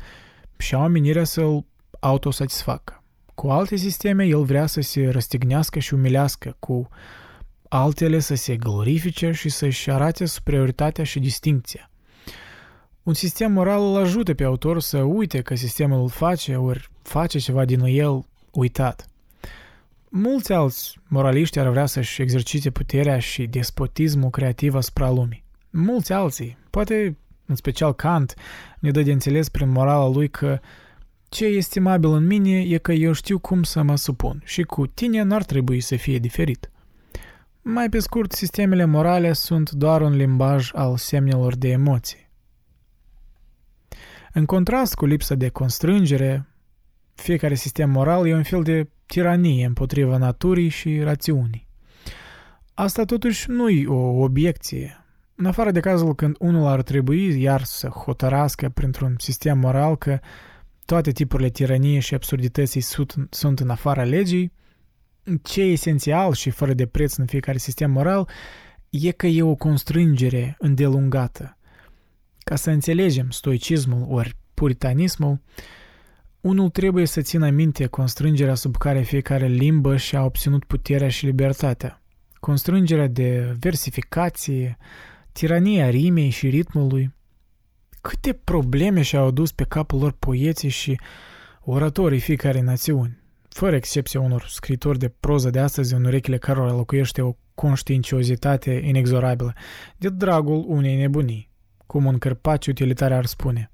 și au menirea să-l autosatisfacă. Cu alte sisteme el vrea să se răstignească și umilească, cu altele să se glorifice și să-și arate superioritatea și distincția. Un sistem moral îl ajută pe autor să uite că sistemul îl face, ori face ceva din el uitat. Mulți alți moraliști ar vrea să-și exercite puterea și despotismul creativ asupra lumii. Mulți alții, poate în special Kant, ne dă de înțeles prin morala lui că ce e estimabil în mine e că eu știu cum să mă supun și cu tine n-ar trebui să fie diferit. Mai pe scurt, sistemele morale sunt doar un limbaj al semnelor de emoții. În contrast cu lipsa de constrângere, fiecare sistem moral e un fel de tiranie împotriva naturii și rațiunii. Asta totuși nu-i o obiecție, în afară de cazul când unul ar trebui iar să hotărască printr-un sistem moral că toate tipurile tiraniei și absurdității sunt în afara legii. Ce e esențial și fără de preț în fiecare sistem moral e că e o constrângere îndelungată. Ca să înțelegem stoicismul ori puritanismul, Unul trebuie să țină minte constrângerea sub care fiecare limbă și-a obținut puterea și libertatea. Constrângerea de versificație, tirania rimei și ritmului. Câte probleme și-au adus pe capul lor poeții și oratorii fiecare națiuni, fără excepție unor scriitori de proză de astăzi în urechile cărora locuiește o conștiinciozitate inexorabilă, de dragul unei nebunii, cum un cărpaci utilitar ar spune,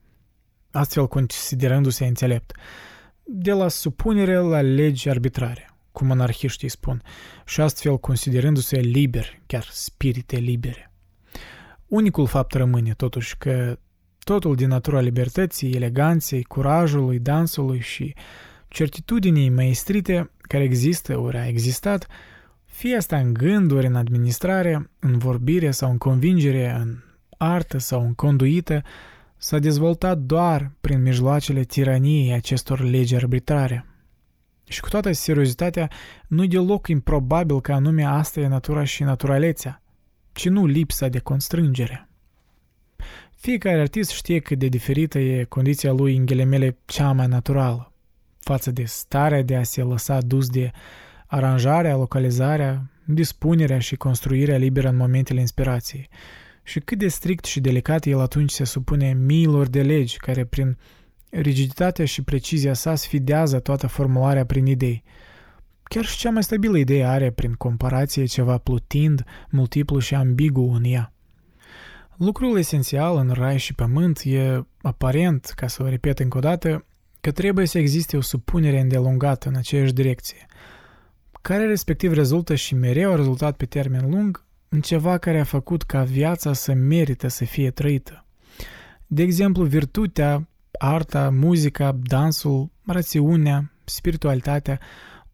astfel considerându-se înțelept, de la supunere la legi arbitrare, cum anarhiștii spun, și astfel considerându-se liberi, chiar spirite libere. Unicul fapt rămâne, totuși, că totul din natura libertății, eleganței, curajului, dansului și certitudinii maestrite care există ori a existat, fie asta în gânduri, în administrare, în vorbire sau în convingere, în artă sau în conduită, s-a dezvoltat doar prin mijloacele tiraniei acestor legi arbitrare. Și cu toată seriozitatea, nu-i deloc improbabil că anume asta e natura și naturalețea, ci nu lipsa de constrângere. Fiecare artist știe cât de diferită e condiția lui în ghilimele cea mai naturală, față de starea de a se lăsa dus de aranjarea, localizarea, dispunerea și construirea liberă în momentele inspirației, și cât de strict și delicat el atunci se supune miilor de legi care prin rigiditatea și precizia sa sfidează toată formularea prin idei. Chiar și cea mai stabilă idee are prin comparație ceva plutind, multiplu și ambigu în ea. Lucrul esențial în rai și pământ e aparent, ca să o repet încă o dată, că trebuie să existe o supunere îndelungată în aceeași direcție, care respectiv rezultă și mereu a rezultat pe termen lung în ceva care a făcut ca viața să merită să fie trăită. De exemplu, virtutea, arta, muzica, dansul, rațiunea, spiritualitatea,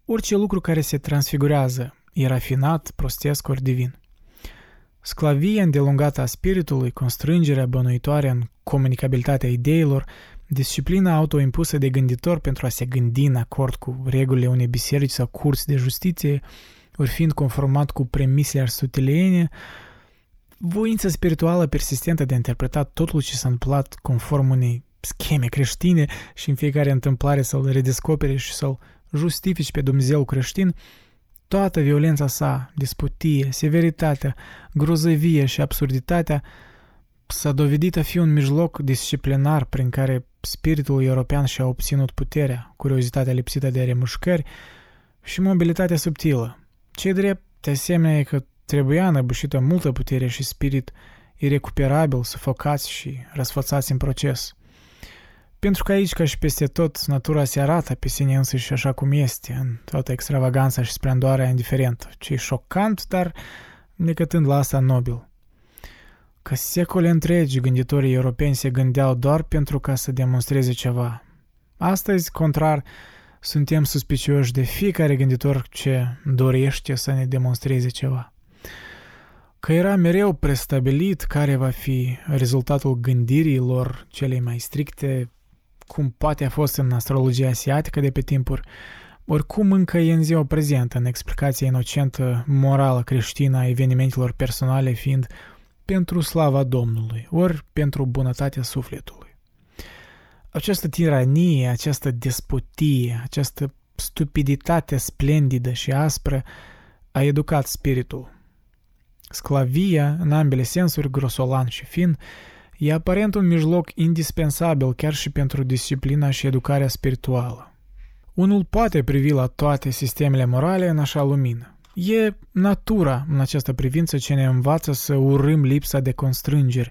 orice lucru care se transfigurează, e rafinat, prostesc ori divin. Sclavia îndelungată a spiritului, constrângerea bănuitoare în comunicabilitatea ideilor, disciplina autoimpusă de gânditor pentru a se gândi în acord cu regulile unei biserici sau curți de justiție, ori fiind conformat cu premisele aristoteliene, voința spirituală persistentă de a interpreta totul ce s-a întâmplat conform unei scheme creștine și în fiecare întâmplare să-l redescopere și să-l justifici pe Dumnezeu creștin, toată violența sa, disputie, severitatea, grozăvie și absurditatea s-a dovedit a fi un mijloc disciplinar prin care spiritul european și-a obținut puterea, curiozitatea lipsită de remușcări și mobilitatea subtilă. Ce drept, de asemenea, e că trebuia înăbușită multă putere și spirit irecuperabil, sufocați și răsfățați în proces. Pentru că aici, ca și peste tot, natura se arată pe sine însăși așa cum este, în toată extravaganța și splendoarea indiferentă, ce e șocant, dar necătând la asta nobil. Că secole întregi gânditorii europeni se gândeau doar pentru ca să demonstreze ceva. Astăzi, contrar, suntem suspicioși de fiecare gânditor ce dorește să ne demonstreze ceva. Că era mereu prestabilit care va fi rezultatul gândirii lor cele mai stricte, cum poate a fost în astrologia asiatică de pe timpuri, oricum încă e în ziua prezentă, în explicația inocentă morală creștină a evenimentelor personale fiind pentru slava Domnului, ori pentru bunătatea sufletului. Această tiranie, această despotie, această stupiditate splendidă și aspră a educat spiritul. Sclavia, în ambele sensuri, grosolan și fin, e aparent un mijloc indispensabil chiar și pentru disciplina și educarea spirituală. Unul poate privi la toate sistemele morale în așa lumină. E natura, în această privință, ce ne învață să urâm lipsa de constrângeri,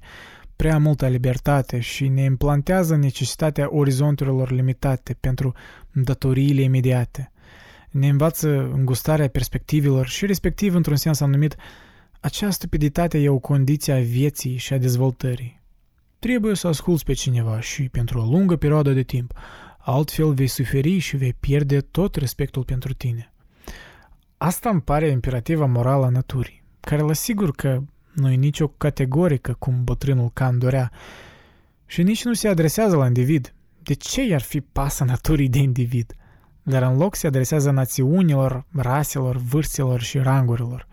prea multă libertate și ne implantează necesitatea orizonturilor limitate pentru datoriile imediate. Ne învață îngustarea perspectivelor și, respectiv, într-un sens anumit, acea stupiditate e o condiție a vieții și a dezvoltării. Trebuie să asculți pe cineva și pentru o lungă perioadă de timp, altfel vei suferi și vei pierde tot respectul pentru tine. Asta îmi pare imperativa morală a naturii, care la sigur că nu e nicio categorică cum bătrânul Kant dorea și nici nu se adresează la individ. De ce i-ar fi pasă naturii de individ? Dar în loc se adresează națiunilor, raselor, vârstelor și rangurilor.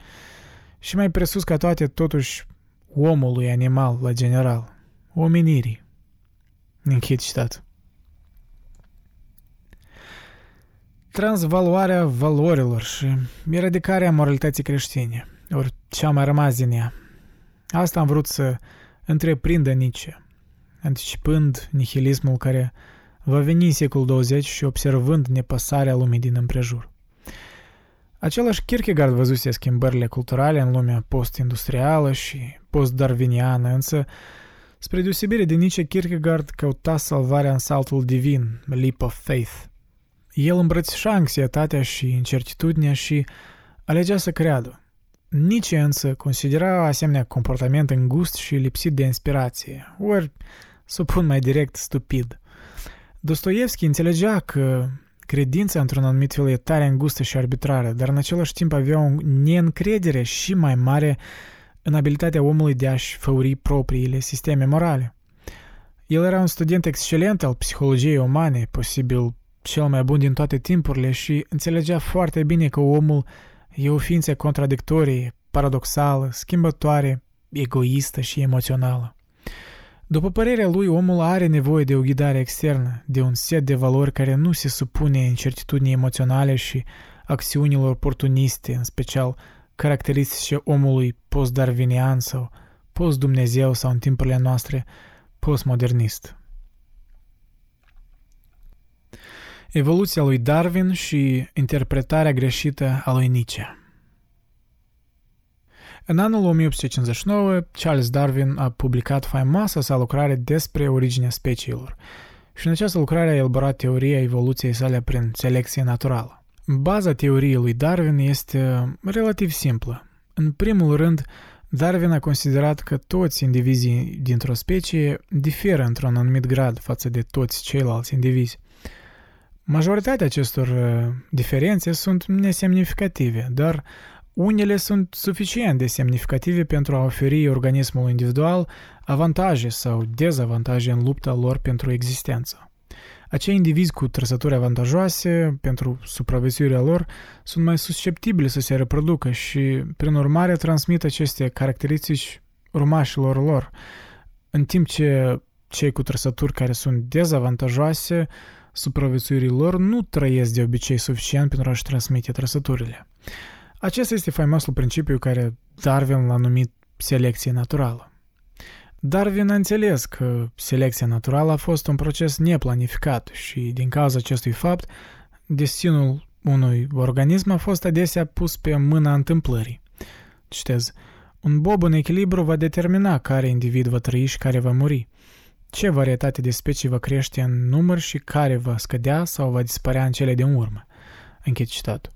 Și mai presus ca toate, totuși, omului animal, la general, omenirii. Închid citat. transvaluarea valorilor și eradicarea moralității creștine, ori ce-a mai rămas din ea. Asta am vrut să întreprindă Nietzsche, anticipând nihilismul care va veni în secolul 20 și observând nepăsarea lumii din împrejur. Același Kierkegaard văzuse schimbările culturale în lumea post-industrială și post-darwiniană, însă, spre deosebire de Nietzsche, Kierkegaard căuta salvarea în saltul divin, leap of faith. El îmbrățișa anxietatea și incertitudinea și alegea să creadă. Nietzsche însă considera asemenea comportament îngust și lipsit de inspirație, ori, supun mai direct, stupid. Dostoievski înțelegea că credința într-un anumit fel e tare îngustă și arbitrară, dar în același timp avea o neîncredere și mai mare în abilitatea omului de a-și făuri propriile sisteme morale. El era un student excelent al psihologiei umane, posibil cel mai bun din toate timpurile, și înțelegea foarte bine că omul e o ființă contradictorie, paradoxală, schimbătoare, egoistă și emoțională. După părerea lui, omul are nevoie de o ghidare externă, de un set de valori care nu se supune incertitudinii emoționale și acțiunilor oportuniste, în special caracteristice omului post-darwinian sau post-Dumnezeu sau, în timpurile noastre, post-modernist. Evoluția lui Darwin și interpretarea greșită a lui Nietzsche. În anul 1859, Charles Darwin a publicat faimoasa sa lucrare despre originea speciilor și în această lucrare a elaborat teoria evoluției sale prin selecție naturală. Baza teoriei lui Darwin este relativ simplă. În primul rând, Darwin a considerat că toți indivizii dintr-o specie diferă într-un anumit grad față de toți ceilalți indivizi. Majoritatea acestor diferențe sunt nesemnificative, dar unele sunt suficient de semnificative pentru a oferi organismului individual avantaje sau dezavantaje în lupta lor pentru existență. Acei indivizi cu trăsături avantajoase pentru supraviețuirea lor sunt mai susceptibili să se reproducă și, prin urmare, transmit aceste caracteristici urmașilor lor, în timp ce cei cu trăsături care sunt dezavantajoase supraviețuirii lor nu trăiesc de obicei suficient pentru a-și transmite trăsăturile. Acesta este faimosul principiu care Darwin l-a numit selecție naturală. Darwin a înțeles că selecția naturală a fost un proces neplanificat și, din cauza acestui fapt, destinul unui organism a fost adesea pus pe mâna întâmplării. Citez: un bob în echilibru va determina care individ va trăi și care va muri, ce varietate de specii va crește în număr și care va scădea sau va dispărea în cele din urmă. Închid citatul.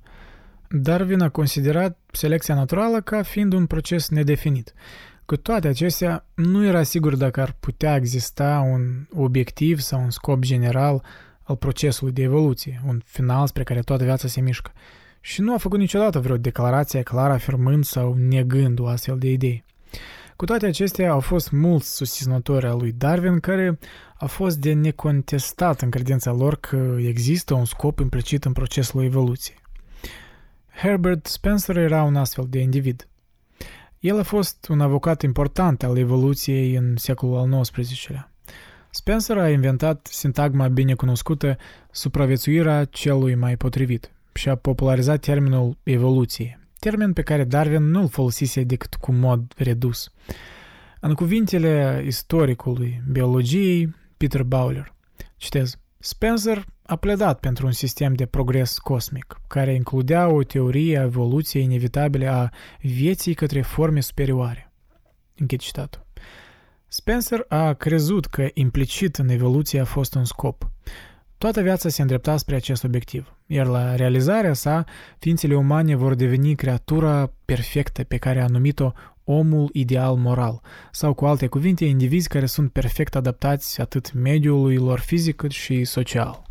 Darwin a considerat selecția naturală ca fiind un proces nedefinit. Cu toate acestea, nu era sigur dacă ar putea exista un obiectiv sau un scop general al procesului de evoluție, un final spre care toată viața se mișcă, și nu a făcut niciodată vreo declarație clară afirmând sau negând o astfel de idee. Cu toate acestea, au fost mulți susținători al lui Darwin care a fost de necontestat în credința lor că există un scop implicit în procesul evoluției. Herbert Spencer era un astfel de individ. El a fost un avocat important al evoluției în secolul al XIX-lea. Spencer a inventat sintagma binecunoscută supraviețuirea celui mai potrivit și a popularizat termenul evoluție, termen pe care Darwin nu-l folosise decât cu mod redus. În cuvintele istoricului biologiei Peter Bowler, citez: Spencer a pledat pentru un sistem de progres cosmic, care includea o teorie a evoluției inevitabile a vieții către forme superioare. Închid citatul. Spencer a crezut că implicit în evoluție a fost un scop. Toată viața se îndrepta spre acest obiectiv, iar la realizarea sa, ființele umane vor deveni creatura perfectă pe care a numit-o omul ideal moral, sau cu alte cuvinte, indivizi care sunt perfect adaptați atât mediului lor fizic cât și social.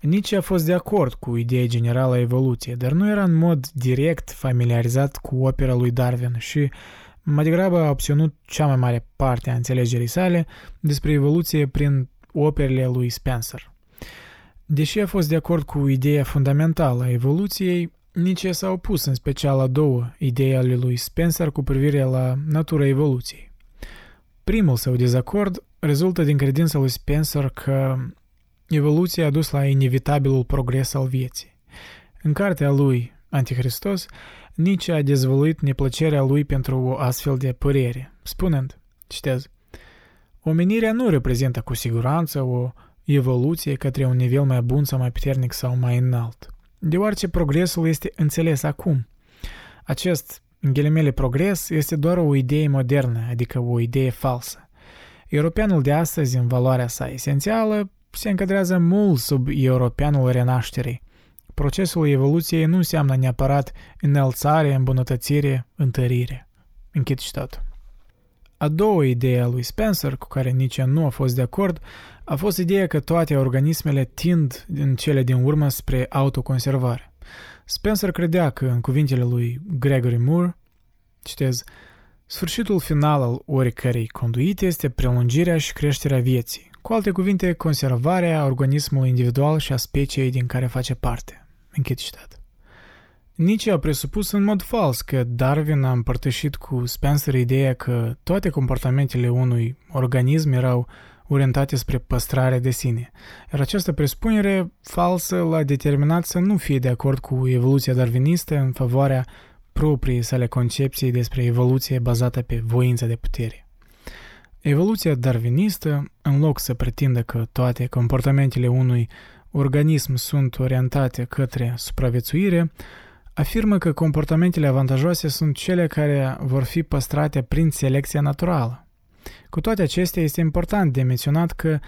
Nietzsche a fost de acord cu ideea generală a evoluției, dar nu era în mod direct familiarizat cu opera lui Darwin și mai degrabă a obținut cea mai mare parte a înțelegerii sale despre evoluție prin operele lui Spencer. Deși a fost de acord cu ideea fundamentală a evoluției, Nietzsche s-a opus în special a două idei ale lui Spencer cu privire la natura evoluției. Primul său dezacord rezultă din credința lui Spencer că Evoluția a dus la inevitabilul progres al vieții. În cartea lui Antihristos, Nietzsche a dezvăluit neplăcerea lui pentru o astfel de părere, spunând, citez, omenirea nu reprezintă cu siguranță o evoluție către un nivel mai bun sau mai puternic sau mai înalt, deoarece progresul este înțeles acum. Acest, în ghilimele, progres este doar o idee modernă, adică o idee falsă. Europeanul de astăzi, în valoarea sa esențială, se încadrează mult sub europeanul renașterii. Procesul evoluției nu înseamnă neapărat înălțare, îmbunătățire, întărire. Închid citatul. A doua idee a lui Spencer, cu care Nietzsche nu a fost de acord, a fost ideea că toate organismele tind în cele din urmă spre autoconservare. Spencer credea că, în cuvintele lui Gregory Moore, citez, sfârșitul final al oricărei conduite este prelungirea și creșterea vieții. Cu alte cuvinte, conservarea organismului individual și a speciei din care face parte. Închid citat. Nietzsche a presupus în mod fals că Darwin a împărtășit cu Spencer ideea că toate comportamentele unui organism erau orientate spre păstrarea de sine, iar această presupunere falsă l-a determinat să nu fie de acord cu evoluția darwinistă în favoarea propriei sale concepții despre evoluție bazată pe voința de putere. Evoluția darwinistă, în loc să pretindă că toate comportamentele unui organism sunt orientate către supraviețuire, afirmă că comportamentele avantajoase sunt cele care vor fi păstrate prin selecția naturală. Cu toate acestea, este important de menționat că,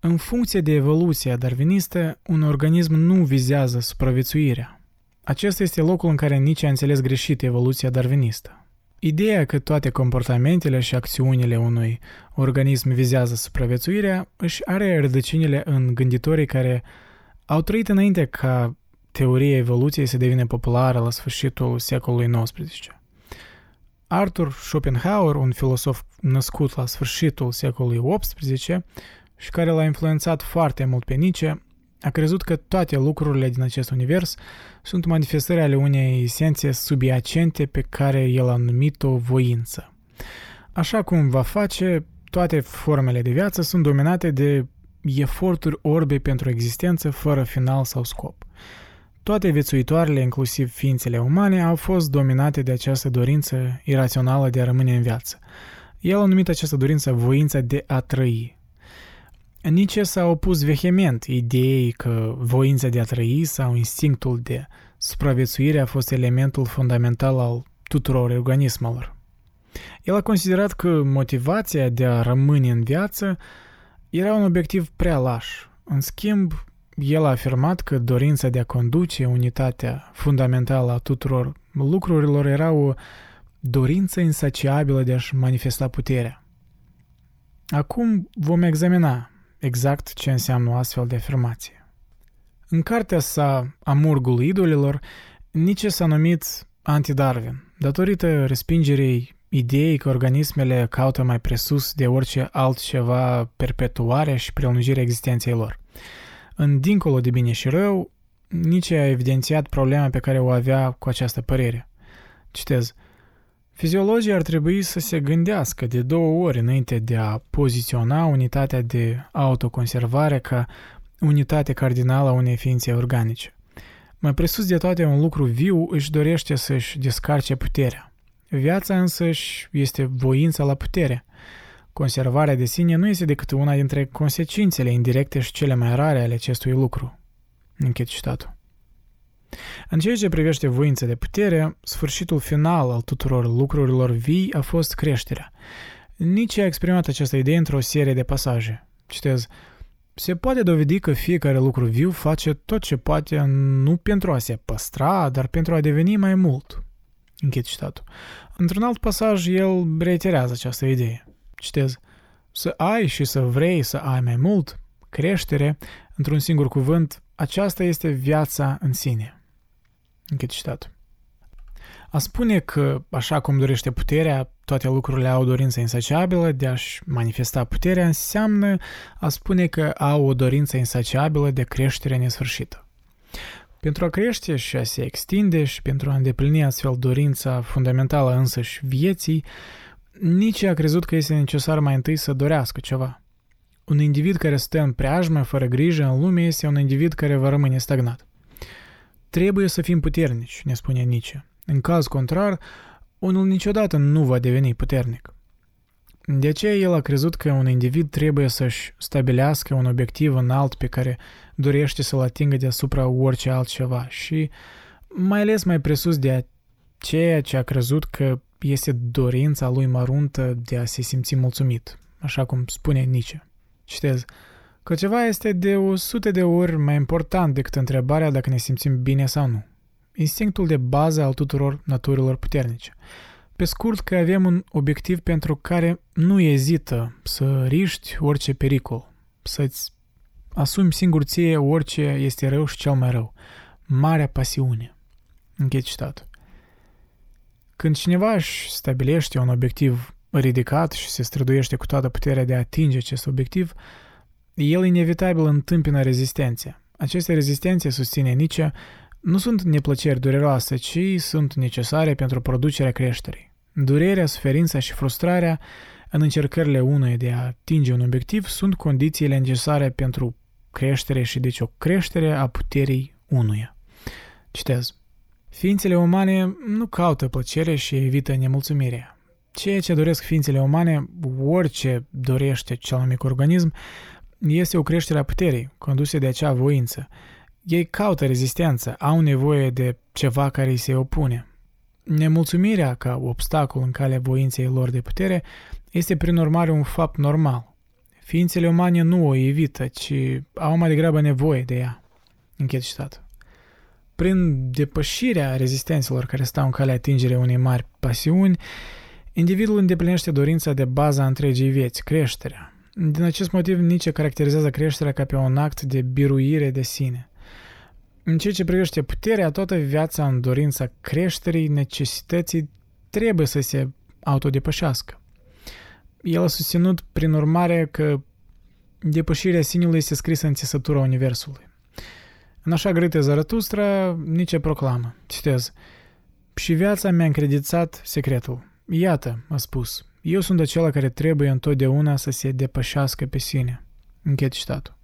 în funcție de evoluția darwinistă, un organism nu vizează supraviețuirea. Acesta este locul în care Nietzsche a înțeles greșit evoluția darwinistă. Ideea că toate comportamentele și acțiunile unui organism vizează supraviețuirea își are rădăcinile în gânditorii care au trăit înainte ca teoria evoluției să devină populară la sfârșitul secolului XIX. Arthur Schopenhauer, un filosof născut la sfârșitul secolului XVIII și care l-a influențat foarte mult pe Nietzsche, a crezut că toate lucrurile din acest univers sunt manifestări ale unei esențe subiacente pe care el a numit-o voință. Așa cum va face, toate formele de viață sunt dominate de eforturi orbe pentru existență fără final sau scop. Toate viețuitoarele, inclusiv ființele umane, au fost dominate de această dorință irațională de a rămâne în viață. El a numit această dorință voința de a trăi. Nietzsche s-a opus vehement ideii că voința de a trăi sau instinctul de supraviețuire a fost elementul fundamental al tuturor organismelor. El a considerat că motivația de a rămâne în viață era un obiectiv prea laș. În schimb, el a afirmat că dorința de a conduce unitatea fundamentală a tuturor lucrurilor era o dorință insaciabilă de a-și manifesta puterea. Acum vom examina exact ce înseamnă o astfel de afirmație. În cartea sa Amurgul Idolilor, Nietzsche s-a numit anti-Darwin, datorită respingerii ideii că organismele caută mai presus de orice altceva perpetuarea și prelungirea existenței lor. În Dincolo de bine și rău, Nietzsche a evidențiat problema pe care o avea cu această părere. Citez. Fiziologii ar trebui să se gândească de două ori înainte de a poziționa unitatea de autoconservare ca unitate cardinală a unei ființe organice. Mai presus de toate, un lucru viu își dorește să-și descarce puterea. Viața însăși este voința la putere. Conservarea de sine nu este decât una dintre consecințele indirecte și cele mai rare ale acestui lucru. Închid citatul. În ceea ce privește voința de putere, sfârșitul final al tuturor lucrurilor vii a fost creșterea. Nietzsche a exprimat această idee într-o serie de pasaje. Citez. Se poate dovedi că fiecare lucru viu face tot ce poate nu pentru a se păstra, dar pentru a deveni mai mult. Închid citatul. Într-un alt pasaj, el reiterează această idee. Citez. Să ai și să vrei să ai mai mult, creștere, într-un singur cuvânt, aceasta este viața în sine. Închid citatul. A spune că, așa cum dorește puterea, toate lucrurile au dorința insaciabilă de a-și manifesta puterea, înseamnă a spune că au o dorință insaciabilă de creștere nesfârșită. Pentru a crește și a se extinde și pentru a îndeplini astfel dorința fundamentală însăși vieții, Nietzsche a crezut că este necesar mai întâi să dorească ceva. Un individ care stă în preajmă, fără grijă, în lume, este un individ care va rămâne stagnat. Trebuie să fim puternici, ne spune Nietzsche. În caz contrar, unul niciodată nu va deveni puternic. De aceea el a crezut că un individ trebuie să-și stabilească un obiectiv înalt pe care dorește să-l atingă deasupra orice altceva și mai ales mai presus de ceea ce a crezut că este dorința lui măruntă de a se simți mulțumit, așa cum spune Nietzsche. Citez, că ceva este de 100 de ori mai important decât întrebarea dacă ne simțim bine sau nu. Instinctul de bază al tuturor naturilor puternice. Pe scurt că avem un obiectiv pentru care nu ezită să riști orice pericol, să-ți asumi singur ție orice este rău și cel mai rău. Marea pasiune. Închei citat. Când cineva își stabilește un obiectiv ridicat și se străduiește cu toată puterea de a atinge acest obiectiv, el inevitabil întâmpină rezistențe. Aceste rezistențe, susține Nietzsche, nu sunt neplăceri dureroase, ci sunt necesare pentru producerea creșterii. Durerea, suferința și frustrarea în încercările unuia de a atinge un obiectiv sunt condițiile necesare pentru creștere și deci o creștere a puterii unuia. Citez. Ființele umane nu caută plăcere și evită nemulțumirea. Ceea ce doresc ființele umane, orice dorește cel mic organism, este o creștere a puterii, condusă de acea voință. Ei caută rezistență, au nevoie de ceva care îi se opune. Nemulțumirea ca obstacol în calea voinței lor de putere este prin urmare un fapt normal. Ființele umane nu o evită, ci au mai degrabă nevoie de ea. Închei citat. Prin depășirea rezistențelor care stau în calea atingerii unei mari pasiuni, individul îndeplinește dorința de bază a întregii vieți, creșterea. Din acest motiv, Nietzsche caracterizează creșterea ca pe un act de biruire de sine. În ceea ce privește puterea, toată viața în dorința creșterii, necesității, trebuie să se autodepășească. El a susținut, prin urmare, că depășirea sinelui este scrisă în țesătura universului. În așa grite Zarathustra, Nietzsche proclamă, citez, și viața mi-a încredințat secretul. Iată, a spus, eu sunt acela care trebuie întotdeauna să se depășească pe sine. Închei citatul.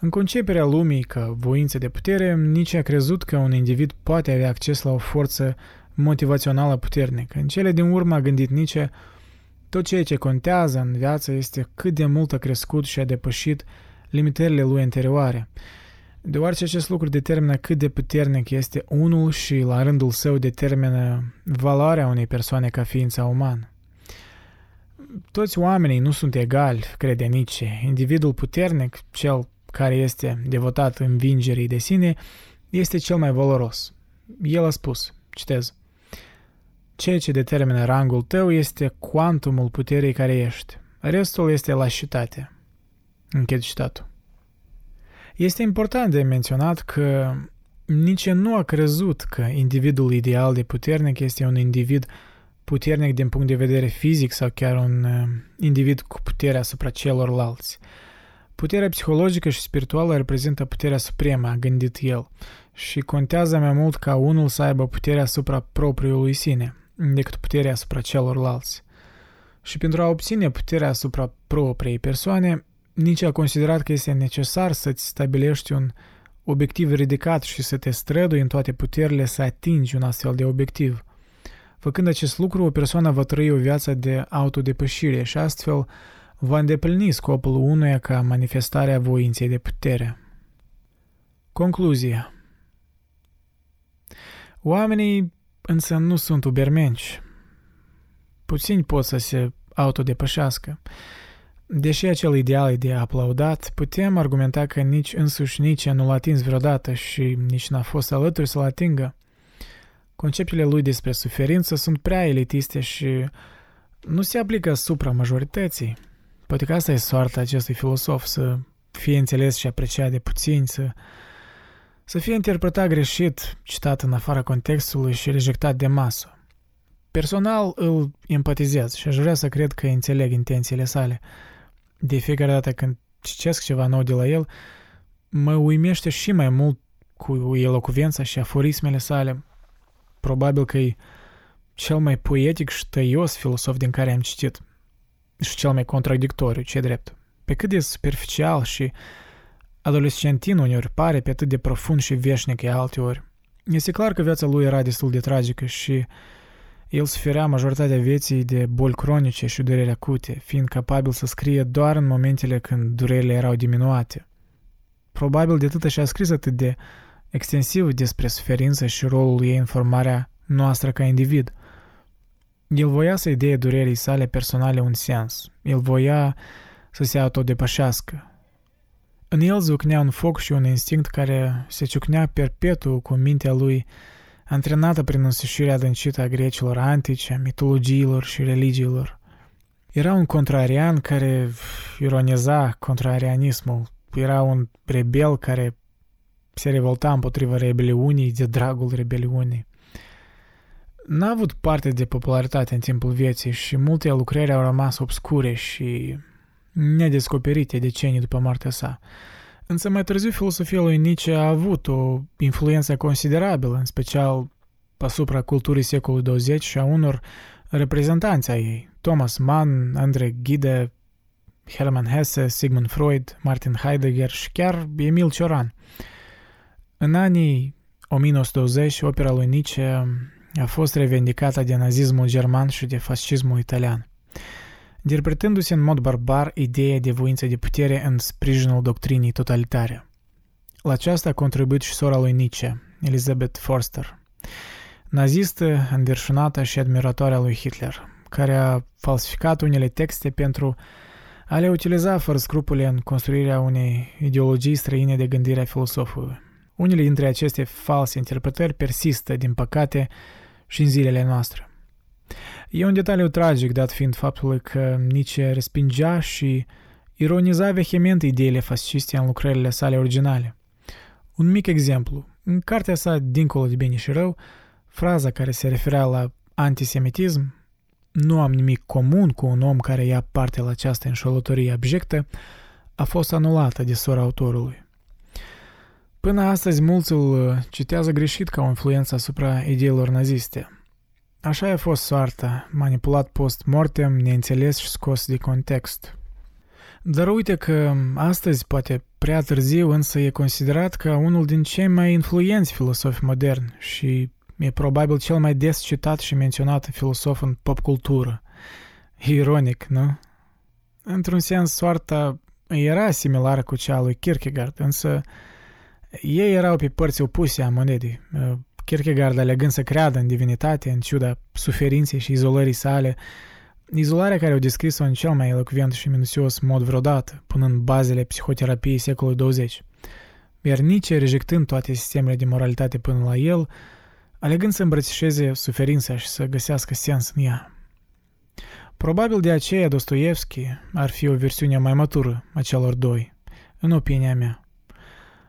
În conceperea lumii ca voință de putere, Nietzsche a crezut că un individ poate avea acces la o forță motivațională puternică. În cele din urmă a gândit Nietzsche, tot ceea ce contează în viață este cât de mult a crescut și a depășit limitările lui anterioare, deoarece acest lucru determină cât de puternic este unul și la rândul său determină valoarea unei persoane ca ființa umană. Toți oamenii nu sunt egali, crede Nietzsche. Individul puternic, cel care este devotat învingerii de sine, este cel mai valoros. El a spus, citez, ceea ce determină rangul tău este cuantumul puterii care ești. Restul este lașitate. Închei citatul. Este important de menționat că Nietzsche nu a crezut că individul ideal de puternic este un individ puternic din punct de vedere fizic sau chiar un individ cu putere asupra celorlalți. Puterea psihologică și spirituală reprezintă puterea supremă, a gândit el, și contează mai mult ca unul să aibă puterea asupra propriului sine decât puterea asupra celorlalți. Și pentru a obține puterea asupra propriei persoane, Nietzsche a considerat că este necesar să-ți stabilești un obiectiv ridicat și să te strădui în toate puterile să atingi un astfel de obiectiv. Făcând acest lucru, o persoană va trăi o viață de autodepășire și astfel va îndeplini scopul unuia ca manifestarea voinței de putere. Concluzie. Oamenii însă nu sunt ubermenși. Puțini pot să se autodepășească. Deși acel ideal e de aplaudat, putem argumenta că nici însuși Nietzsche nu l-a atins vreodată și nici n-a fost alături să-l atingă. Conceptele lui despre suferință sunt prea elitiste și nu se aplică asupra majorității. Poate că asta e soarta acestui filosof, să fie înțeles și apreciat de puțini, să fie interpretat greșit, citat în afara contextului și rejectat de masă. Personal îl empatizez și aș vrea să cred că înțeleg intențiile sale. De fiecare dată când citesc ceva nou de la el, mă uimește și mai mult cu elocuvența și aforismele sale. Probabil că e cel mai poetic și tăios filosof din care am citit și cel mai contradictoriu, ce drept. Pe cât de superficial și adolescentin uneori pare, pe atât de profund și veșnic e alteori. Este clar că viața lui era destul de tragică și el suferea majoritatea vieții de boli cronice și dureri acute, fiind capabil să scrie doar în momentele când durerile erau diminuate. Probabil de atât și-a scris atât de extensiv despre suferință și rolul ei în formarea noastră ca individ. El voia să-i dea durerii sale personale un sens. El voia să se autodepășească. În el zucnea un foc și un instinct care se ciucnea perpetu cu mintea lui antrenată prin însușirea adâncită a grecilor antici, a mitologiilor și religiilor. Era un contrarian care ironiza contrarianismul. Era un rebel care se revolta împotriva rebeliunii de dragul rebeliunii. N-a avut parte de popularitate în timpul vieții și multe lucrări au rămas obscure și nedescoperite decenii după moartea sa. Însă mai târziu filosofia lui Nietzsche a avut o influență considerabilă, în special asupra culturii secolului 20 și a unor reprezentanți ai ei. Thomas Mann, André Gide, Hermann Hesse, Sigmund Freud, Martin Heidegger și chiar Emil Cioran. În anii 1920, opera lui Nietzsche a fost revendicată de nazismul german și de fascismul italian, interpretându-se în mod barbar ideea de voință de putere în sprijinul doctrinii totalitare. La aceasta a contribuit și sora lui Nietzsche, Elizabeth Förster, nazistă, înverșunată și admiratoarea lui Hitler, care a falsificat unele texte pentru a le utiliza fără scrupule în construirea unei ideologii străine de gândirea filosofului. Unele dintre aceste false interpretări persistă, din păcate, și în zilele noastre. E un detaliu tragic, dat fiind faptul că Nietzsche respingea și ironiza vehement ideile fasciste în lucrările sale originale. Un mic exemplu. În cartea sa Dincolo de bine și rău, fraza care se referea la antisemitism, "Nu am nimic comun cu un om care ia parte la această înșelătorie abjectă", a fost anulată de sora autorului. Până astăzi, mulți îl citează greșit ca o influență asupra ideilor naziste. Așa a fost soarta, manipulat post-mortem, neînțeles și scos de context. Dar uite că astăzi, poate prea târziu, însă e considerat ca unul din cei mai influenți filosofi moderni și e probabil cel mai des citat și menționat filosof în popcultură. Ironic, nu? Într-un sens, soarta era similară cu cea a lui Kierkegaard, însă ei erau pe părți opuse a monedei. Kierkegaard alegând să creadă în divinitate, în ciuda suferinței și izolării sale, izolarea care au descris-o în cel mai elocvent și minuțios mod vreodată, punând bazele psihoterapiei secolului 20. Iar Nietzsche, rejectând toate sistemele de moralitate până la el, alegând să îmbrățișeze suferința și să găsească sens în ea. Probabil de aceea Dostoievski ar fi o versiune mai matură a celor doi, în opinia mea.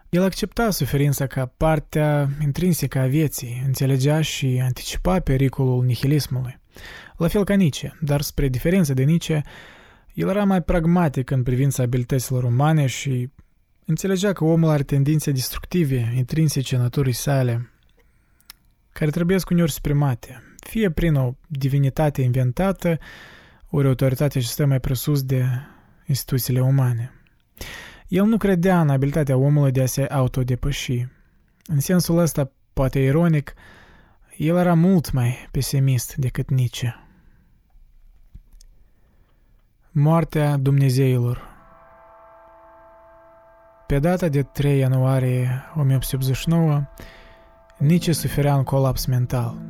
El accepta suferința ca partea intrinsecă a vieții, înțelegea și anticipa pericolul nihilismului, la fel ca Nietzsche, dar spre diferență de Nietzsche, el era mai pragmatic în privința abilităților umane și înțelegea că omul are tendințe destructive, intrinsece naturii sale, care trebuie uneori suprimate, fie prin o divinitate inventată, ori autoritatea ce stă mai presus de instituțiile umane. El nu credea în abilitatea omului de a se autodepăși. În sensul ăsta, poate ironic, el era mult mai pesimist decât Nietzsche. Moartea Dumnezeilor. Pe data de 3 ianuarie 1889, Nietzsche suferea un colaps mental.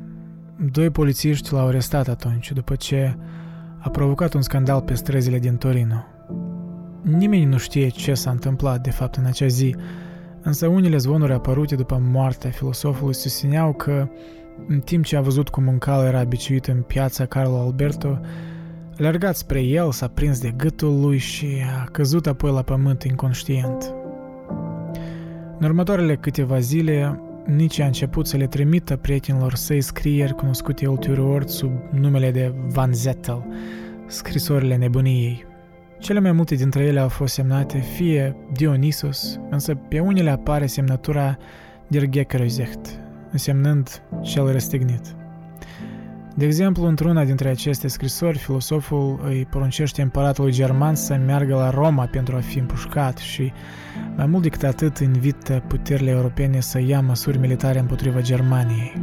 Doi polițiști l-au arestat atunci, după ce a provocat un scandal pe străzile din Torino. Nimeni nu știe ce s-a întâmplat de fapt în acea zi, însă unele zvonuri apărute după moartea filosofului susțineau că, în timp ce a văzut cum un cal era biciuit în piața Carlo Alberto, alergat spre el, s-a prins de gâtul lui și a căzut apoi la pământ inconștient. În următoarele câteva zile, Nietzsche a început să le trimită prietenilor săi scrieri cunoscute ulterior sub numele de Van Zettel, scrisorile nebuniei. Cele mai multe dintre ele au fost semnate fie Dionisos, însă pe unele apare semnătura der Gekreuzigt, însemnând cel răstignit. De exemplu, într-una dintre aceste scrisori, filosoful îi poruncește împăratului german să meargă la Roma pentru a fi împușcat și, mai mult decât atât, invită puterile europene să ia măsuri militare împotriva Germaniei.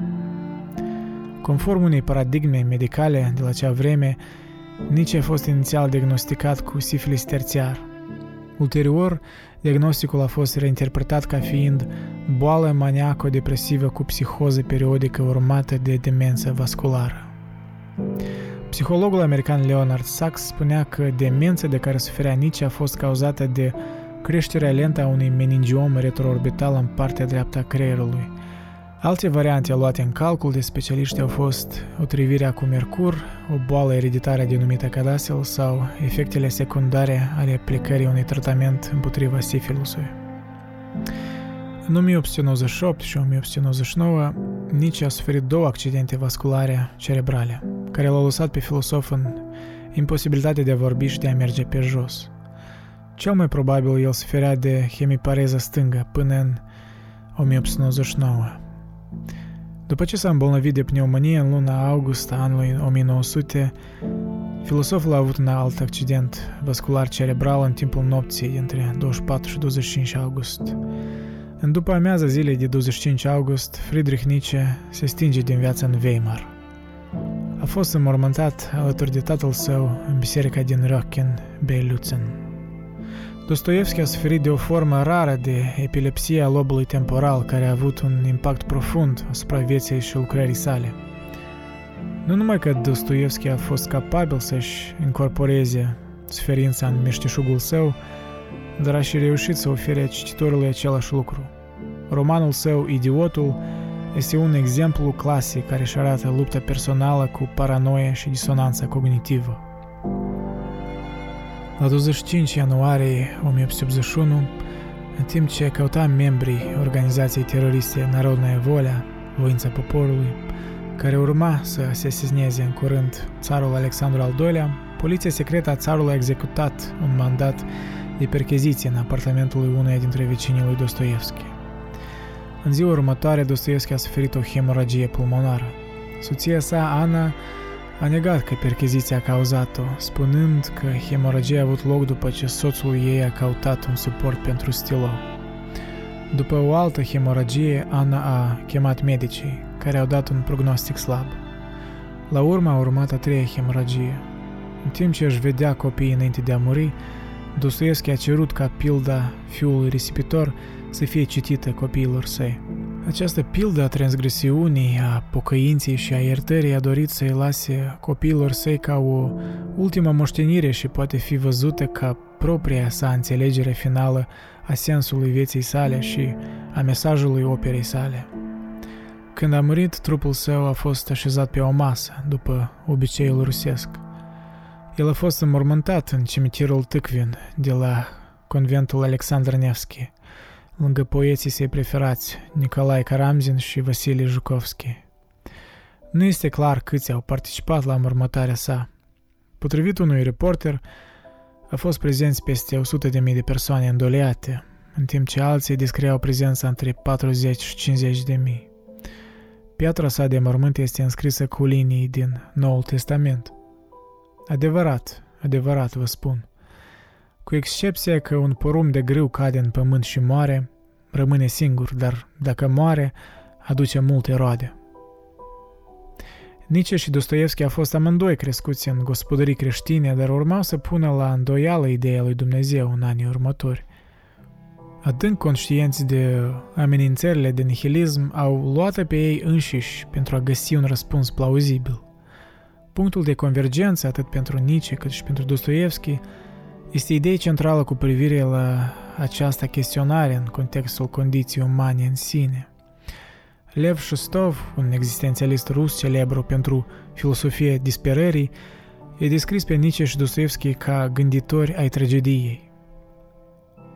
Conform unei paradigme medicale de la acea vreme, Nietzsche a fost inițial diagnosticat cu sifilis terțiar. Ulterior, diagnosticul a fost reinterpretat ca fiind boală maniaco-depresivă cu psihoză periodică urmată de demență vasculară. Psihologul american Leonard Sachs spunea că demența de care suferea Nietzsche a fost cauzată de creșterea lentă a unui meningiom retroorbital în partea dreaptă a creierului. Alte variante luate în calcul de specialiști au fost otrivirea cu mercur, o boală ereditară denumită cadasel sau efectele secundare ale aplicării unui tratament împotriva sifilusului. În 1898 și 1899, Nietzsche a suferit două accidente vasculare cerebrale, care l-au lăsat pe filosof în imposibilitatea de a vorbi și de a merge pe jos. Cel mai probabil el suferea de hemipareză stângă până în 1899. După ce s-a îmbolnăvit de pneumonie în luna august a anului 1900, filosoful a avut un alt accident vascular cerebral în timpul nopții între 24 și 25 august. În după amiaza zilei de 25 august, Friedrich Nietzsche se stinge din viață în Weimar. A fost înmormântat alături de tatăl său în biserica din Röcken, Beilutzen. Dostoievski a suferit de o formă rară de epilepsie a lobului temporal, care a avut un impact profund asupra vieții și lucrării sale. Nu numai că Dostoievski a fost capabil să-și incorporeze suferința în meșteșugul său, dar a și reușit să ofere cititorului același lucru. Romanul său, Idiotul, este un exemplu clasic care își arată lupta personală cu paranoia și disonanța cognitivă. La 25 ianuarie 1881, în timp ce căuta membrii organizației teroriste Narodnaya Volia, Voința Poporului, care urma să sesizneze în curând țarul Alexandru al II-lea, poliția secretă a țarului a executat un mandat de percheziție în apartamentul unuia dintre vecinii lui Dostoievski. În ziua următoare, Dostoievski a suferit o hemoragie pulmonară. Soția sa, Ana, a negat că percheziția a cauzat-o, spunând că hemoragia a avut loc după ce soțul ei a căutat un suport pentru stilou. După o altă hemoragie, Ana a chemat medicii, care au dat un prognostic slab. La urmă a urmat a treia hemoragie. În timp ce își vedea copiii înainte de a muri, Dostoievski a cerut ca pilda fiului risipitor să fie citită copiilor săi. Această pildă a transgresiunii, a pocăinței și a iertării a dorit să-i lase copiilor săi ca o ultimă moștenire și poate fi văzută ca propria sa înțelegere finală a sensului vieții sale și a mesajului operei sale. Când a murit, trupul său a fost așezat pe o masă, după obiceiul rusesc. El a fost înmormântat în cimitirul Tâkvin de la conventul Alexandru Nevski, lângă poeții săi preferați, Nicolae Karamzin și Vasile Jukovski. Nu este clar câți au participat la înmormântarea sa. Potrivit unui reporter, a fost prezenți peste 100.000 de persoane îndoleate, în timp ce alții descriau prezența între 40 și 50.000. Piatra sa de mormânt este înscrisă cu linii din Noul Testament. Adevărat vă spun. Cu excepția că un porumb de grâu cade în pământ și moare, rămâne singur, dar dacă moare, aduce multe roade. Nietzsche și Dostoievski au fost amândoi crescuți în gospodării creștine, dar urmau să pună la îndoială ideea lui Dumnezeu în anii următori. Adânc conștienți de amenințările de nihilism, au luat pe ei înșiși pentru a găsi un răspuns plauzibil. Punctul de convergență, atât pentru Nietzsche cât și pentru Dostoievski, este ideea centrală cu privire la această chestionare în contextul condiției umane în sine. Lev Shostov, un existențialist rus celebru pentru filosofia disperării, e descris pe Nietzsche și Dostoievski ca gânditori ai tragediei.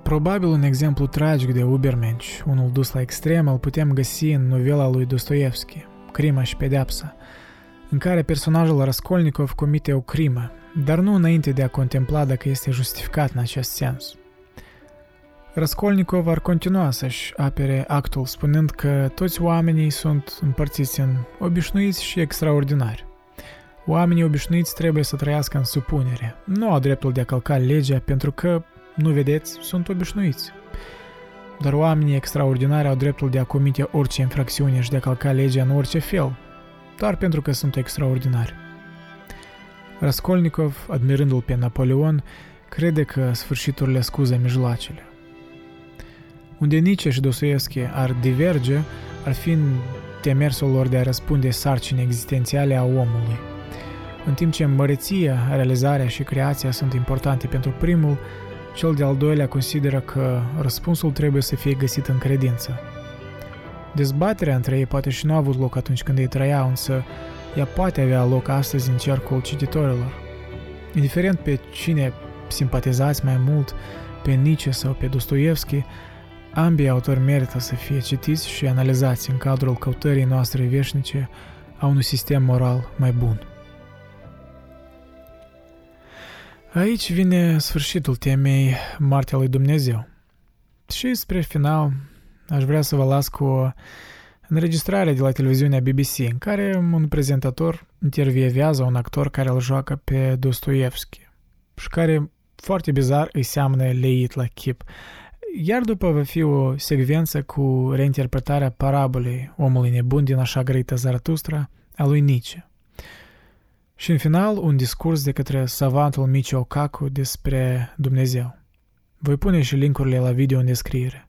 Probabil un exemplu tragic de Ubermensch, unul dus la extrem, îl putem găsi în novela lui Dostoievski, Crima și Pedeapsa, în care personajul Raskolnikov comite o crimă, dar nu înainte de a contempla dacă este justificat în acest sens. Raskolnikov ar continua să-și apere actul, spunând că toți oamenii sunt împărțiți în obișnuiți și extraordinari. Oamenii obișnuiți trebuie să trăiască în supunere. Nu au dreptul de a călca legea pentru că, nu vedeți, sunt obișnuiți. Dar oamenii extraordinari au dreptul de a comite orice infracțiune și de a călca legea în orice fel, doar pentru că sunt extraordinari. Raskolnikov, admirându-l pe Napoleon, crede că sfârșiturile scuză mijloacele. Unde Nietzsche și Dostoievski ar diverge, ar fi în demersul lor de a răspunde sarcinii existențiale a omului. În timp ce măreția, realizarea și creația sunt importante pentru primul, cel de-al doilea consideră că răspunsul trebuie să fie găsit în credință. Dezbaterea între ei poate și nu a avut loc atunci când ei trăiau, însă ea poate avea loc astăzi în cercul cititorilor. Indiferent pe cine simpatizați mai mult, pe Nietzsche sau pe Dostoievski, ambii autori merită să fie citiți și analizați în cadrul căutării noastre veșnice a unui sistem moral mai bun. Aici vine sfârșitul temei Moartea lui Dumnezeu. Și spre final, aș vrea să vă las cu o înregistrare de la televiziunea BBC, în care un prezentator intervievează un actor care îl joacă pe Dostoievski și care, foarte bizar, îi seamănă leit la chip. Iar după va fi o secvență cu reinterpretarea parabolei omului nebun din așa grăită Zarathustra a lui Nietzsche. Și în final, un discurs de către savantul Michio Kaku despre Dumnezeu. Voi pune și link-urile la video în descriere.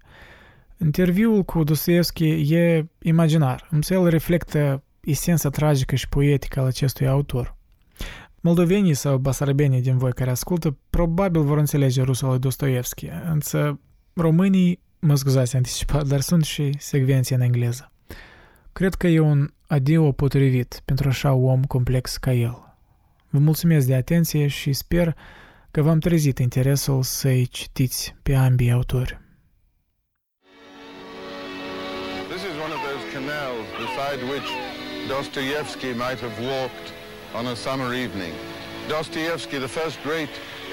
Interviul cu Dostoievski e imaginar, însă el reflectă esența tragică și poetică al acestui autor. Moldovenii sau basarabenii din voi care ascultă probabil vor înțelege rusul lui Dostoievski, însă românii, mă scuzați anticipat, dar sunt și secvenții în engleză. Cred că e un adio potrivit pentru așa om complex ca el. Vă mulțumesc de atenție și sper că v-am trezit interesul să-i citiți pe ambii autori. This is one of those canals beside which Dostoevsky might have walked on a summer evening. Dostoevsky, the first great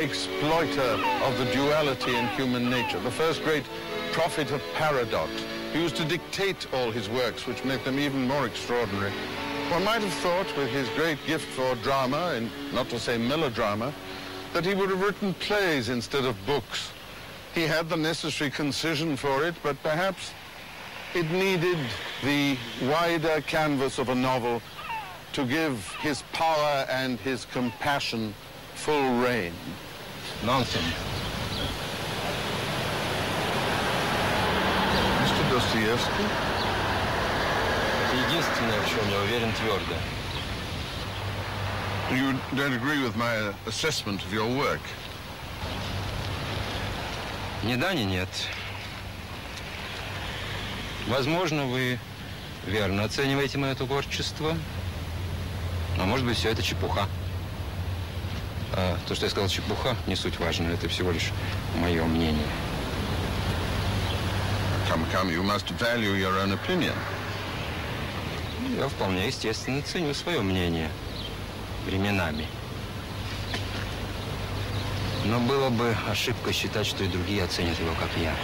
exploiter of the duality in human nature, the first great prophet of paradox. He used to dictate all his works, which make them even more extraordinary. One might have thought, with his great gift for drama, and not to say melodrama, that he would have written plays instead of books. He had the necessary concision for it, but perhaps it needed the wider canvas of a novel to give his power and his compassion full rein. Nonsense. Достоевский? Это единственное, в чем я уверен твердо. You don't agree with my assessment of your work? Ни да, ни нет. Возможно, вы верно оцениваете мое творчество, а может быть, все это чепуха. А то, что я сказал чепуха, не суть важно, это всего лишь мое мнение. Come, you must value your own opinion. Я вполне естественно ценю свое мнение временами. Но было бы ошибкой считать, что и другие оценят его, как я.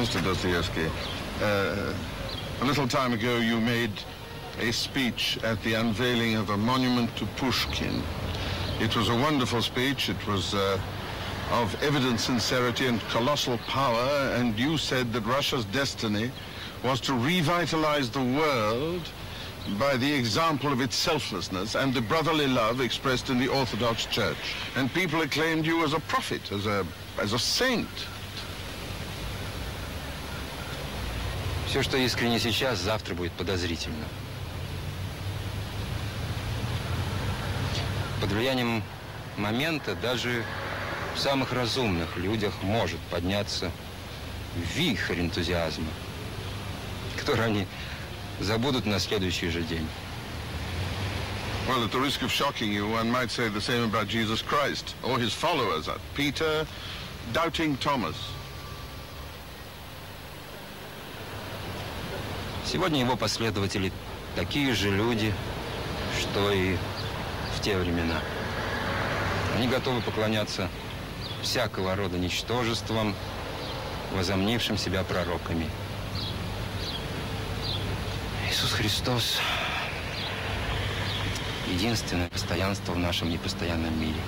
Mr. Dostoevsky, a little time ago you made a speech at the unveiling of a monument to Pushkin. It was a wonderful speech. It was of evident sincerity and colossal power, and you said that Russia's destiny was to revitalize the world by the example of its selflessness and the brotherly love expressed in the Orthodox Church. And people acclaimed you as a prophet, as a saint. Все, что искренне сейчас, завтра будет подозрительно. Под влиянием момента даже в самых разумных людях может подняться вихрь энтузиазма, который они забудут на следующий же день. Well, at the risk of shocking you, one might say the same about Jesus Christ or his followers, Peter, Doubting Thomas. Сегодня его последователи такие же люди, что и в те времена. Они готовы поклоняться всякого рода ничтожеством, возомнившим себя пророками. Иисус Христос — единственное постоянство в нашем непостоянном мире.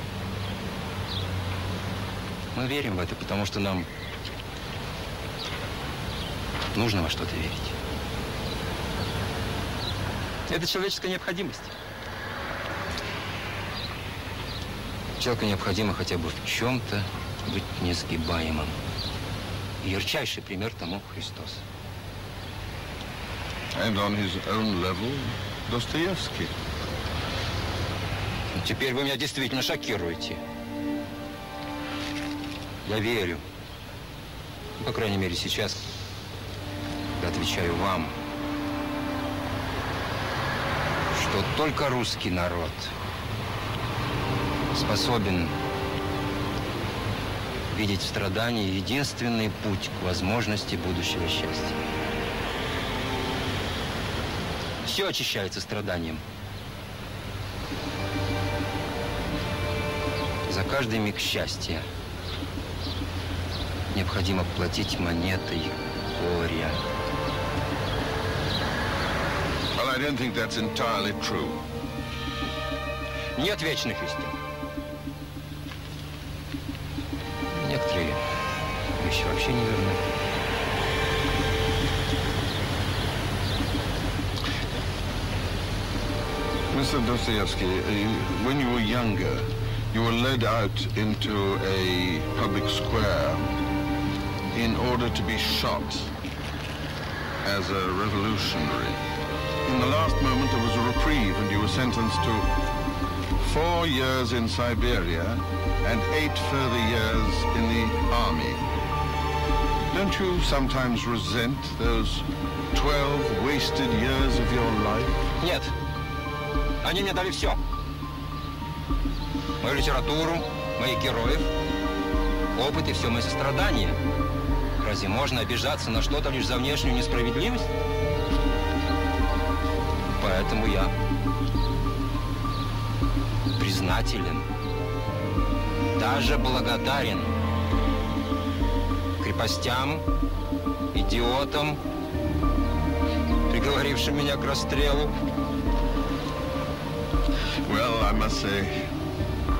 Мы верим в это, потому что нам нужно во что-то верить. Это человеческая необходимость. Человеку необходимо хотя бы в чем-то быть несгибаемым. Ярчайший пример тому Христос. And on his own level, Dostoevsky. Теперь вы меня действительно шокируете. Я верю. По крайней мере, сейчас я отвечаю вам, что только русский народ способен видеть в страдании единственный путь к возможности будущего счастья. Все очищается страданием. За каждый миг счастья необходимо платить монетой горя. Well, I don't think that's entirely true. Нет вечных истин. Некоторые вещи вообще не верны. Mr. Dostoevsky, when you were younger, you were led out into a public square in order to be shot as a revolutionary. In the last moment, there was a reprieve, and you were sentenced to 4 years in Siberia and 8 further years in the army. Don't you sometimes resent those 12 wasted years of your life? Нет. Они мне дали все. Мою литературу, моих героев, опыт и все мои сострадания. Разве можно обижаться на что-то лишь за внешнюю несправедливость? Поэтому я признателен, даже благодарен крепостям, идиотам, приговорившим меня к расстрелу. Well, I must say,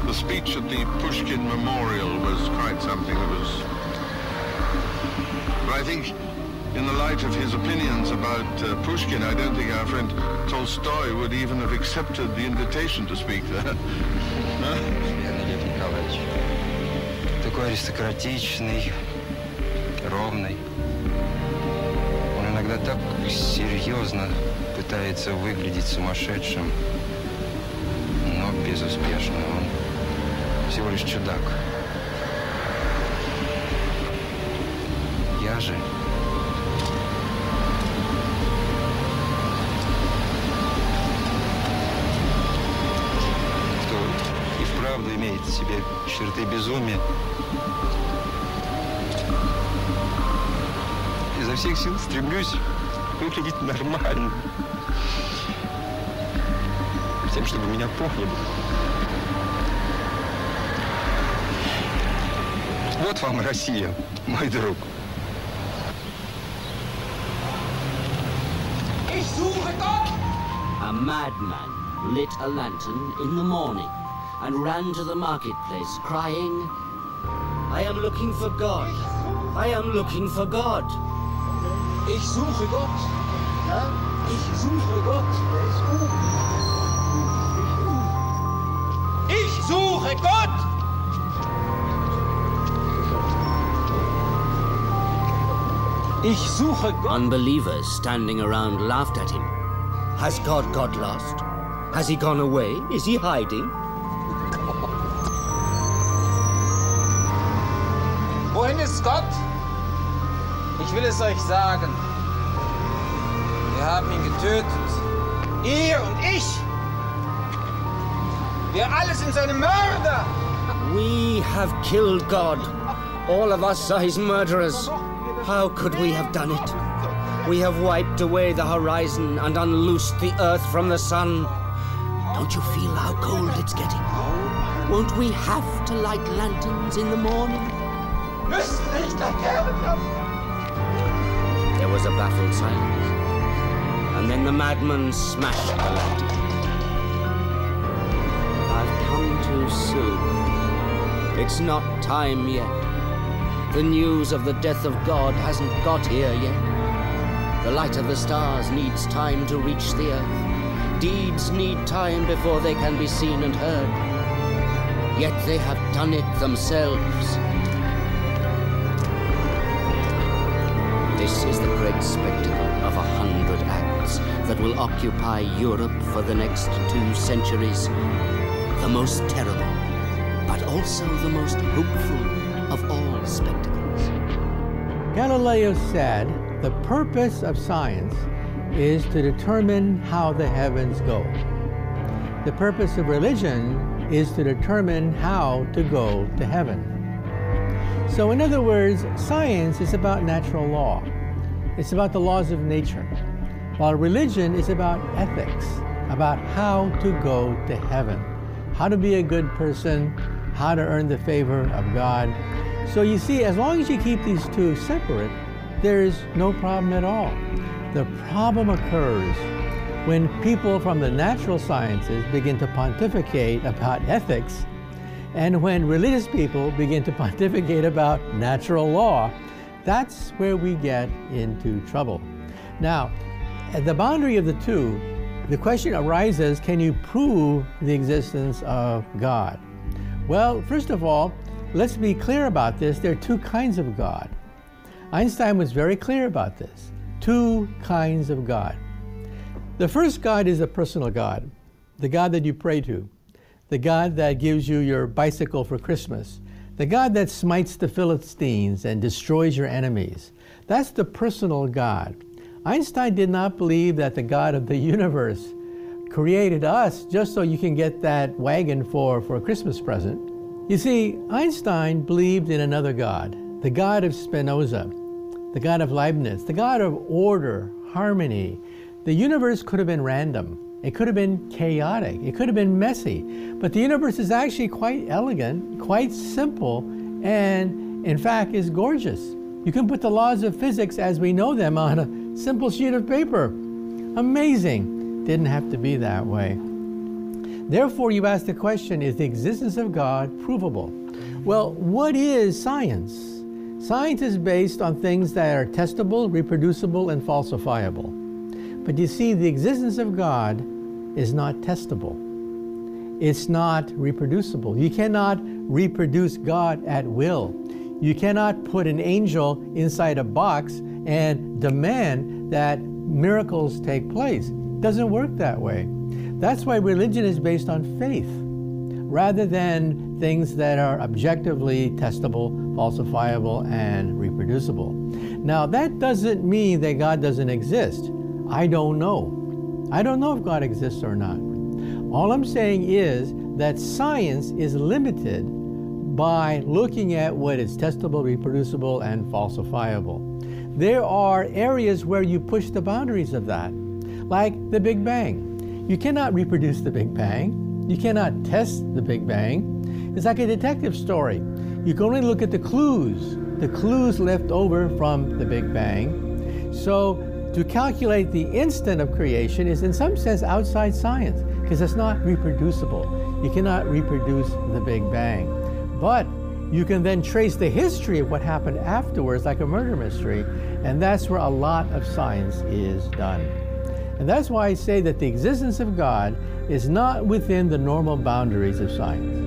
the speech at the Pushkin Memorial was quite something. That was, but I think, in the light of his opinions about Pushkin, I don't think our friend Tolstoy would even have accepted the invitation to speak there. Лев Николаевич, такой аристократичный, ровный. Он иногда так серьезно пытается выглядеть сумасшедшим. Безуспешно. Он всего лишь чудак. Я же... кто и вправду имеет в себе черты безумия. Изо всех сил стремлюсь выглядеть нормально. Тем, чтобы меня помнили. Вот вам Россия, мой друг. A madman lit a lantern in the morning and ran to the marketplace crying, I am looking for God. I am looking for God. Ich suche Gott. Ich suche Gott. Suche Gott! Ich suche Gott! Unbelievers standing around laughed at him. Has God got lost? Has he gone away? Is he hiding? Wohin ist Gott? Ich will es euch sagen. Wir haben ihn getötet. Ihr und ich! We have killed God. All of us are his murderers. How could we have done it? We have wiped away the horizon and unloosed the earth from the sun. Don't you feel how cold it's getting? Won't we have to light lanterns in the morning? There was a baffled silence. and then the madman smashed the lantern. I've come too soon. It's not time yet. The news of the death of God hasn't got here yet. The light of the stars needs time to reach the earth. Deeds need time before they can be seen and heard. Yet they have done it themselves. This is the great spectacle of 100 acts that will occupy Europe for the next 2 centuries. The most terrible, but also the most hopeful of all spectacles. Galileo said, the purpose of science is to determine how the heavens go. The purpose of religion is to determine how to go to heaven. So in other words, science is about natural law. It's about the laws of nature, while religion is about ethics, about how to go to heaven, how to be a good person, how to earn the favor of God. So you see, as long as you keep these two separate, there is no problem at all. The problem occurs when people from the natural sciences begin to pontificate about ethics, and when religious people begin to pontificate about natural law. That's where we get into trouble. Now, at the boundary of the two, the question arises, can you prove the existence of God? Well, first of all, let's be clear about this. There are two kinds of God. Einstein was very clear about this. Two kinds of God. The first God is a personal God, the God that you pray to, the God that gives you your bicycle for Christmas, the God that smites the Philistines and destroys your enemies. That's the personal God. Einstein did not believe that the God of the universe created us just so you can get that wagon for a Christmas present. You see, Einstein believed in another God, the God of Spinoza, the God of Leibniz, the God of order, harmony. The universe could have been random. It could have been chaotic, it could have been messy, but the universe is actually quite elegant, quite simple, and in fact is gorgeous. You can put the laws of physics as we know them on a simple sheet of paper. Amazing. Didn't have to be that way. Therefore, you ask the question, is the existence of God provable? Well, what is science? Science is based on things that are testable, reproducible, and falsifiable. But you see, the existence of God is not testable. It's not reproducible. You cannot reproduce God at will. You cannot put an angel inside a box and demand that miracles take place. It doesn't work that way. That's why religion is based on faith, rather than things that are objectively testable, falsifiable, and reproducible. Now, that doesn't mean that God doesn't exist. I don't know. I don't know if God exists or not. All I'm saying is that science is limited by looking at what is testable, reproducible, and falsifiable. There are areas where you push the boundaries of that, like the Big Bang. You cannot reproduce the Big Bang. You cannot test the Big Bang. It's like a detective story. You can only look at the clues left over from the Big Bang. So, to calculate the instant of creation is in some sense outside science, because it's not reproducible. You cannot reproduce the Big Bang. But you can then trace the history of what happened afterwards like a murder mystery, and that's where a lot of science is done. And that's why I say that the existence of God is not within the normal boundaries of science.